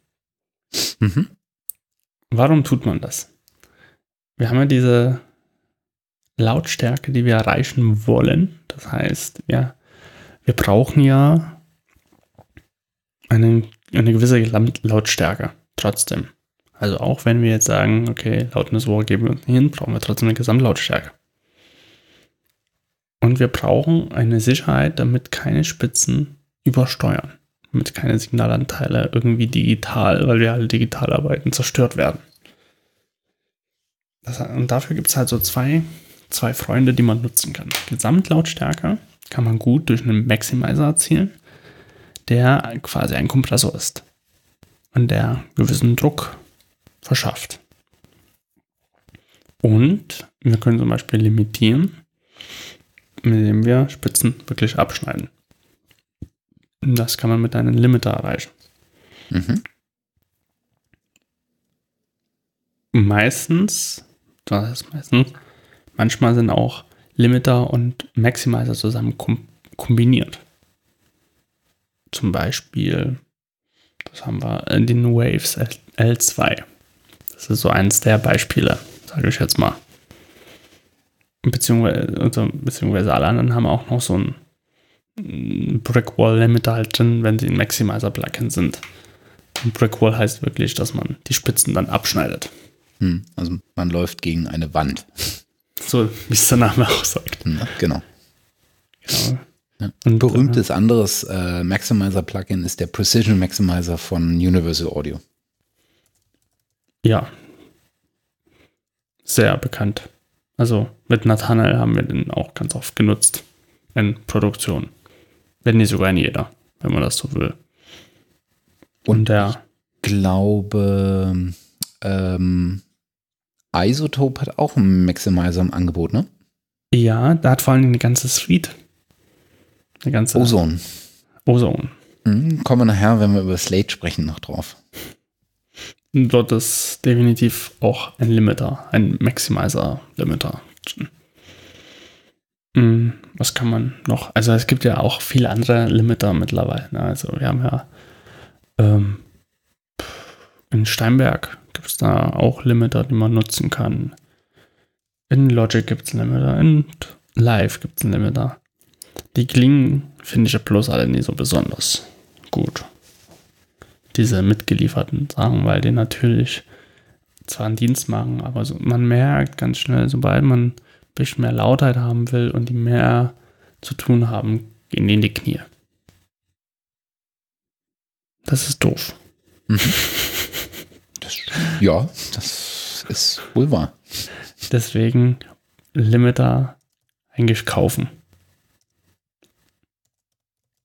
Mhm. Warum tut man das? Wir haben ja diese Lautstärke, die wir erreichen wollen. Das heißt, ja, wir brauchen ja eine, eine gewisse Lautstärke trotzdem. Also auch wenn wir jetzt sagen, okay, Loudness War geben wir uns nicht hin, brauchen wir trotzdem eine Gesamtlautstärke. Und wir brauchen eine Sicherheit, damit keine Spitzen übersteuern, damit keine Signalanteile irgendwie digital, weil wir alle digital arbeiten, zerstört werden. Das, und dafür gibt es halt so zwei, zwei Freunde, die man nutzen kann. Gesamtlautstärke kann man gut durch einen Maximizer erzielen, der quasi ein Kompressor ist und der gewissen Druck verschafft. Und wir können zum Beispiel limitieren, indem wir Spitzen wirklich abschneiden. Das kann man mit einem Limiter erreichen. Mhm. Meistens, das heißt meistens, manchmal sind auch Limiter und Maximizer zusammen kom- kombiniert. Zum Beispiel, das haben wir in den Waves L zwei. Das ist so eins der Beispiele, sage ich jetzt mal. Beziehungsweise, beziehungsweise alle anderen haben auch noch so ein Brickwall-Limiter halt drin, wenn sie ein Maximizer-Plugin sind. Und Brickwall heißt wirklich, dass man die Spitzen dann abschneidet. Hm, also man läuft gegen eine Wand. So, wie es der Name auch sagt. Ja, genau. Genau. Ja. Ein berühmtes äh, anderes äh, Maximizer-Plugin ist der Precision Maximizer von Universal Audio. Ja. Sehr bekannt. Also mit Nathanael haben wir den auch ganz oft genutzt in Produktion. Wenn nicht sogar in jeder, wenn man das so will. Und, Und der ich glaube, ähm, Isotope hat auch einen Maximizer im Angebot, ne? Ja, da hat vor allem eine ganze Suite. Eine ganze Ozone. Ozone. Mhm, kommen wir nachher, wenn wir über Slate sprechen, noch drauf. Dort ist definitiv auch ein Limiter, ein Maximizer-Limiter. Was kann man noch? Also es gibt ja auch viele andere Limiter mittlerweile. Also wir haben ja ähm, In Steinberg gibt es da auch Limiter, die man nutzen kann. In Logic gibt es Limiter, in Live gibt es Limiter. Die klingen, finde ich ja bloß alle nicht so besonders gut. Diese mitgelieferten Sachen, weil die natürlich zwar einen Dienst machen, aber so, man merkt ganz schnell, sobald man ein bisschen mehr Lautheit haben will und die mehr zu tun haben, gehen die in die Knie. Das ist doof. Mhm. Das, ja, das ist wohl wahr. Deswegen Limiter eigentlich kaufen.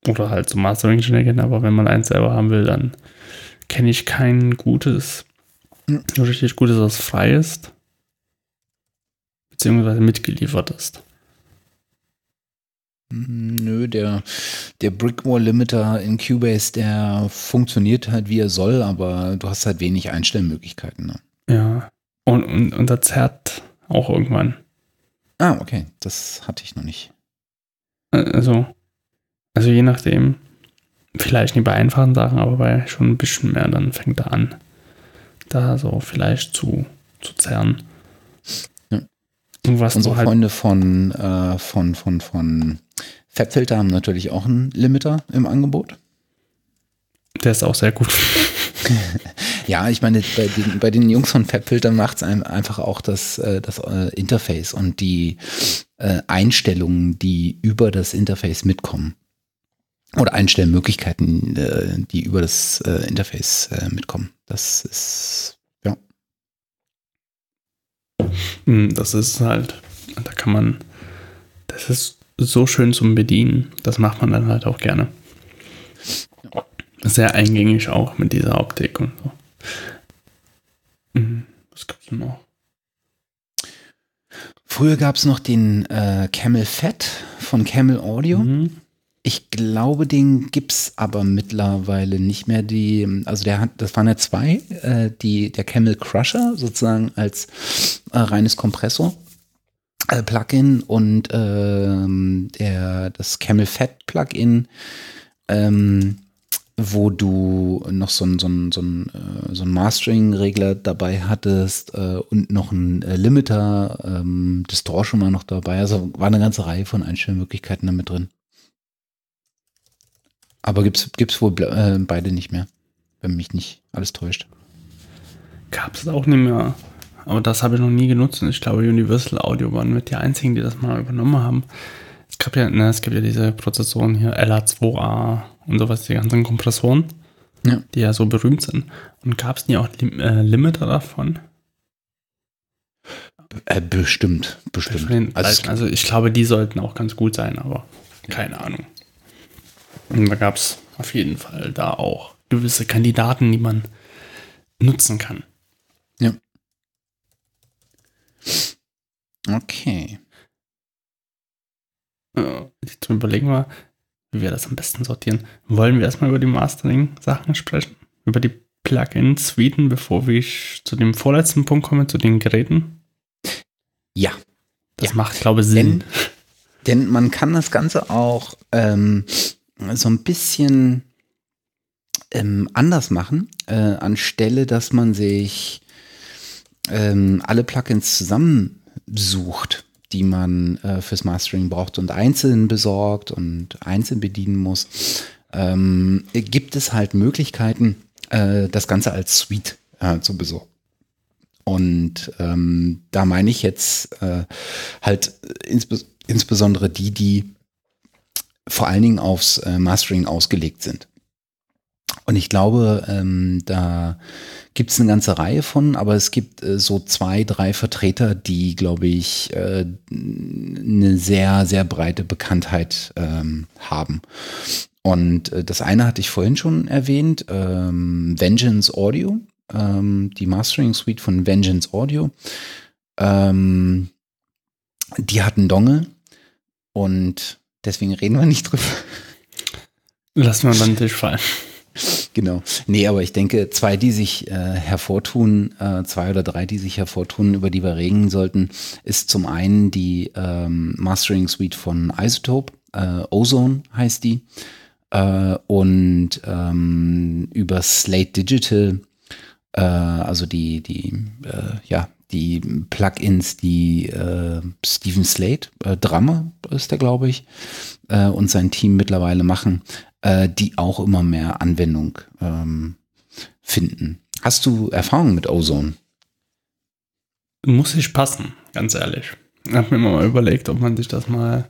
Oder halt so Mastering-Engineer gehen, aber wenn man eins selber haben will, dann kenne ich kein gutes, mhm. richtig gutes, was frei ist, beziehungsweise mitgeliefert ist. Nö, der, der Brickwall-Limiter in Cubase, der funktioniert halt, wie er soll, aber du hast halt wenig Einstellmöglichkeiten. Ne? Ja, und, und, und das zerrt auch irgendwann. Ah, okay, das hatte ich noch nicht. Also... Also je nachdem, vielleicht nicht bei einfachen Sachen, aber bei schon ein bisschen mehr, dann fängt er an, da so vielleicht zu, zu zerren. Ja. Und was Unsere halt Freunde von, äh, von, von, von FabFilter haben natürlich auch einen Limiter im Angebot. Der ist auch sehr gut. Ja, ich meine, bei den, bei den Jungs von FabFilter macht es einfach auch das, das Interface und die Einstellungen, die über das Interface mitkommen. Oder Einstellmöglichkeiten, die über das Interface mitkommen. Das ist, ja. Das ist halt, da kann man, das ist so schön zum Bedienen. Das macht man dann halt auch gerne. Sehr eingängig auch mit dieser Optik und so. Was gab's denn noch? Früher gab's noch den äh, Camel Fat von Camel Audio. Mhm. Ich glaube, den gibt's aber mittlerweile nicht mehr. Die, also der hat, das waren ja zwei, äh, die, der Camel Crusher sozusagen als äh, reines Kompressor äh, Plugin und äh, der, das Camel Fat Plugin, ähm, wo du noch so ein so ein so ein, so ein Mastering-Regler dabei hattest äh, und noch ein äh, Limiter, ähm, Distortion mal noch dabei. Also war eine ganze Reihe von Einstellmöglichkeiten damit drin. Aber gibt's gibt's wohl äh, beide nicht mehr, wenn mich nicht alles täuscht. Gab's auch nicht mehr, aber das habe ich noch nie genutzt. Ich glaube, Universal Audio waren mit die einzigen, die das mal übernommen haben. Es gab ja, ne, es gibt ja diese Prozessoren hier, L A zwei A und sowas, die ganzen Kompressoren, ja, die ja so berühmt sind. Und gab es nie auch Lim- äh, Limiter davon? Äh, bestimmt, bestimmt. Also, also ich glaube, die sollten auch ganz gut sein, aber ja, keine Ahnung. Und da gab es auf jeden Fall da auch gewisse Kandidaten, die man nutzen kann. Ja. Okay. Jetzt überlegen wir, wie wir das am besten sortieren. Wollen wir erstmal über die Mastering-Sachen sprechen? Über die Plugin-Suiten, bevor ich zu dem vorletzten Punkt komme, zu den Geräten? Ja. Das ja. macht, glaube ich, Sinn. Denn, denn man kann das Ganze auch ähm, so ein bisschen ähm, anders machen, äh, anstelle, dass man sich ähm, alle Plugins zusammensucht, die man äh, fürs Mastering braucht und einzeln besorgt und einzeln bedienen muss, ähm, gibt es halt Möglichkeiten, äh, das Ganze als Suite äh, zu besorgen. Und ähm, da meine ich jetzt äh, halt insbe- insbesondere die, die vor allen Dingen aufs äh, Mastering ausgelegt sind. Und ich glaube, ähm, da gibt es eine ganze Reihe von, aber es gibt äh, so zwei, drei Vertreter, die, glaube ich, äh, eine sehr, sehr breite Bekanntheit ähm, haben. Und äh, das eine hatte ich vorhin schon erwähnt, ähm, Vengeance Audio, ähm, die Mastering Suite von Vengeance Audio. Ähm, die hatten Dongle und deswegen reden wir nicht drüber. Lassen wir mal den Tisch fallen. Genau. Nee, aber ich denke, zwei, die sich äh, hervortun, äh, zwei oder drei, die sich hervortun, über die wir reden sollten, ist zum einen die ähm, Mastering Suite von Isotope, äh, Ozone heißt die, äh, und ähm, über Slate Digital äh, also die, die, äh, ja, die Plugins, die äh, Steven Slade, äh, Drummer ist der, glaube ich, äh, und sein Team mittlerweile machen, äh, die auch immer mehr Anwendung ähm, finden. Hast du Erfahrung mit Ozone? Muss ich passen, ganz ehrlich. Ich habe mir mal überlegt, ob man sich das mal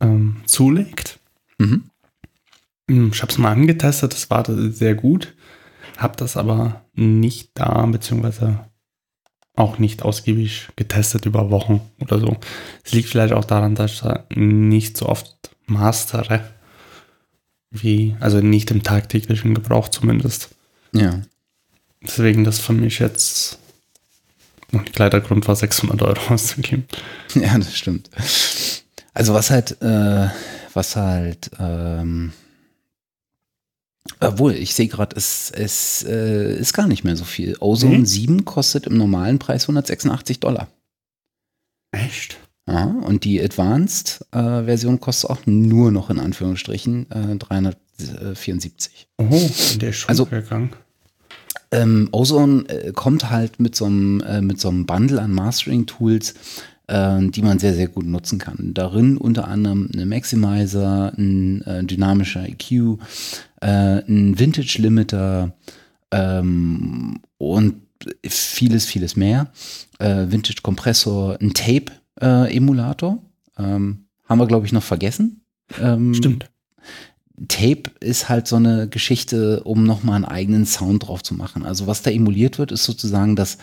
ähm, zulegt. Mhm. Ich habe es mal angetestet, das war sehr gut. Habe das aber nicht da, beziehungsweise auch nicht ausgiebig getestet über Wochen oder so. Es liegt vielleicht auch daran, dass ich da nicht so oft mastere, wie, also nicht im tagtäglichen Gebrauch zumindest. Ja. Deswegen das für mich jetzt noch klar der Grund war, sechshundert Euro auszugeben. Ja, das stimmt. Also was halt, äh, was halt, ähm, obwohl, ich sehe gerade, es, es äh, ist gar nicht mehr so viel. Ozone hm? sieben kostet im normalen Preis hundertsechsundachtzig Dollar. Echt? Ja, und die Advanced-Version äh, kostet auch nur noch in Anführungsstrichen äh, dreihundertvierundsiebzig. Oh, der ist schon also, gegangen. Ähm, Ozone äh, kommt halt mit so einem äh, mit so einem Bundle an Mastering-Tools, äh, die man sehr, sehr gut nutzen kann. Darin unter anderem eine Maximizer, ein äh, dynamischer E Q, äh, ein Vintage-Limiter ähm, und vieles, vieles mehr. Äh, Vintage-Kompressor, ein Tape. Äh, Emulator. Ähm, haben wir, glaube ich, noch vergessen. Ähm, Stimmt. Tape ist halt so eine Geschichte, um nochmal einen eigenen Sound drauf zu machen. Also was da emuliert wird, ist sozusagen das,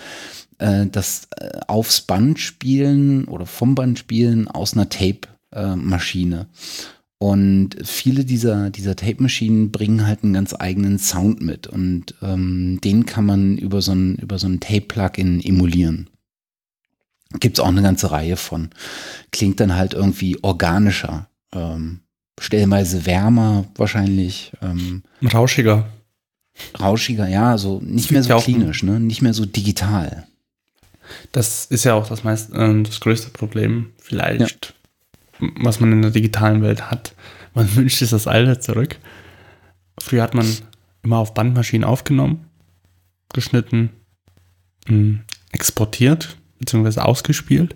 äh, das äh, aufs Band spielen oder vom Band spielen aus einer Tape-Maschine. Äh, Und viele dieser, dieser Tape-Maschinen bringen halt einen ganz eigenen Sound mit. Und ähm, den kann man über so ein, über so ein Tape-Plugin emulieren. Gibt es auch eine ganze Reihe von. Klingt dann halt irgendwie organischer. Ähm, stellenweise wärmer wahrscheinlich. Ähm, rauschiger. Rauschiger, ja. Also nicht mehr so klinisch, ne? Nicht mehr so digital. Das ist ja auch das meist, äh, das größte Problem vielleicht, ja, was man in der digitalen Welt hat. Man wünscht sich das Alte zurück. Früher hat man immer auf Bandmaschinen aufgenommen, geschnitten, mh, exportiert, beziehungsweise ausgespielt.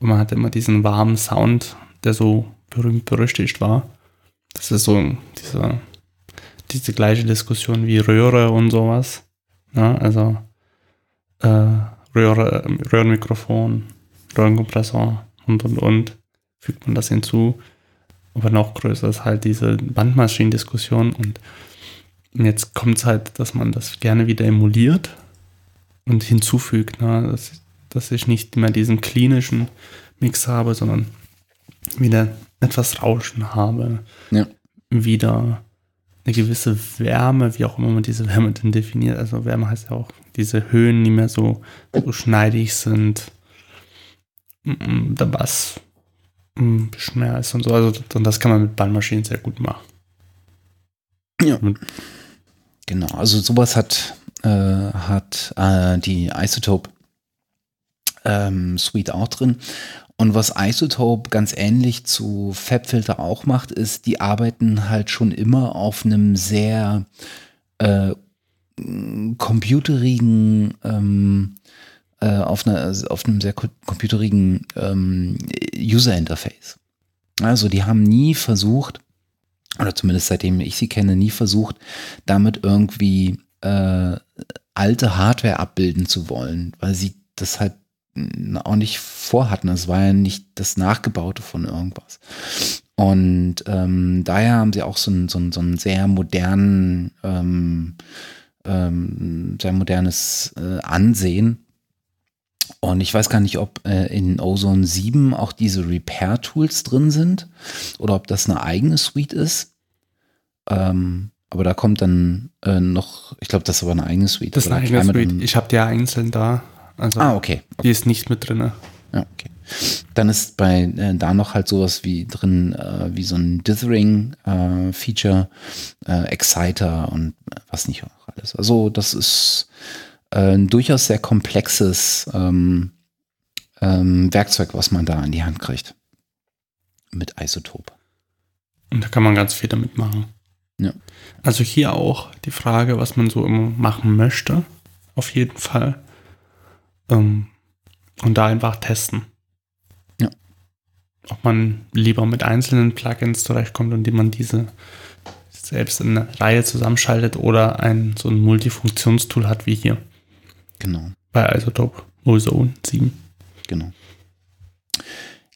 Und man hatte immer diesen warmen Sound, der so berühmt-berüchtigt war. Das ist so diese, diese gleiche Diskussion wie Röhre und sowas. Ja, also äh, Röhre, Röhrenmikrofon, Röhrenkompressor und, und, und. Fügt man das hinzu. Aber noch größer ist halt diese Bandmaschinen-Diskussion. Und jetzt kommt es halt, dass man das gerne wieder emuliert und hinzufügt. Ne? Das ist dass ich nicht mehr diesen klinischen Mix habe, sondern wieder etwas Rauschen habe. Ja. Wieder eine gewisse Wärme, wie auch immer man diese Wärme denn definiert. Also Wärme heißt ja auch diese Höhen, die mehr so, so schneidig sind. Der Bass ein bisschen mehr ist und so. Also das kann man mit Bandmaschinen sehr gut machen. Ja. Und genau, also sowas hat, äh, hat äh, die Isotope Suite auch drin. Und was Isotope ganz ähnlich zu FabFilter auch macht, ist, die arbeiten halt schon immer auf einem sehr äh, computerigen, ähm, äh, auf, einer, auf einem sehr computerigen ähm, User-Interface. Also die haben nie versucht, oder zumindest seitdem ich sie kenne, nie versucht, damit irgendwie äh, alte Hardware abbilden zu wollen, weil sie das halt auch nicht vorhatten. Das war ja nicht das Nachgebaute von irgendwas. Und ähm, daher haben sie auch so ein, so ein, so ein sehr modernen, ähm, ähm, sehr modernes äh, Ansehen. Und ich weiß gar nicht, ob äh, in Ozone sieben auch diese Repair-Tools drin sind oder ob das eine eigene Suite ist. Ähm, aber da kommt dann äh, noch, ich glaube, das ist aber eine eigene Suite. Das ist eine eigene Suite. Ich habe die ja einzeln da. Also ah, okay. Okay. Die ist nicht mit drin. Ne? Ja, okay. Dann ist bei äh, da noch halt sowas wie drin, äh, wie so ein Dithering-Feature, äh, äh, Exciter und was nicht auch alles. Also das ist äh, ein durchaus sehr komplexes ähm, ähm, Werkzeug, was man da in die Hand kriegt. Mit Isotope. Und da kann man ganz viel damit machen. Ja. Also hier auch die Frage, was man so immer machen möchte, auf jeden Fall. Ähm, und da einfach testen. Ja. Ob man lieber mit einzelnen Plugins zurechtkommt, indem man diese selbst in eine Reihe zusammenschaltet oder ein so ein Multifunktionstool hat wie hier. Genau. Bei Isotope null Zone sieben. Genau.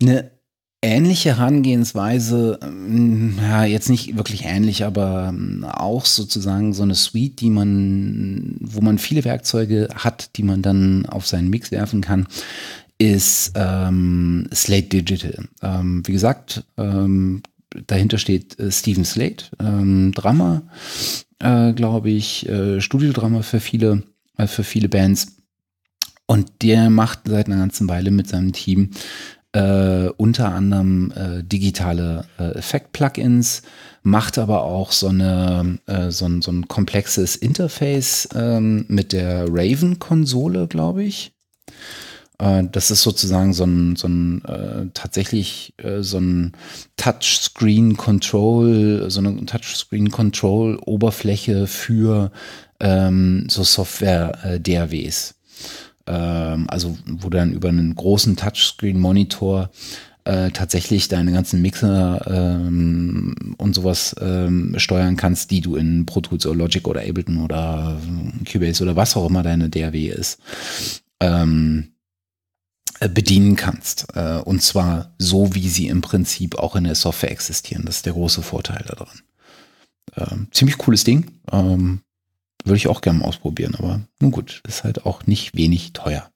Eine ähnliche Herangehensweise, ja, jetzt nicht wirklich ähnlich, aber auch sozusagen so eine Suite, die man, wo man viele Werkzeuge hat, die man dann auf seinen Mix werfen kann, ist ähm, Slate Digital. Ähm, wie gesagt, ähm, dahinter steht äh, Stephen Slate, ähm, Drummer, äh, glaube ich, äh, Studio-Drummer für viele, äh, für viele Bands. Und der macht seit einer ganzen Weile mit seinem Team Äh, unter anderem äh, digitale äh, Effekt-Plugins, macht aber auch so, eine, äh, so, ein, so ein komplexes Interface ähm, mit der Raven-Konsole, glaube ich. Äh, das ist sozusagen so ein, so ein äh, tatsächlich äh, so ein Touchscreen-Control, so eine Touchscreen-Control-Oberfläche für ähm, so Software-D A Ws. Also wo du dann über einen großen Touchscreen-Monitor äh, tatsächlich deine ganzen Mixer ähm, und sowas ähm, steuern kannst, die du in Pro Tools oder Logic oder Ableton oder Cubase oder was auch immer deine D A W ist, ähm, bedienen kannst. Äh, und zwar so, wie sie im Prinzip auch in der Software existieren. Das ist der große Vorteil daran. Ähm, ziemlich cooles Ding. Ähm, Würde ich auch gerne mal ausprobieren, aber nun gut, ist halt auch nicht wenig teuer.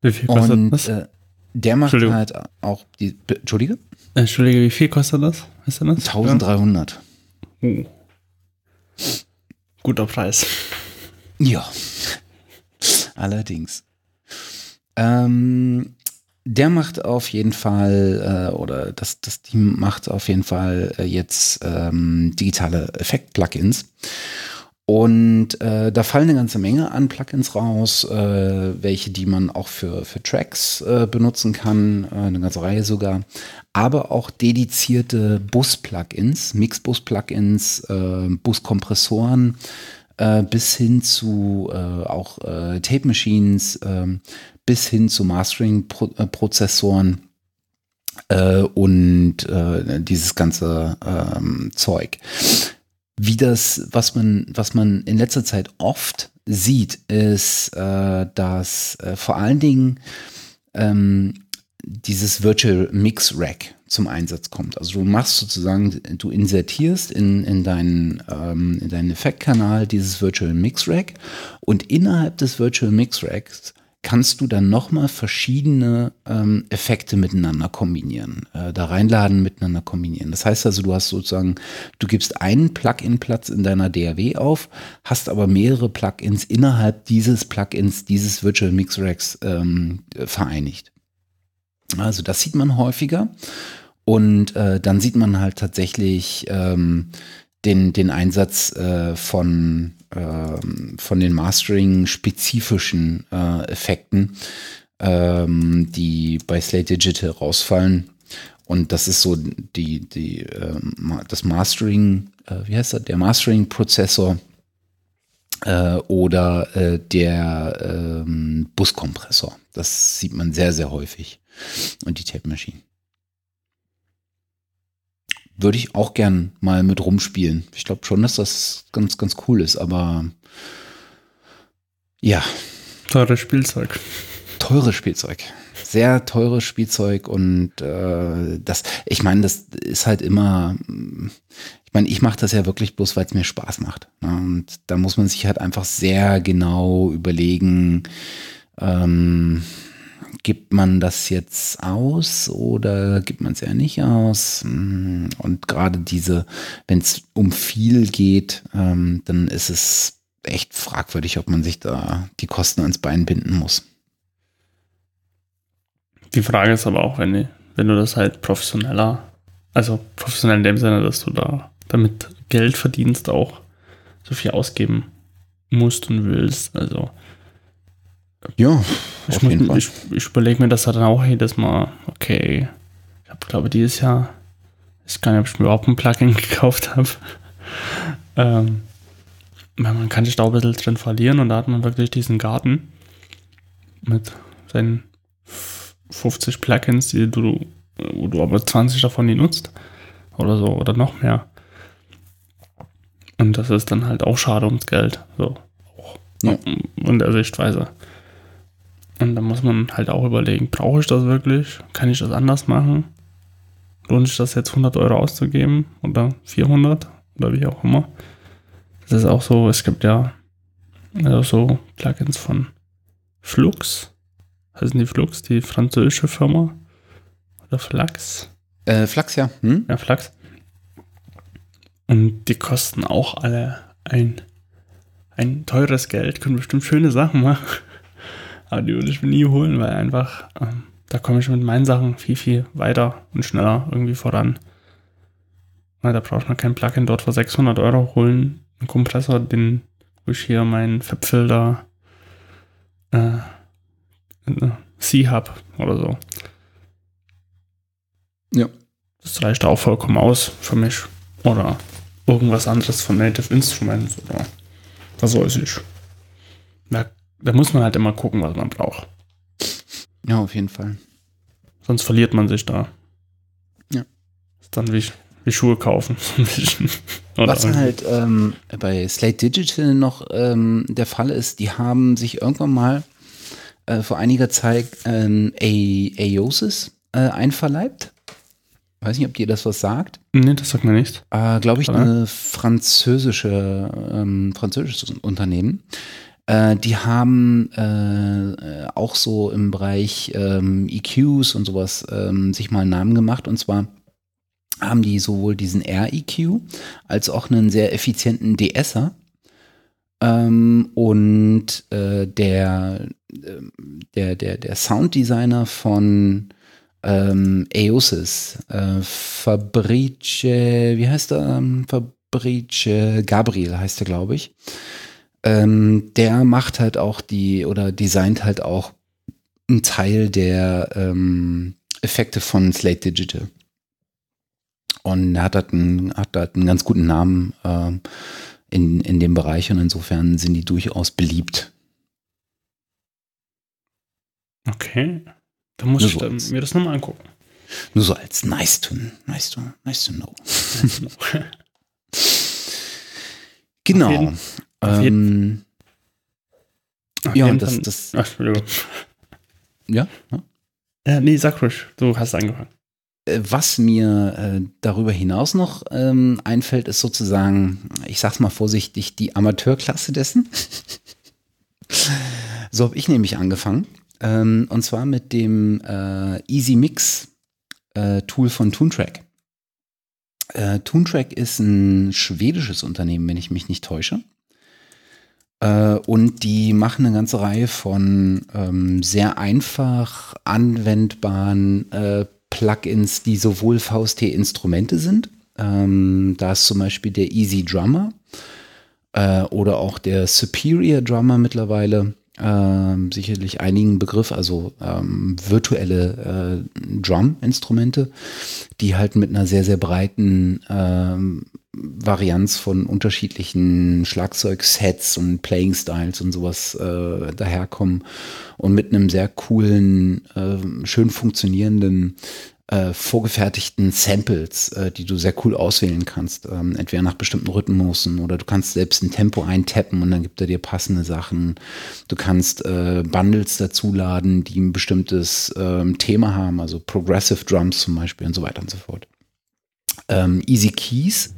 Wie viel kostet und, das? Äh, der macht halt auch die. Entschuldige? Entschuldige, wie viel kostet das? Weißt du das? dreizehnhundert. Oh. Guter Preis. Ja. Allerdings. Ähm. Der macht auf jeden Fall, äh, oder das, das Team macht auf jeden Fall äh, jetzt ähm, digitale Effekt-Plugins. Und äh, da fallen eine ganze Menge an Plugins raus, äh, welche, die man auch für, für Tracks äh, benutzen kann, äh, eine ganze Reihe sogar. Aber auch dedizierte Bus-Plugins, Mix-Bus-Plugins, äh, Bus-Kompressoren, äh, bis hin zu äh, auch äh, Tape-Machines, äh, bis hin zu Mastering-Prozessoren äh, und äh, dieses ganze ähm, Zeug. Wie das, was man, was man in letzter Zeit oft sieht, ist, äh, dass äh, vor allen Dingen ähm, dieses Virtual Mix Rack zum Einsatz kommt. Also du machst sozusagen, du insertierst in, in deinen, ähm, in deinen Effektkanal dieses Virtual Mix Rack und innerhalb des Virtual Mix Racks kannst du dann nochmal verschiedene ähm, Effekte miteinander kombinieren, äh, da reinladen, miteinander kombinieren. Das heißt also, du hast sozusagen, du gibst einen Plugin-Platz in deiner D A W auf, hast aber mehrere Plugins innerhalb dieses Plugins, dieses Virtual Mix Racks ähm, vereinigt. Also das sieht man häufiger und äh, dann sieht man halt tatsächlich ähm, den, den Einsatz äh, von von den Mastering-spezifischen äh, Effekten, ähm, die bei Slate Digital rausfallen. Und das ist so die, die, äh, das Mastering, äh, wie heißt das, der Mastering-Prozessor äh, oder äh, der äh, Buskompressor. Das sieht man sehr, sehr häufig. Und die Tape-Maschine. Würde ich auch gern mal mit rumspielen. Ich glaube schon, dass das ganz, ganz cool ist, aber ja. Teures Spielzeug. Teures Spielzeug. Sehr teures Spielzeug und äh, das, ich meine, das ist halt immer, ich meine, ich mache das ja wirklich bloß, weil es mir Spaß macht. Ne? Und da muss man sich halt einfach sehr genau überlegen, ähm, gibt man das jetzt aus oder gibt man es ja nicht aus? Und gerade diese, wenn es um viel geht, ähm, dann ist es echt fragwürdig, ob man sich da die Kosten ans Bein binden muss. Die Frage ist aber auch, wenn du, wenn du das halt professioneller, also professionell in dem Sinne, dass du da damit Geld verdienst, auch so viel ausgeben musst und willst. Also ja, ich, ich, ich überlege mir das dann auch jedes Mal. Okay, ich habe, glaube dieses Jahr Ich weiß gar nicht, ob ich mir überhaupt ein Plugin gekauft habe. ähm, man kann sich da auch ein bisschen drin verlieren und da hat man wirklich diesen Garten mit seinen fünfzig Plugins, die du, wo du aber zwanzig davon nie nutzt oder so oder noch mehr. Und das ist dann halt auch schade ums Geld. So. Ja. In der Sichtweise. Und da muss man halt auch überlegen, brauche ich das wirklich? Kann ich das anders machen? Lohnt sich das jetzt hundert Euro auszugeben? Oder vierhundert? Oder wie auch immer. Das ist auch so, es gibt ja also so Plugins von Flux. Heißen die Flux, die französische Firma? Oder Flax? Äh, Flax, ja. Hm? Ja, Flax. Und die kosten auch alle ein, ein teures Geld, können bestimmt schöne Sachen machen. Aber die würde ich mir nie holen, weil einfach, ähm, da komme ich mit meinen Sachen viel, viel weiter und schneller irgendwie voran. Weil da brauche ich noch kein Plugin dort für sechshundert Euro holen. Einen Kompressor, den, wo ich hier meinen FabFilter äh, C habe oder so. Ja. Das reicht auch vollkommen aus für mich. Oder irgendwas anderes von Native Instruments oder was weiß ich. Da, da muss man halt immer gucken, was man braucht. Ja, auf jeden Fall. Sonst verliert man sich da. Ja. Ist dann wie, wie Schuhe kaufen. Oder was halt ähm, bei Slate Digital noch ähm, der Fall ist, die haben sich irgendwann mal äh, vor einiger Zeit ähm, Aeosis äh, einverleibt. Weiß nicht, ob dir das was sagt. Nee, das sagt mir nichts. Äh, Glaube ich, eine französische, ähm, französisches Unternehmen. Äh, die haben äh, auch so im Bereich ähm, E Qs und sowas ähm, sich mal einen Namen gemacht. Und zwar haben die sowohl diesen R E Q als auch einen sehr effizienten De-Esser. Ähm, und äh, der, der, der, der Sounddesigner von Ähm, Aeosis, äh, Fabrice, wie heißt er? Fabrice Gabriel heißt er, glaube ich. Ähm, der macht halt auch die, oder designt halt auch einen Teil der ähm, Effekte von Slate Digital. Und hat halt einen, hat halt einen ganz guten Namen ähm, in, in dem Bereich und insofern sind die durchaus beliebt. Okay. Da muss ich dann mir das nochmal angucken. Nur so als nice to, nice to, nice to know. Genau. Auf jeden, auf jeden, ähm, ja, und das, das. Ach, Entschuldigung. Ja? Ja? Ja, nee, sag ruhig. Du hast angefangen. Was mir äh, darüber hinaus noch ähm, einfällt, ist sozusagen, ich sag's mal vorsichtig, die Amateurklasse dessen. So habe ich nämlich angefangen. Ähm, und zwar mit dem äh, Easy Mix äh, Tool von Toontrack. Äh, Toontrack ist ein schwedisches Unternehmen, wenn ich mich nicht täusche. Äh, und die machen eine ganze Reihe von ähm, sehr einfach anwendbaren äh, Plugins, die sowohl V S T-Instrumente sind. Ähm, da ist zum Beispiel der Easy Drummer äh, oder auch der Superior Drummer mittlerweile. Ähm, sicherlich einigen Begriff, also ähm, virtuelle äh, Drum-Instrumente, die halt mit einer sehr, sehr breiten ähm, Varianz von unterschiedlichen Schlagzeugsets und Playing-Styles und sowas äh, daherkommen und mit einem sehr coolen, äh, schön funktionierenden, äh, vorgefertigten Samples, äh, die du sehr cool auswählen kannst, ähm, entweder nach bestimmten Rhythmusen oder du kannst selbst ein Tempo eintappen und dann gibt er dir passende Sachen. Du kannst äh, Bundles dazuladen, die ein bestimmtes ähm, Thema haben, also Progressive Drums zum Beispiel und so weiter und so fort. Ähm, Easy Keys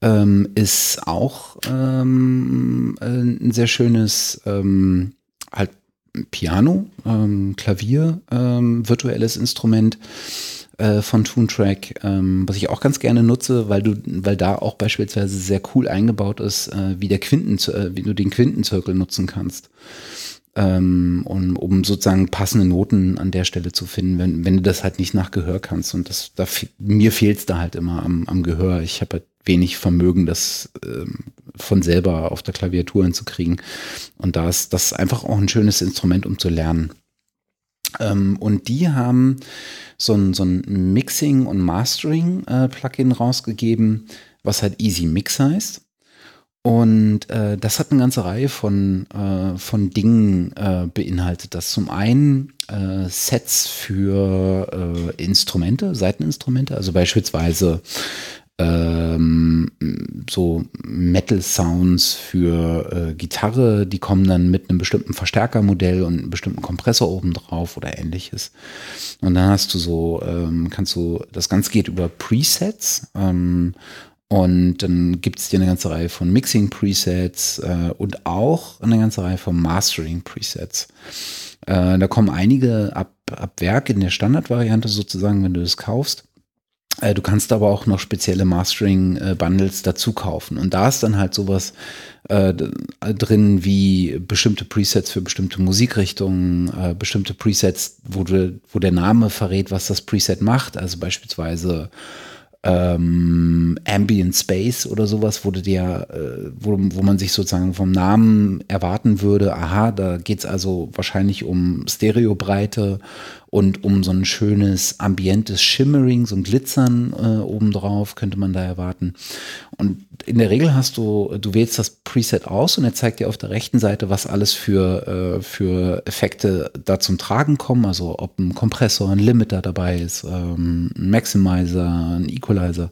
ähm, ist auch ähm, ein sehr schönes ähm, halt Piano, ähm, Klavier, ähm, virtuelles Instrument äh, von Toontrack, ähm, was ich auch ganz gerne nutze, weil du, weil da auch beispielsweise sehr cool eingebaut ist, äh, wie der Quinten, äh, wie du den Quintenzirkel nutzen kannst, ähm, und, um sozusagen passende Noten an der Stelle zu finden, wenn, wenn du das halt nicht nach Gehör kannst und das, da fe- mir fehlt es da halt immer am, am Gehör. Ich habe halt wenig Vermögen, das ähm, von selber auf der Klaviatur hinzukriegen. Und da ist das einfach auch ein schönes Instrument, um zu lernen. Ähm, und die haben so ein, so ein Mixing- und Mastering-Plugin äh, rausgegeben, was halt Easy Mix heißt. Und äh, das hat eine ganze Reihe von, äh, von Dingen äh, beinhaltet. Das zum einen äh, Sets für äh, Instrumente, Saiteninstrumente, also beispielsweise ähm, so Metal-Sounds für äh, Gitarre, die kommen dann mit einem bestimmten Verstärkermodell und einem bestimmten Kompressor obendrauf oder ähnliches. Und dann hast du so, ähm, kannst du, das Ganze geht über Presets, ähm, und dann gibt es hier eine ganze Reihe von Mixing-Presets äh, und auch eine ganze Reihe von Mastering-Presets. Äh, da kommen einige ab, ab Werk in der Standardvariante sozusagen, wenn du das kaufst. Äh, du kannst aber auch noch spezielle Mastering-Bundles dazu kaufen. Und da ist dann halt sowas äh, drin wie bestimmte Presets für bestimmte Musikrichtungen, äh, bestimmte Presets, wo, du, wo der Name verrät, was das Preset macht. Also beispielsweise Ähm, Ambient Space oder sowas, wo, du dir, äh, wo, wo man sich sozusagen vom Namen erwarten würde, aha, da geht es also wahrscheinlich um Stereobreite und um so ein schönes ambientes Shimmering, so ein Glitzern äh, obendrauf könnte man da erwarten. Und in der Regel hast du, du wählst das Preset aus und er zeigt dir auf der rechten Seite, was alles für, äh, für Effekte da zum Tragen kommen, also ob ein Kompressor, ein Limiter dabei ist, ähm, ein Maximizer, ein Equalizer,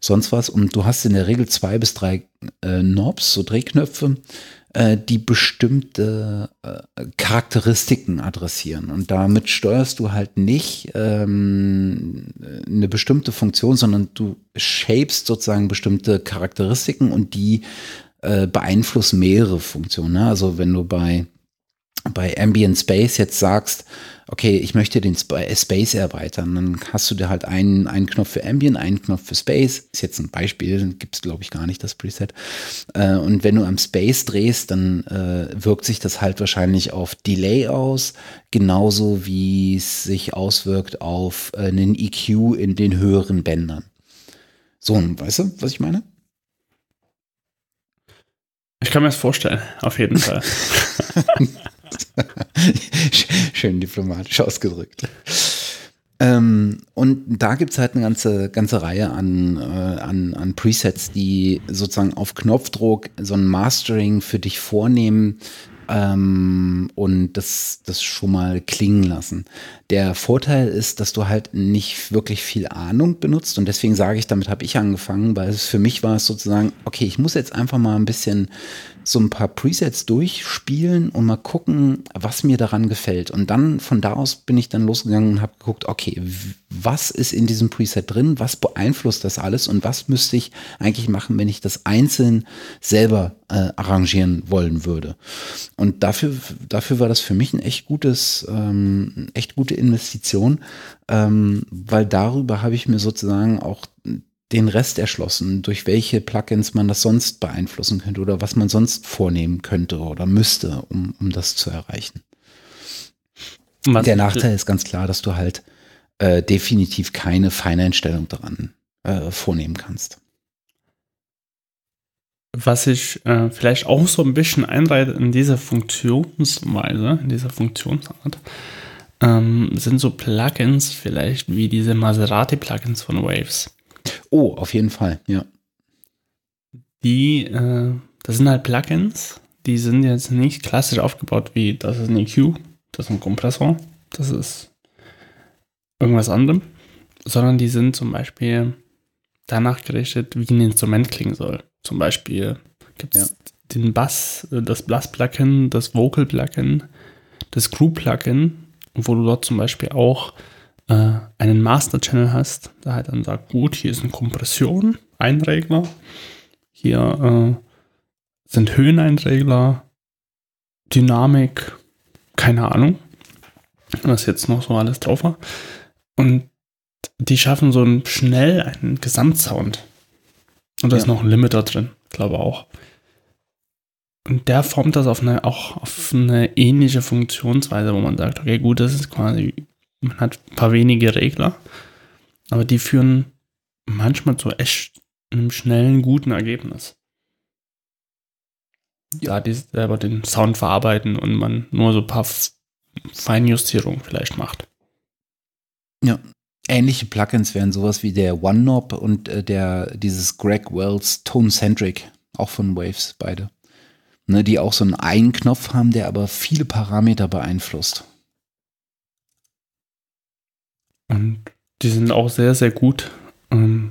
sonst was. Und du hast in der Regel zwei bis drei äh, Knobs, so Drehknöpfe, äh, die bestimmte äh, Charakteristiken adressieren. Und damit steuerst du halt nicht ähm, eine bestimmte Funktion, sondern du shapest sozusagen bestimmte Charakteristiken und die äh, beeinflussen mehrere Funktionen. Ne? Also wenn du bei bei Ambient Space jetzt sagst, okay, ich möchte den Space erweitern, dann hast du dir halt einen, einen Knopf für Ambient, einen Knopf für Space. Ist jetzt ein Beispiel, gibt es glaube ich gar nicht das Preset. Und wenn du am Space drehst, dann wirkt sich das halt wahrscheinlich auf Delay aus, genauso wie es sich auswirkt auf einen E Q in den höheren Bändern. So, weißt du, was ich meine? Ich kann mir das vorstellen, auf jeden Fall. Schön diplomatisch ausgedrückt. Ähm, und da gibt es halt eine ganze, ganze Reihe an, äh, an, an Presets, die sozusagen auf Knopfdruck so ein Mastering für dich vornehmen ähm, und das, das schon mal klingen lassen. Der Vorteil ist, dass du halt nicht wirklich viel Ahnung benutzt und deswegen sage ich, damit habe ich angefangen, weil es für mich war es sozusagen, okay, ich muss jetzt einfach mal ein bisschen so ein paar Presets durchspielen und mal gucken, was mir daran gefällt. Und dann von da aus bin ich dann losgegangen und habe geguckt, okay, was ist in diesem Preset drin, was beeinflusst das alles und was müsste ich eigentlich machen, wenn ich das einzeln selber äh, arrangieren wollen würde. Und dafür, dafür war das für mich ein echt gutes, ähm, echt gute Investition, ähm, weil darüber habe ich mir sozusagen auch den Rest erschlossen, durch welche Plugins man das sonst beeinflussen könnte oder was man sonst vornehmen könnte oder müsste, um, um das zu erreichen. Was Der Nachteil ist ganz klar, dass du halt äh, definitiv keine Feineinstellung daran äh, vornehmen kannst. Was ich äh, vielleicht auch so ein bisschen einreite in dieser Funktionsweise, in dieser Funktionsart, ähm, sind so Plugins vielleicht wie diese Maserati-Plugins von Waves. Oh, auf jeden Fall, ja. Die, äh, das sind halt Plugins, die sind jetzt nicht klassisch aufgebaut wie, das ist ein E Q, das ist ein Kompressor, das ist irgendwas anderem, sondern die sind zum Beispiel danach gerichtet, wie ein Instrument klingen soll. Zum Beispiel gibt es ja den Bass, das Bass-Plugin, das Vocal-Plugin, das Crew-Plugin, wo du dort zum Beispiel auch einen Master-Channel hast, der halt dann sagt, gut, hier ist eine Kompression, ein Regler, hier äh, sind Höheneinträgler, Dynamik, keine Ahnung, was jetzt noch so alles drauf war. Und die schaffen so einen, schnell einen Gesamtsound. Und da ja. ist noch ein Limiter drin, glaube auch. Und der formt das auf eine, auch auf eine ähnliche Funktionsweise, wo man sagt, okay, gut, das ist quasi... Man hat ein paar wenige Regler, aber die führen manchmal zu echt einem schnellen, guten Ergebnis. Ja, die selber den Sound verarbeiten und man nur so ein paar Feinjustierung vielleicht macht. Ja, ähnliche Plugins wären sowas wie der OneKnob und äh, der dieses Greg Wells Tone-Centric, auch von Waves, beide. Ne, die auch so einen einen Knopf haben, der aber viele Parameter beeinflusst. Und die sind auch sehr, sehr gut. Ähm,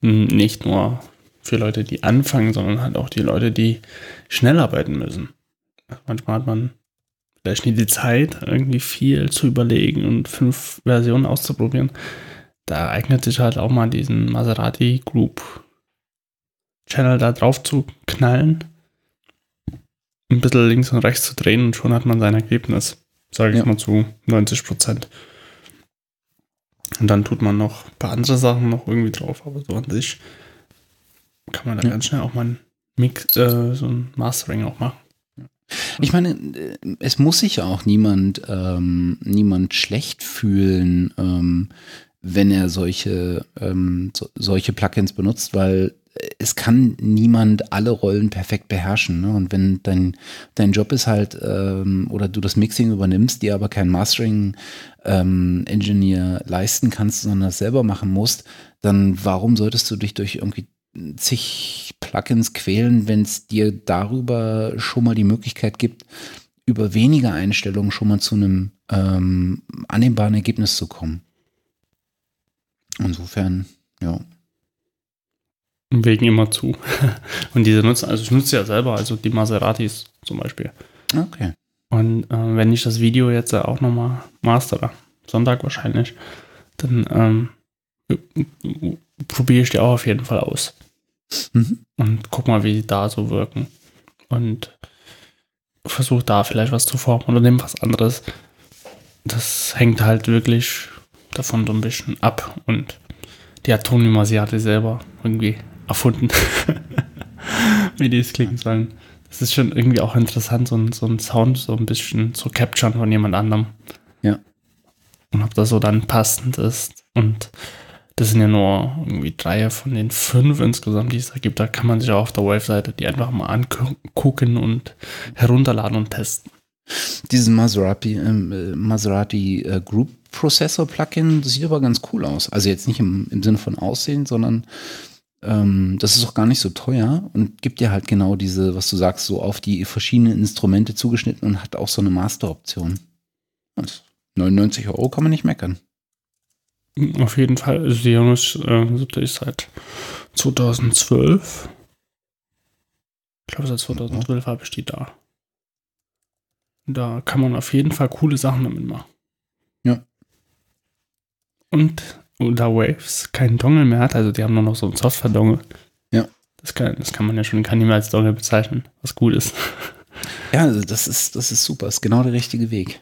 nicht nur für Leute, die anfangen, sondern halt auch die Leute, die schnell arbeiten müssen. Manchmal hat man vielleicht nicht die Zeit, irgendwie viel zu überlegen und fünf Versionen auszuprobieren. Da eignet sich halt auch mal diesen Maserati Group Channel da drauf zu knallen, ein bisschen links und rechts zu drehen und schon hat man sein Ergebnis, sage ich ja. mal zu neunzig Prozent. Und dann tut man noch ein paar andere Sachen noch irgendwie drauf, aber so an sich kann man da ja. ganz schnell auch mal einen Mix, äh, so ein Mastering auch machen. Ich meine, es muss sich auch niemand, ähm, niemand schlecht fühlen, ähm, wenn er solche, ähm, so, solche Plugins benutzt, weil es kann niemand alle Rollen perfekt beherrschen. Ne? Und wenn dein, dein Job ist halt, ähm, oder du das Mixing übernimmst, dir aber kein Mastering-Engineer ähm, leisten kannst, sondern das selber machen musst, dann warum solltest du dich durch irgendwie zig Plugins quälen, wenn es dir darüber schon mal die Möglichkeit gibt, über wenige Einstellungen schon mal zu einem ähm, annehmbaren Ergebnis zu kommen. Insofern, ja. Wegen immer zu. Und diese nutzen, also ich nutze ja selber, also die Maseratis zum Beispiel. Okay. Und äh, wenn ich das Video jetzt äh, auch nochmal mastere, Sonntag wahrscheinlich, dann ähm, probiere ich die auch auf jeden Fall aus. Mhm. Und guck mal, wie die da so wirken. Und versuche da vielleicht was zu formen oder nehmen was anderes. Das hängt halt wirklich davon so ein bisschen ab. Und die hat Toni Masiati selber irgendwie erfunden, wie die es klingen sollen. Das ist schon irgendwie auch interessant, so, so einen Sound so ein bisschen zu capturen von jemand anderem. Ja. Und ob das so dann passend ist. Und das sind ja nur irgendwie drei von den fünf insgesamt, die es da gibt. Da kann man sich auch auf der Wave-Seite die einfach mal angucken und herunterladen und testen. Diesen Maserati, äh, Maserati äh, Group Processor Plugin, das sieht aber ganz cool aus. Also jetzt nicht im, im Sinne von Aussehen, sondern ähm, das ist auch gar nicht so teuer und gibt dir halt genau diese, was du sagst, so auf die verschiedenen Instrumente zugeschnitten und hat auch so eine Master-Option. Also neunundneunzig Euro kann man nicht meckern. Auf jeden Fall. Also die Janus äh, ist seit zweitausendzwölf. Ich glaube, seit zweitausendzwölf habe ich die da. Da kann man auf jeden Fall coole Sachen damit machen. Ja. Und da Waves keinen Dongle mehr hat, also die haben nur noch so einen Software-Dongle. Ja. Das kann, das kann man ja schon kann nicht mehr als Dongle bezeichnen, was gut ist. Ja, also das ist, das ist super. Das ist genau der richtige Weg.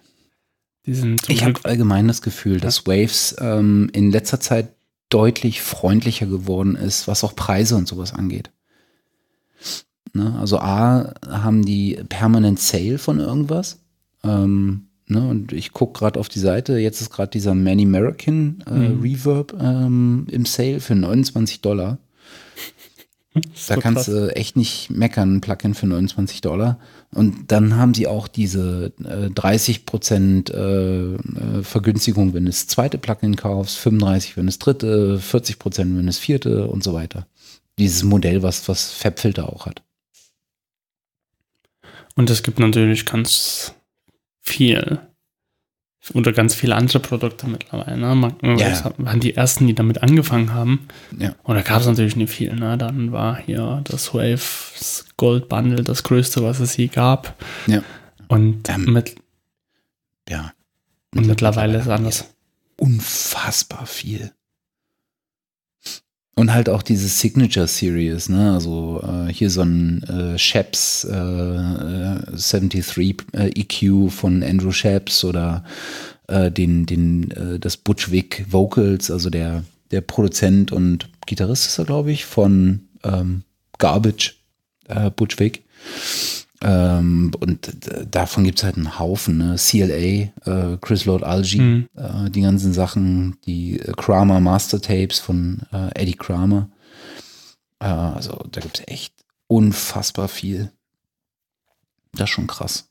Die sind ich habe allgemein das Gefühl, ja. dass Waves ähm, in letzter Zeit deutlich freundlicher geworden ist, was auch Preise und sowas angeht. Ne? Also A, haben die permanent Sale von irgendwas. Ähm, ne? Und ich gucke gerade auf die Seite, jetzt ist gerade dieser Manny American äh, mhm. Reverb ähm, im Sale für neunundzwanzig Dollar. Da kannst du echt nicht meckern, ein Plugin für neunundzwanzig Dollar. Und dann haben sie auch diese äh, dreißig Prozent äh, äh, Vergünstigung, wenn du das zweite Plugin kaufst, fünfunddreißig Prozent, wenn du das dritte, vierzig Prozent, wenn du das vierte und so weiter. Dieses Modell, was, was FabFilter auch hat. Und es gibt natürlich ganz viel oder ganz viele andere Produkte mittlerweile. Ne? Man, man ja. weiß, waren die ersten, die damit angefangen haben. Ja. Und da gab es natürlich nicht viel. Ne? Dann war hier das Waves Gold Bundle das größte, was es je gab. Ja. Und, ähm, mit, ja. und mittlerweile, mittlerweile ist es anders. Unfassbar viel. Und halt auch diese Signature Series, ne? Also äh, hier so ein äh, Sheps äh, dreiundsiebzig äh, E Q von Andrew Sheps oder äh, den, den, äh, das Butchwick Vocals, also der, der Produzent und Gitarrist ist er, glaube ich, von ähm, Garbage äh, Butchwick. Ähm, und d- davon gibt es halt einen Haufen, ne? C L A, äh, Chris Lord Algie, mhm. äh, die ganzen Sachen, die äh, Kramer Mastertapes von äh, Eddie Kramer. Äh, also da gibt es echt unfassbar viel. Das ist schon krass.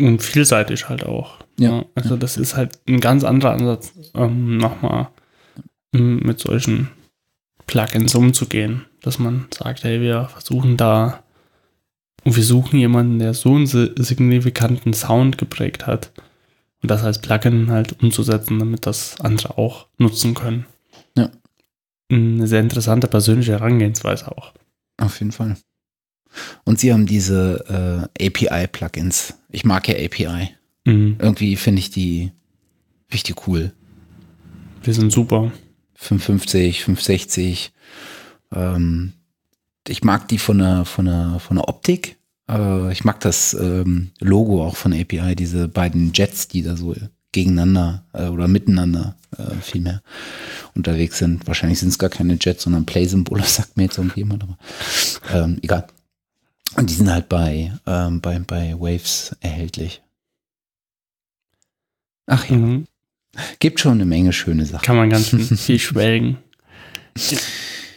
Und vielseitig halt auch. Ja. ja. Also das ist halt ein ganz anderer Ansatz, ähm, nochmal ähm, mit solchen Plugins umzugehen, dass man sagt, hey, wir versuchen da und wir suchen jemanden, der so einen signifikanten Sound geprägt hat und das als Plugin halt umzusetzen, damit das andere auch nutzen können. Ja. Eine sehr interessante persönliche Herangehensweise auch. Auf jeden Fall. Und sie haben diese äh, A P I-Plugins. Ich mag ja A P I. Mhm. Irgendwie finde ich die richtig cool. Die sind super. fünfhundertfünfzig, fünfhundertsechzig. Ähm, ich mag die von der, von der, von der Optik. Äh, ich mag das ähm, Logo auch von A P I, diese beiden Jets, die da so gegeneinander äh, oder miteinander äh, vielmehr unterwegs sind. Wahrscheinlich sind es gar keine Jets, sondern Play-Symbole, sagt mir jetzt irgendjemand. Aber ähm, egal. Und die sind halt bei, ähm, bei, bei Waves erhältlich. Ach ja. Mhm. Gibt schon eine Menge schöne Sachen. Kann man ganz viel schwelgen.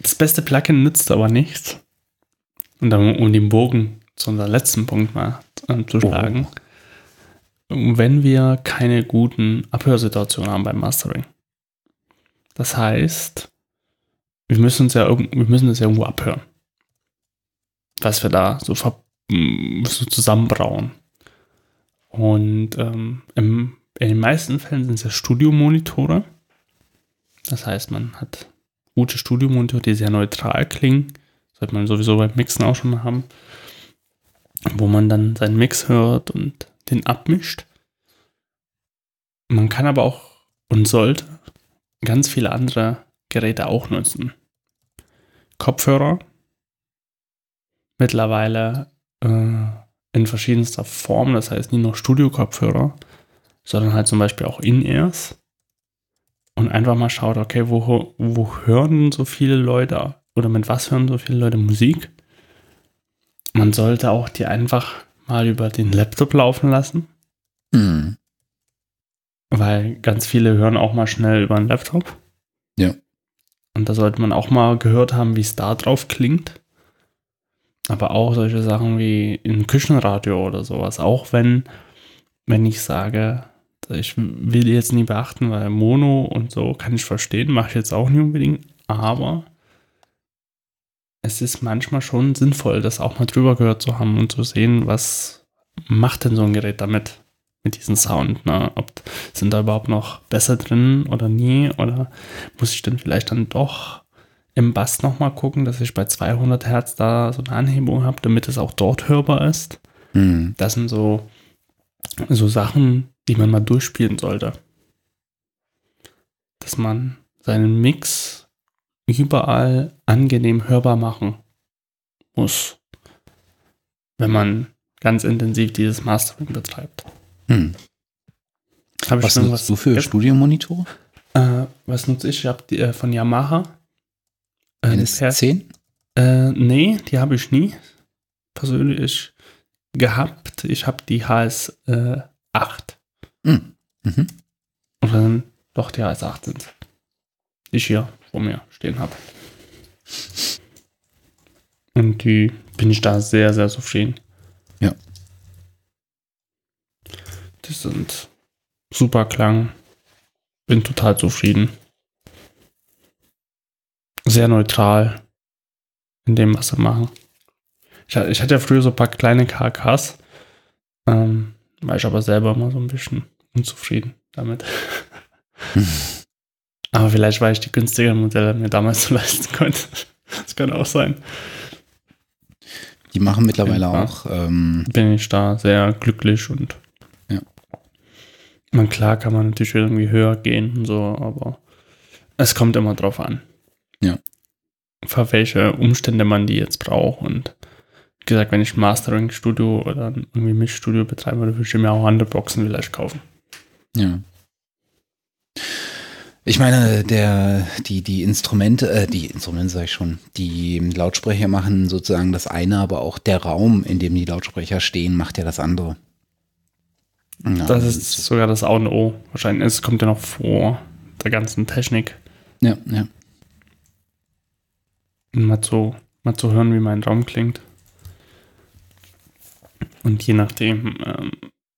Das beste Plugin nützt aber nichts. Und dann, um den Bogen zu unserem letzten Punkt mal ähm, zu schlagen. Oh. Wenn wir keine guten Abhörsituationen haben beim Mastering. Das heißt, wir müssen uns ja, wir müssen das ja irgendwo abhören. Was wir da so, ver- so zusammenbrauen. Und ähm, im, in den meisten Fällen sind es ja Studiomonitore. Das heißt, man hat gute Studiomonitore, die sehr neutral klingen. Das sollte man sowieso beim Mixen auch schon mal haben. Wo man dann seinen Mix hört und den abmischt. Man kann aber auch und sollte ganz viele andere Geräte auch nutzen. Kopfhörer. Mittlerweile äh, in verschiedenster Form, das heißt nicht nur Studio-Kopfhörer, sondern halt zum Beispiel auch In-Ears und einfach mal schaut, okay, wo, wo hören so viele Leute oder mit was hören so viele Leute Musik? Man sollte auch die einfach mal über den Laptop laufen lassen, mhm. weil ganz viele hören auch mal schnell über den Laptop. Ja. Und da sollte man auch mal gehört haben, wie es da drauf klingt. Aber auch solche Sachen wie im Küchenradio oder sowas. Auch wenn, wenn ich sage, ich will jetzt nie beachten, weil Mono und so kann ich verstehen, mache ich jetzt auch nicht unbedingt. Aber es ist manchmal schon sinnvoll, das auch mal drüber gehört zu haben und zu sehen, was macht denn so ein Gerät damit, mit diesem Sound. Ne? Ob, sind da überhaupt noch besser drin oder nie? Oder muss ich denn vielleicht dann doch im Bass nochmal gucken, dass ich bei zweihundert Hertz da so eine Anhebung habe, damit es auch dort hörbar ist. Mhm. Das sind so, so Sachen, die man mal durchspielen sollte. Dass man seinen Mix überall angenehm hörbar machen muss, wenn man ganz intensiv dieses Mastering betreibt. Mhm. Hab ich was nutzt was du für Studiomonitore? Äh, was nutze ich? Ich habe äh, von Yamaha N S zehn? Äh, nee, die habe ich nie persönlich gehabt. Ich habe die H S acht. Äh, mhm. mhm. Und dann doch die H S acht sind, die ich hier vor mir stehen habe. Und die bin ich da sehr, sehr zufrieden. Ja. Die sind super Klang. Bin total zufrieden. Sehr neutral in dem, was sie machen. Ich, ich hatte ja früher so ein paar kleine K Ks, ähm, war ich aber selber mal so ein bisschen unzufrieden damit. Hm. Aber vielleicht, weil ich die günstigeren Modelle mir damals so leisten konnte. Das kann auch sein. Die machen mittlerweile ja, auch. Ähm, bin ich da sehr glücklich und ja. Man, klar kann man natürlich irgendwie höher gehen und so, aber es kommt immer drauf an. Ja. Für welche Umstände man die jetzt braucht. Und wie gesagt, wenn ich ein Mastering-Studio oder irgendwie ein Mixstudio betreiben würde, würde ich mir auch andere Boxen vielleicht kaufen. Ja. Ich meine, der, die, die Instrumente, äh, die Instrumente sage ich schon, die Lautsprecher machen sozusagen das eine, aber auch der Raum, in dem die Lautsprecher stehen, macht ja das andere. Ja, das ist so. Sogar das A und O. Wahrscheinlich es kommt ja noch vor der ganzen Technik. Ja, ja. Mal zu, mal zu hören, wie mein Raum klingt. Und je nachdem, ähm,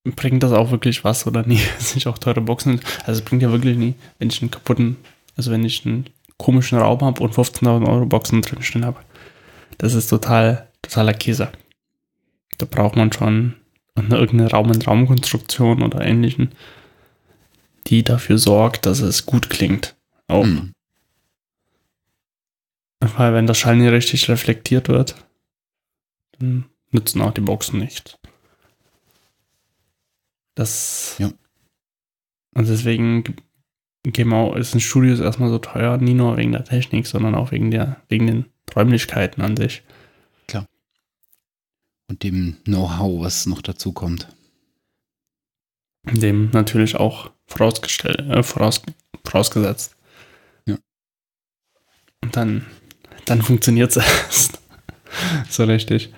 bringt das auch wirklich was oder nie? Das sind auch teure Boxen. Also es bringt ja wirklich nie, wenn ich einen kaputten, also wenn ich einen komischen Raum habe und fünfzehntausend Euro Boxen drinstehen habe. Das ist total, totaler Käse. Da braucht man schon irgendeine Raum-in-Raum-Konstruktion oder ähnlichen, die dafür sorgt, dass es gut klingt. Auch. Mhm. Weil wenn das Schall nicht richtig reflektiert wird, dann nützen auch die Boxen nichts. Das ja. Und deswegen auch, ist ein Studio erstmal so teuer, nicht nur wegen der Technik, sondern auch wegen der, wegen den Räumlichkeiten an sich. Klar. Und dem Know-how, was noch dazu kommt. Dem natürlich auch vorausgestellt, äh, voraus, vorausgesetzt. Ja. Und dann, dann funktioniert es erst so richtig.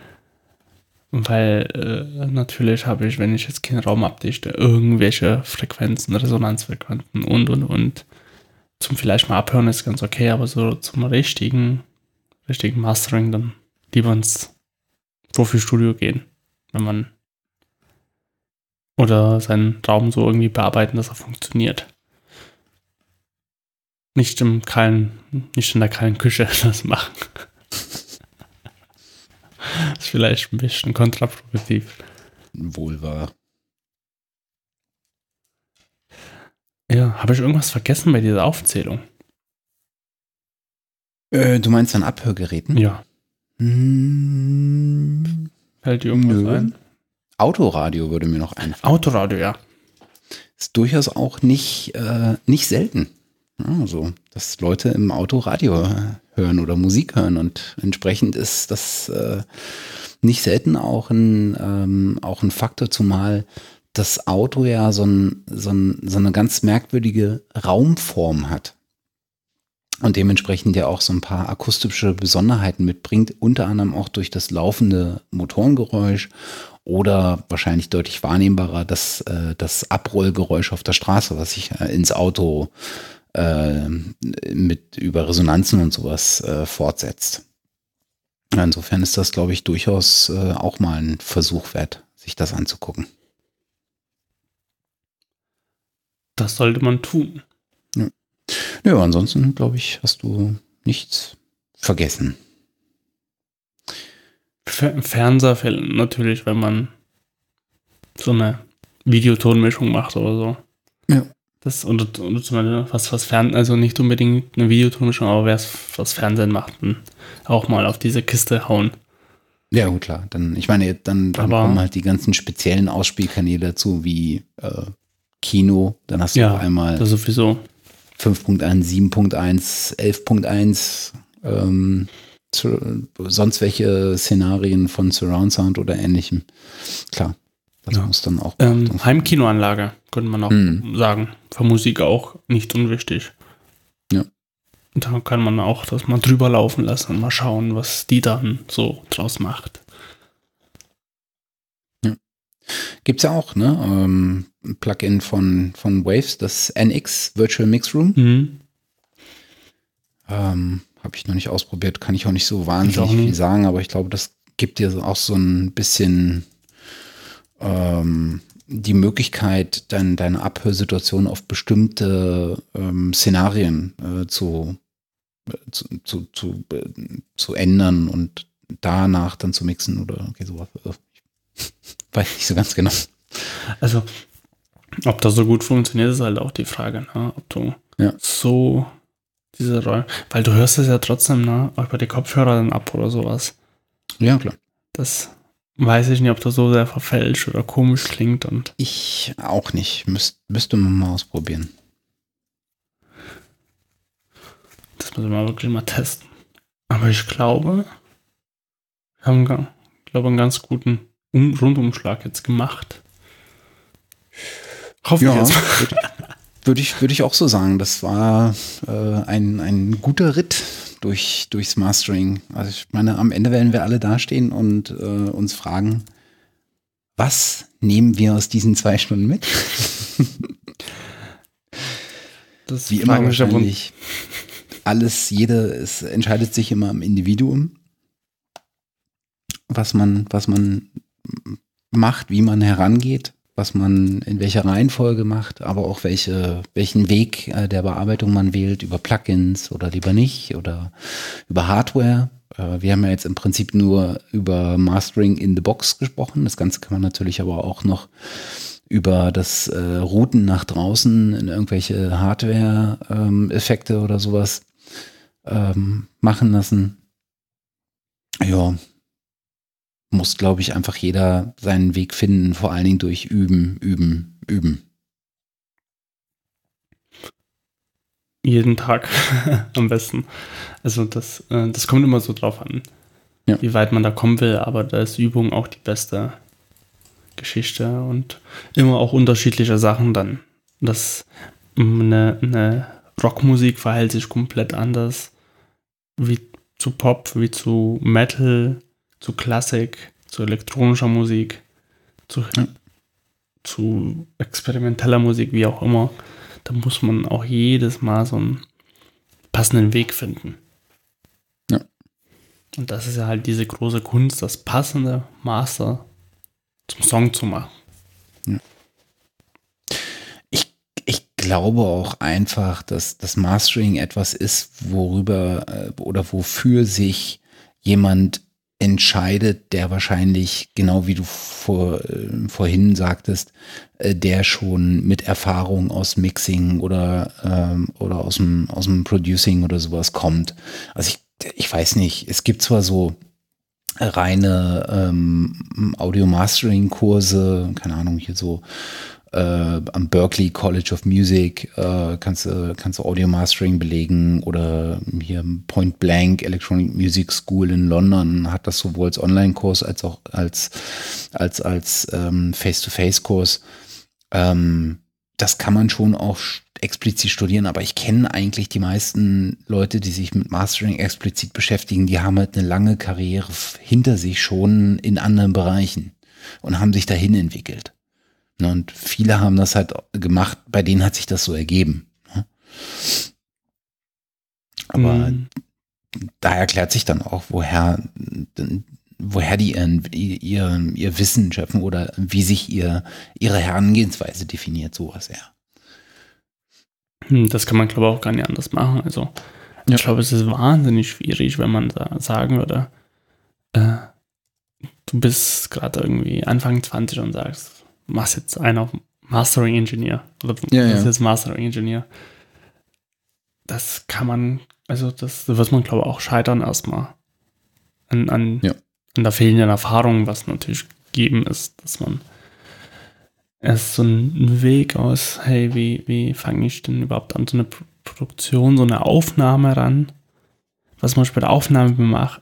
Weil äh, natürlich habe ich, wenn ich jetzt keinen Raum abdichte, irgendwelche Frequenzen, Resonanzfrequenzen und, und, und. Zum vielleicht mal abhören ist ganz okay, aber so zum richtigen, richtigen Mastering dann lieber ins Profi-Studio gehen, wenn man oder seinen Raum so irgendwie bearbeiten, dass er funktioniert. Nicht im kahlen, nicht in der kahlen Küche das machen. Das ist vielleicht ein bisschen kontraproduktiv. Wohl wahr. Ja, habe ich irgendwas vergessen bei dieser Aufzählung? Äh, du meinst an Abhörgeräten? Ja. Hm. Fällt dir irgendwas Nö. ein? Autoradio würde mir noch einfallen. Autoradio, ja. Ist durchaus auch nicht, äh, nicht selten. Also, dass Leute im Auto Radio hören oder Musik hören und entsprechend ist das äh, nicht selten auch ein, ähm, auch ein Faktor, zumal das Auto ja so, ein, so, ein, so eine ganz merkwürdige Raumform hat und dementsprechend ja auch so ein paar akustische Besonderheiten mitbringt, unter anderem auch durch das laufende Motorengeräusch oder wahrscheinlich deutlich wahrnehmbarer das, äh, das Abrollgeräusch auf der Straße, was sich äh, ins Auto mit über Resonanzen und sowas äh, fortsetzt. Insofern ist das, glaube ich, durchaus äh, auch mal ein Versuch wert, sich das anzugucken. Das sollte man tun. Ja, ja, ansonsten, glaube ich, hast du nichts vergessen. F- Fernseher fällt natürlich, wenn man so eine Videotonmischung macht oder so. Ja. Das und, und zum Beispiel was, was Fernsehen, also nicht unbedingt eine Videotonmischung, aber wer was Fernsehen macht, auch mal auf diese Kiste hauen. Ja, gut, klar. Dann, ich meine, dann, dann kommen halt die ganzen speziellen Ausspielkanäle dazu, wie äh, Kino, dann hast du ja, auf einmal das sowieso. fünf Punkt eins, sieben Punkt eins, elf Punkt eins, ähm, zu, sonst welche Szenarien von Surround Sound oder ähnlichem. Klar. Das ja. muss dann auch ähm, Heimkinoanlage, könnte man auch mm. sagen. Für Musik auch nicht unwichtig. Ja. Und da kann man auch das mal drüber laufen lassen und mal schauen, was die dann so draus macht. Ja. Gibt's ja auch, ne? Ähm, ein Plugin von, von Waves, das N X Virtual Mix Room. Mhm. Ähm, habe ich noch nicht ausprobiert, kann ich auch nicht so wahnsinnig nicht. viel sagen, aber ich glaube, das gibt dir auch so ein bisschen die Möglichkeit, dein, deine Abhörsituation auf bestimmte ähm, Szenarien äh, zu, äh, zu, zu, zu, äh, zu ändern und danach dann zu mixen oder okay, sowas. Ich weiß nicht so ganz genau. Also, ob das so gut funktioniert, ist halt auch die Frage, ne? Ob du ja. so diese Rolle, weil du hörst es ja trotzdem, ne? Über die Kopfhörer dann ab oder sowas. Ja, klar. Das weiß ich nicht, ob das so sehr verfälscht oder komisch klingt. Und ich auch nicht. Müsst, müsste man mal ausprobieren. Das müssen wir wirklich mal testen. Aber ich glaube, wir haben ich glaube, einen ganz guten um- Rundumschlag jetzt gemacht. Hoffe ja, ich jetzt. Würde, würde, ich, würde ich auch so sagen. Das war äh, ein, ein guter Ritt. Durch, durchs Mastering. Also ich meine, am Ende werden wir alle dastehen und äh, uns fragen, was nehmen wir aus diesen zwei Stunden mit? Das wie immer wahrscheinlich. Alles, jede, es entscheidet sich immer am Individuum, was man, was man macht, wie man herangeht was man in welcher Reihenfolge macht, aber auch welche, welchen Weg äh, der Bearbeitung man wählt, über Plugins oder lieber nicht oder über Hardware. Äh, wir haben ja jetzt im Prinzip nur über Mastering in the Box gesprochen. Das Ganze kann man natürlich aber auch noch über das äh, Routen nach draußen in irgendwelche Hardware-Effekte ähm, oder sowas ähm, machen lassen. Ja, muss, glaube ich, einfach jeder seinen Weg finden, vor allen Dingen durch Üben, Üben, Üben. Jeden Tag am besten. Also das, das kommt immer so drauf an, ja, wie weit man da kommen will, aber da ist Übung auch die beste Geschichte und immer auch unterschiedliche Sachen dann. Das, eine, eine Rockmusik verhält sich komplett anders wie zu Pop, wie zu Metal, zu Klassik, zu elektronischer Musik, zu, ja. zu experimenteller Musik, wie auch immer. Da muss man auch jedes Mal so einen passenden Weg finden. Ja. Und das ist ja halt diese große Kunst, das passende Master zum Song zu machen. Ja. Ich, ich glaube auch einfach, dass das Mastering etwas ist, worüber oder wofür sich jemand entscheidet, der wahrscheinlich, genau wie du vor, äh, vorhin sagtest, äh, der schon mit Erfahrung aus Mixing oder, ähm, oder aus dem, aus dem Producing oder sowas kommt. Also ich, ich weiß nicht, es gibt zwar so reine ähm, Audio-Mastering-Kurse, keine Ahnung, hier so Äh, am Berklee College of Music äh, kannst du kannst du Audio Mastering belegen oder hier Point Blank Electronic Music School in London hat das sowohl als Online-Kurs als auch als als als ähm, Face-to-Face-Kurs. Ähm, das kann man schon auch explizit studieren, aber ich kenne eigentlich die meisten Leute, die sich mit Mastering explizit beschäftigen, die haben halt eine lange Karriere hinter sich schon in anderen Bereichen und haben sich dahin entwickelt. Und viele haben das halt gemacht, bei denen hat sich das so ergeben. Aber mm. da erklärt sich dann auch, woher, woher die ihren, ihr, ihr Wissen schöpfen oder wie sich ihr, ihre Herangehensweise definiert, sowas, ja. Das kann man, glaube ich, auch gar nicht anders machen. Also, ich ja. glaube, es ist wahnsinnig schwierig, wenn man da sagen würde, äh, du bist gerade irgendwie Anfang zwanzig und sagst, machst jetzt einen auf Mastering Engineer. Oder ja, ja. ist jetzt Mastering Engineer. Das kann man, also das wird man, glaube ich, auch scheitern erstmal. An, an, ja. an der fehlenden Erfahrung, was natürlich gegeben ist, dass man erst so einen Weg aus, hey, wie, wie fange ich denn überhaupt an, so eine Produktion, so eine Aufnahme ran? Was muss ich bei der Aufnahme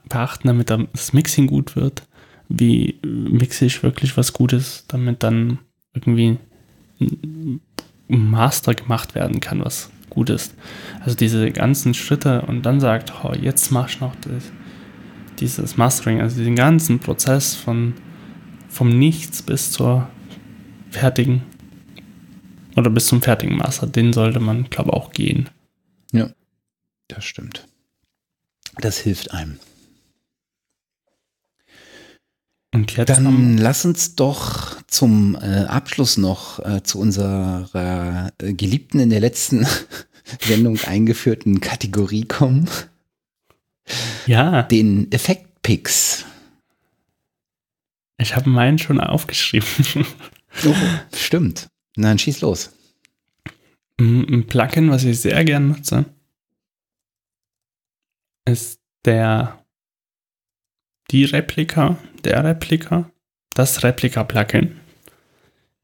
beachten, damit das Mixing gut wird? Wie mixe ich wirklich was Gutes, damit dann irgendwie ein Master gemacht werden kann, was gut ist. Also diese ganzen Schritte und dann sagt, oh, jetzt mach ich noch das, dieses Mastering, also diesen ganzen Prozess von vom Nichts bis zur fertigen oder bis zum fertigen Master, den sollte man, glaube ich, auch gehen. Ja, das stimmt. Das hilft einem. Und jetzt dann lass uns doch zum äh, Abschluss noch äh, zu unserer äh, geliebten, in der letzten Sendung eingeführten Kategorie kommen. Ja. Den Effekt-Picks. Ich habe meinen schon aufgeschrieben. Oh, stimmt. Dann schieß los. Ein Plugin, was ich sehr gern nutze, ist der Die Replika, der Replika, das Replika-Plugin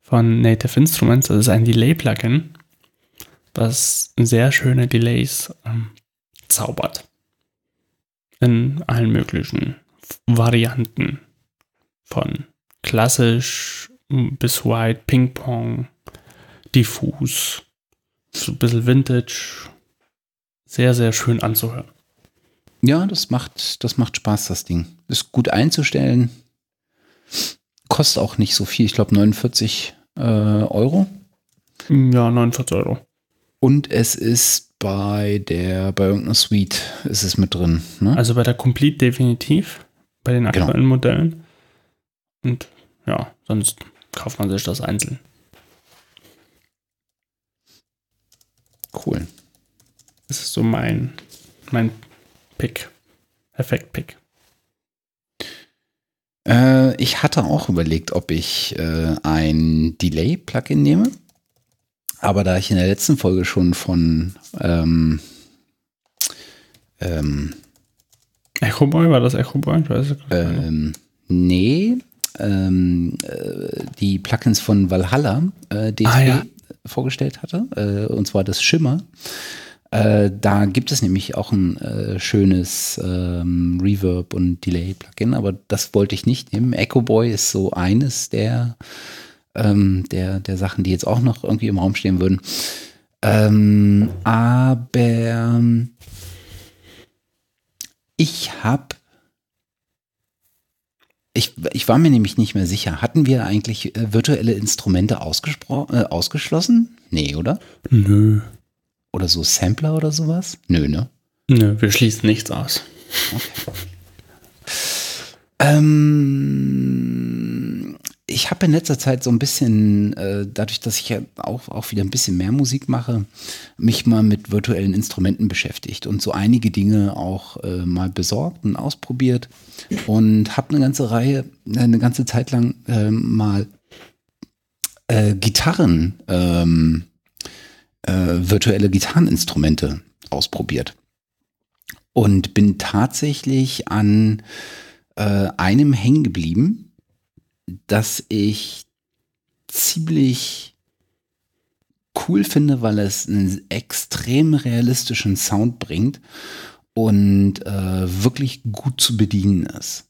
von Native Instruments. Das ist ein Delay-Plugin, was sehr schöne Delays ähm, zaubert. In allen möglichen Varianten. Von klassisch bis wide, Ping-Pong, diffus, so ein bisschen Vintage. Sehr, sehr schön anzuhören. Ja, das macht, das macht Spaß, das Ding. Ist gut einzustellen. Kostet auch nicht so viel. Ich glaube, neunundvierzig äh, Euro. Ja, neunundvierzig Euro. Und es ist bei der, bei irgendeiner Suite ist es mit drin. Ne? Also bei der Complete definitiv. Bei den aktuellen genau. Modellen. Und ja, sonst kauft man sich das einzeln. Cool. Das ist so mein, mein Pick. Effekt-Pick. Äh, ich hatte auch überlegt, ob ich äh, ein Delay-Plugin nehme. Aber da ich in der letzten Folge schon von ähm, ähm, Echo Boy, war das Echo Boy? Ich weiß nicht. Ähm, nee, ähm, äh, die Plugins von Valhalla äh, D S P ah, ja. vorgestellt hatte, äh, und zwar das Shimmer. Äh, da gibt es nämlich auch ein äh, schönes ähm, Reverb- und Delay-Plugin, aber das wollte ich nicht nehmen. Echo Boy ist so eines der, ähm, der, der Sachen, die jetzt auch noch irgendwie im Raum stehen würden. Ähm, aber ich habe, ich, ich war mir nämlich nicht mehr sicher, hatten wir eigentlich äh, virtuelle Instrumente ausgespro- äh, ausgeschlossen? Nee, oder? Nö. Oder so Sampler oder sowas? Nö, ne? Nö, wir schließen nichts aus. Okay. Ähm, ich habe in letzter Zeit so ein bisschen, äh, dadurch, dass ich ja auch, auch wieder ein bisschen mehr Musik mache, mich mal mit virtuellen Instrumenten beschäftigt und so einige Dinge auch äh, mal besorgt und ausprobiert und habe eine ganze Reihe, eine ganze Zeit lang äh, mal äh, Gitarren, ähm, Äh, virtuelle Gitarreninstrumente ausprobiert und bin tatsächlich an äh, einem hängen geblieben, das ich ziemlich cool finde, weil es einen extrem realistischen Sound bringt und äh, wirklich gut zu bedienen ist.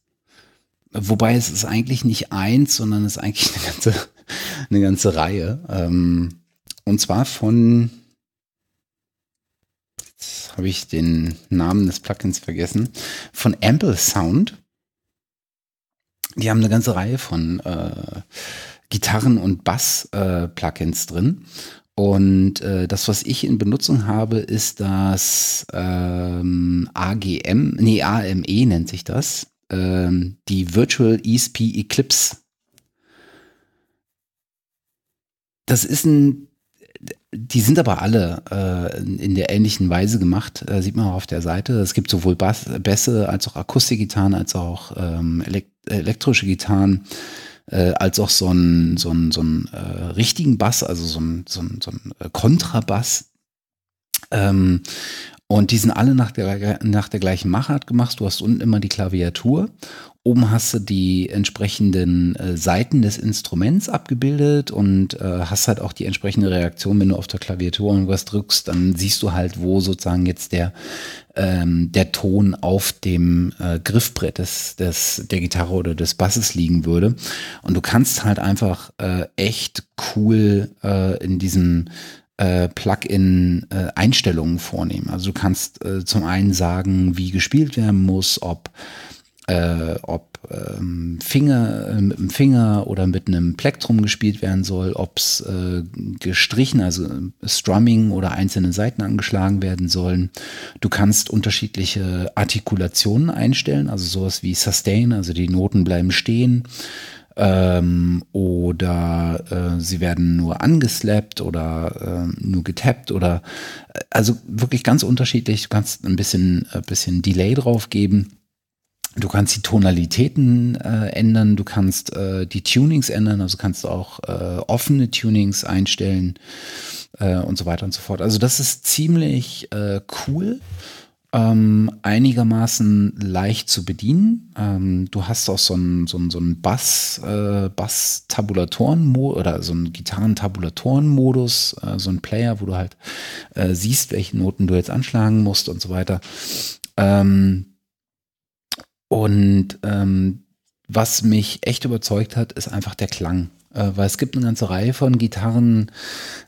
Wobei es ist eigentlich nicht eins, sondern es ist eigentlich eine ganze, eine ganze Reihe. Ähm, Und zwar von, jetzt habe ich den Namen des Plugins vergessen, von Ample Sound. Die haben eine ganze Reihe von äh, Gitarren- und Bass-Plugins äh, drin. Und äh, das, was ich in Benutzung habe, ist das ähm, A G M, nee, A M E nennt sich das, ähm, die Virtual E S P Eclipse. Das ist ein Die sind aber alle äh, in der ähnlichen Weise gemacht, äh, sieht man auch auf der Seite. Es gibt sowohl Bass, Bässe als auch Akustikgitarren, als auch ähm, elekt- elektrische Gitarren, äh, als auch so einen so so äh, richtigen Bass, also so einen so so Kontrabass. Ähm, und die sind alle nach der, nach der gleichen Machart gemacht. Du hast unten immer die Klaviatur. Oben hast du die entsprechenden äh, Seiten des Instruments abgebildet und äh, hast halt auch die entsprechende Reaktion, wenn du auf der Klaviatur irgendwas drückst, dann siehst du halt, wo sozusagen jetzt der, ähm, der Ton auf dem äh, Griffbrett des, des, der Gitarre oder des Basses liegen würde. Und du kannst halt einfach äh, echt cool äh, in diesem Äh, Plug-in-Einstellungen äh, vornehmen. Also du kannst äh, zum einen sagen, wie gespielt werden muss, ob, äh, ob ähm, Finger, äh, mit dem Finger oder mit einem Plektrum gespielt werden soll, ob es äh, gestrichen, also Strumming oder einzelne Saiten angeschlagen werden sollen. Du kannst unterschiedliche Artikulationen einstellen, also sowas wie Sustain, also die Noten bleiben stehen. Ähm, oder äh, sie werden nur angeslappt oder äh, nur getappt oder äh, also wirklich ganz unterschiedlich. Du kannst ein bisschen, äh, bisschen Delay drauf geben. Du kannst die Tonalitäten äh, ändern. Du kannst äh, die Tunings ändern. Also kannst du auch äh, offene Tunings einstellen äh, und so weiter und so fort. Also das ist ziemlich äh, cool. Ähm, einigermaßen leicht zu bedienen. Ähm, du hast auch so einen so so ein Bass, äh, Bass-Tabulatoren-Modus oder so einen Gitarren-Tabulatoren-Modus, äh, so einen Player, wo du halt äh, siehst, welche Noten du jetzt anschlagen musst und so weiter. Ähm, und ähm, was mich echt überzeugt hat, ist einfach der Klang. Weil es gibt eine ganze Reihe von Gitarren,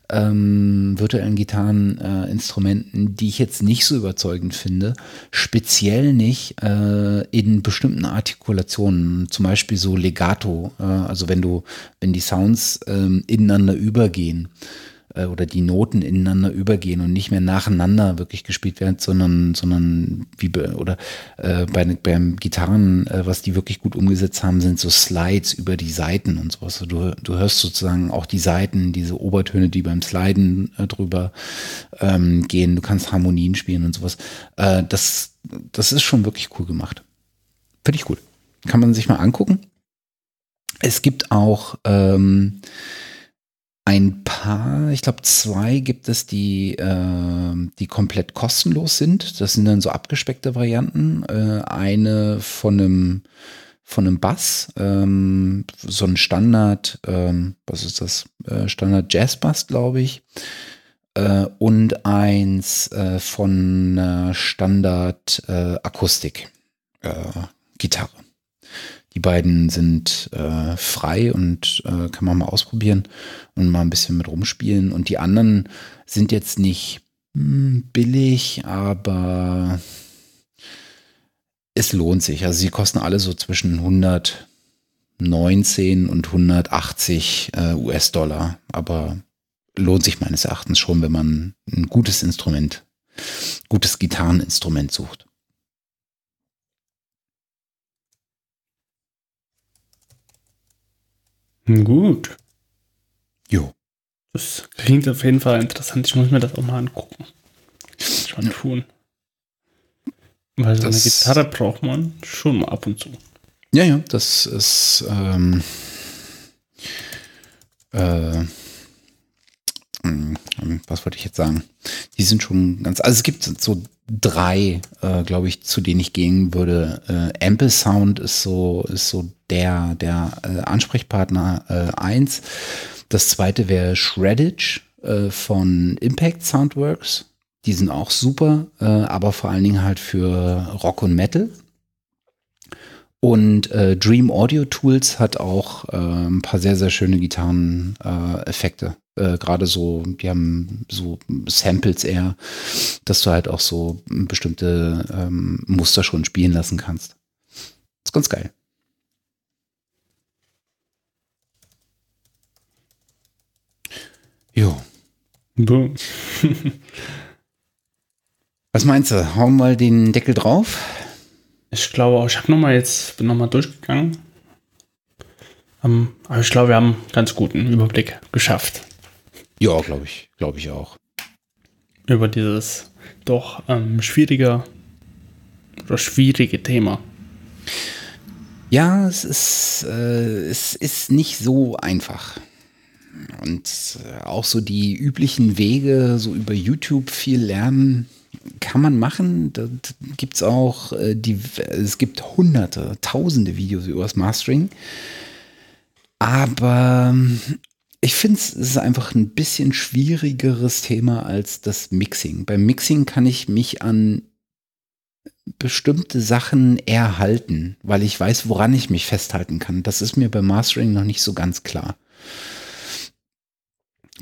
ähm, virtuellen Gitarreninstrumenten, äh, die ich jetzt nicht so überzeugend finde. Speziell nicht äh, in bestimmten Artikulationen, zum Beispiel so Legato, äh, also wenn du, wenn die Sounds äh, ineinander übergehen. äh, oder die Noten ineinander übergehen und nicht mehr nacheinander wirklich gespielt werden, sondern sondern wie be, oder äh, bei beim Gitarren, äh, was die wirklich gut umgesetzt haben, sind so Slides über die Saiten und sowas. Du, du hörst sozusagen auch die Saiten, diese Obertöne, die beim Sliden äh, drüber ähm, gehen. Du kannst Harmonien spielen und sowas. Äh, das, das ist schon wirklich cool gemacht. Finde ich gut. Kann man sich mal angucken. Es gibt auch ähm, ein paar, ich glaube zwei gibt es, die, äh, die komplett kostenlos sind. Das sind dann so abgespeckte Varianten. Äh, eine von einem von einem Bass, ähm, so ein Standard, ähm, was ist das? Äh, Standard Jazz-Bass, glaube ich. Äh, und eins äh, von äh, Standard äh, Akustik äh, Gitarre. Die beiden sind äh, frei und äh, kann man mal ausprobieren und mal ein bisschen mit rumspielen. Und die anderen sind jetzt nicht mh, billig, aber es lohnt sich. Also sie kosten alle so zwischen hundertneunzehn und hundertachtzig äh, U S-Dollar. Aber lohnt sich meines Erachtens schon, wenn man ein gutes Instrument, gutes Gitarreninstrument sucht. Gut. Jo. Das klingt auf jeden Fall interessant. Ich muss mir das auch mal angucken. Schon ja. tun. Weil so das, eine Gitarre braucht man schon mal ab und zu. Ja, ja, das ist ähm, äh, was wollte ich jetzt sagen? Die sind schon ganz, also es gibt so drei, äh, glaube ich, zu denen ich gehen würde. Äh, Ample Sound ist so, ist so der, der äh, Ansprechpartner äh, eins. Das zweite wäre Shreddage äh, von Impact Soundworks. Die sind auch super, äh, aber vor allen Dingen halt für Rock und Metal. Und äh, Dream Audio Tools hat auch äh, ein paar sehr, sehr schöne Gitarren-Effekte. Äh, äh, Gerade so, die haben so Samples eher, dass du halt auch so bestimmte ähm, Muster schon spielen lassen kannst. Ist ganz geil. Jo. Was meinst du? Hauen wir mal den Deckel drauf? Ich glaube, ich habe nochmal jetzt, bin nochmal durchgegangen. Um, aber ich glaube, wir haben einen ganz guten Überblick geschafft. Ja, glaube ich. Glaube ich auch. Über dieses doch ähm, schwierige oder schwierige Thema. Ja, es ist, äh, es ist nicht so einfach. Und auch so die üblichen Wege, so über YouTube viel lernen, kann man machen. Da gibt's auch äh, die, es gibt hunderte, tausende Videos über das Mastering. Aber ich finde, es ist einfach ein bisschen schwierigeres Thema als das Mixing. Beim Mixing kann ich mich an bestimmte Sachen eher halten, weil ich weiß, woran ich mich festhalten kann. Das ist mir beim Mastering noch nicht so ganz klar.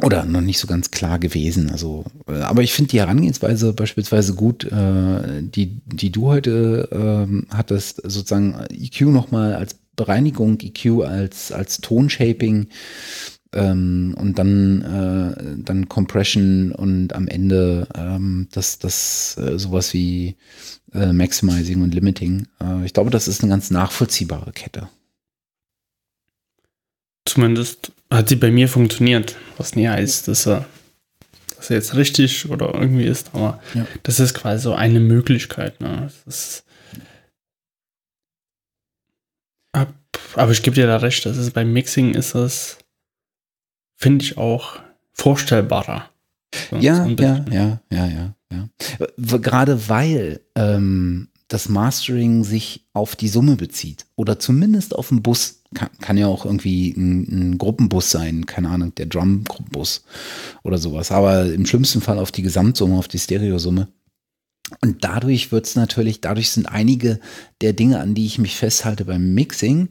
Oder noch nicht so ganz klar gewesen. Also, aber ich finde die Herangehensweise beispielsweise gut, äh, die, die du heute äh, hattest, sozusagen E Q nochmal als Bereinigung, E Q als, als Tonshaping ähm, und dann, äh, dann Compression und am Ende ähm, das, das äh, sowas wie äh, Maximizing und Limiting. Äh, ich glaube, das ist eine ganz nachvollziehbare Kette. Zumindest hat sie bei mir funktioniert, was nie heißt, dass er, dass er jetzt richtig oder irgendwie ist, aber ja. Das ist quasi so eine Möglichkeit. Ne? Das ist, ab, aber ich gebe dir da recht, das ist, beim Mixing ist es, finde ich, auch vorstellbarer. So, ja, so ja, ja, ja, ja, ja. Gerade weil ähm, das Mastering sich auf die Summe bezieht oder zumindest auf den Bus. Kann, kann ja auch irgendwie ein, ein Gruppenbus sein, keine Ahnung, der Drum-Gruppenbus oder sowas. Aber im schlimmsten Fall auf die Gesamtsumme, auf die Stereosumme. Und dadurch wird es natürlich, dadurch sind einige der Dinge, an die ich mich festhalte beim Mixing,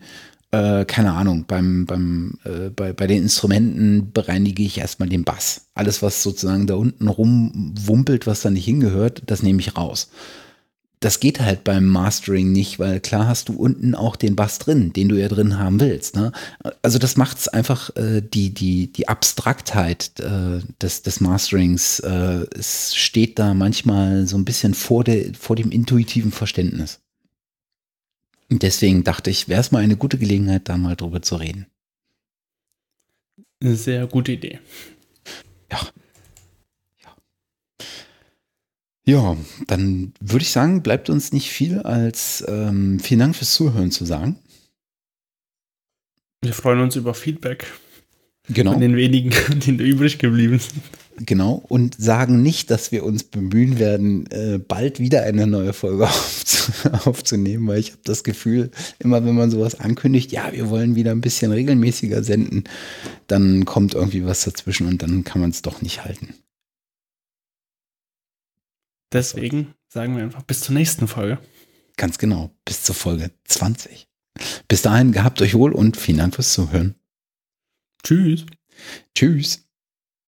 äh, keine Ahnung, beim, beim, äh, bei, bei den Instrumenten bereinige ich erstmal den Bass. Alles, was sozusagen da unten rumwumpelt, was da nicht hingehört, das nehme ich raus. das geht halt beim Mastering nicht, weil klar hast du unten auch den Bass drin, den du ja drin haben willst. Ne? Also das macht es einfach, äh, die, die, die Abstraktheit äh, des, des Masterings äh, es steht da manchmal so ein bisschen vor, der, vor dem intuitiven Verständnis. Und deswegen dachte ich, wäre es mal eine gute Gelegenheit, da mal drüber zu reden. Eine sehr gute Idee. Ja. Ja, dann würde ich sagen, bleibt uns nicht viel als ähm, vielen Dank fürs Zuhören zu sagen. Wir freuen uns über Feedback. Genau. Von den wenigen, die übrig geblieben sind. Genau, und sagen nicht, dass wir uns bemühen werden, äh, bald wieder eine neue Folge aufzunehmen, weil ich habe das Gefühl, immer wenn man sowas ankündigt, ja, wir wollen wieder ein bisschen regelmäßiger senden, dann kommt irgendwie was dazwischen und dann kann man es doch nicht halten. Deswegen sagen wir einfach bis zur nächsten Folge. Ganz genau, bis zur Folge zwanzig. Bis dahin, gehabt euch wohl und vielen Dank fürs Zuhören. Tschüss. Tschüss.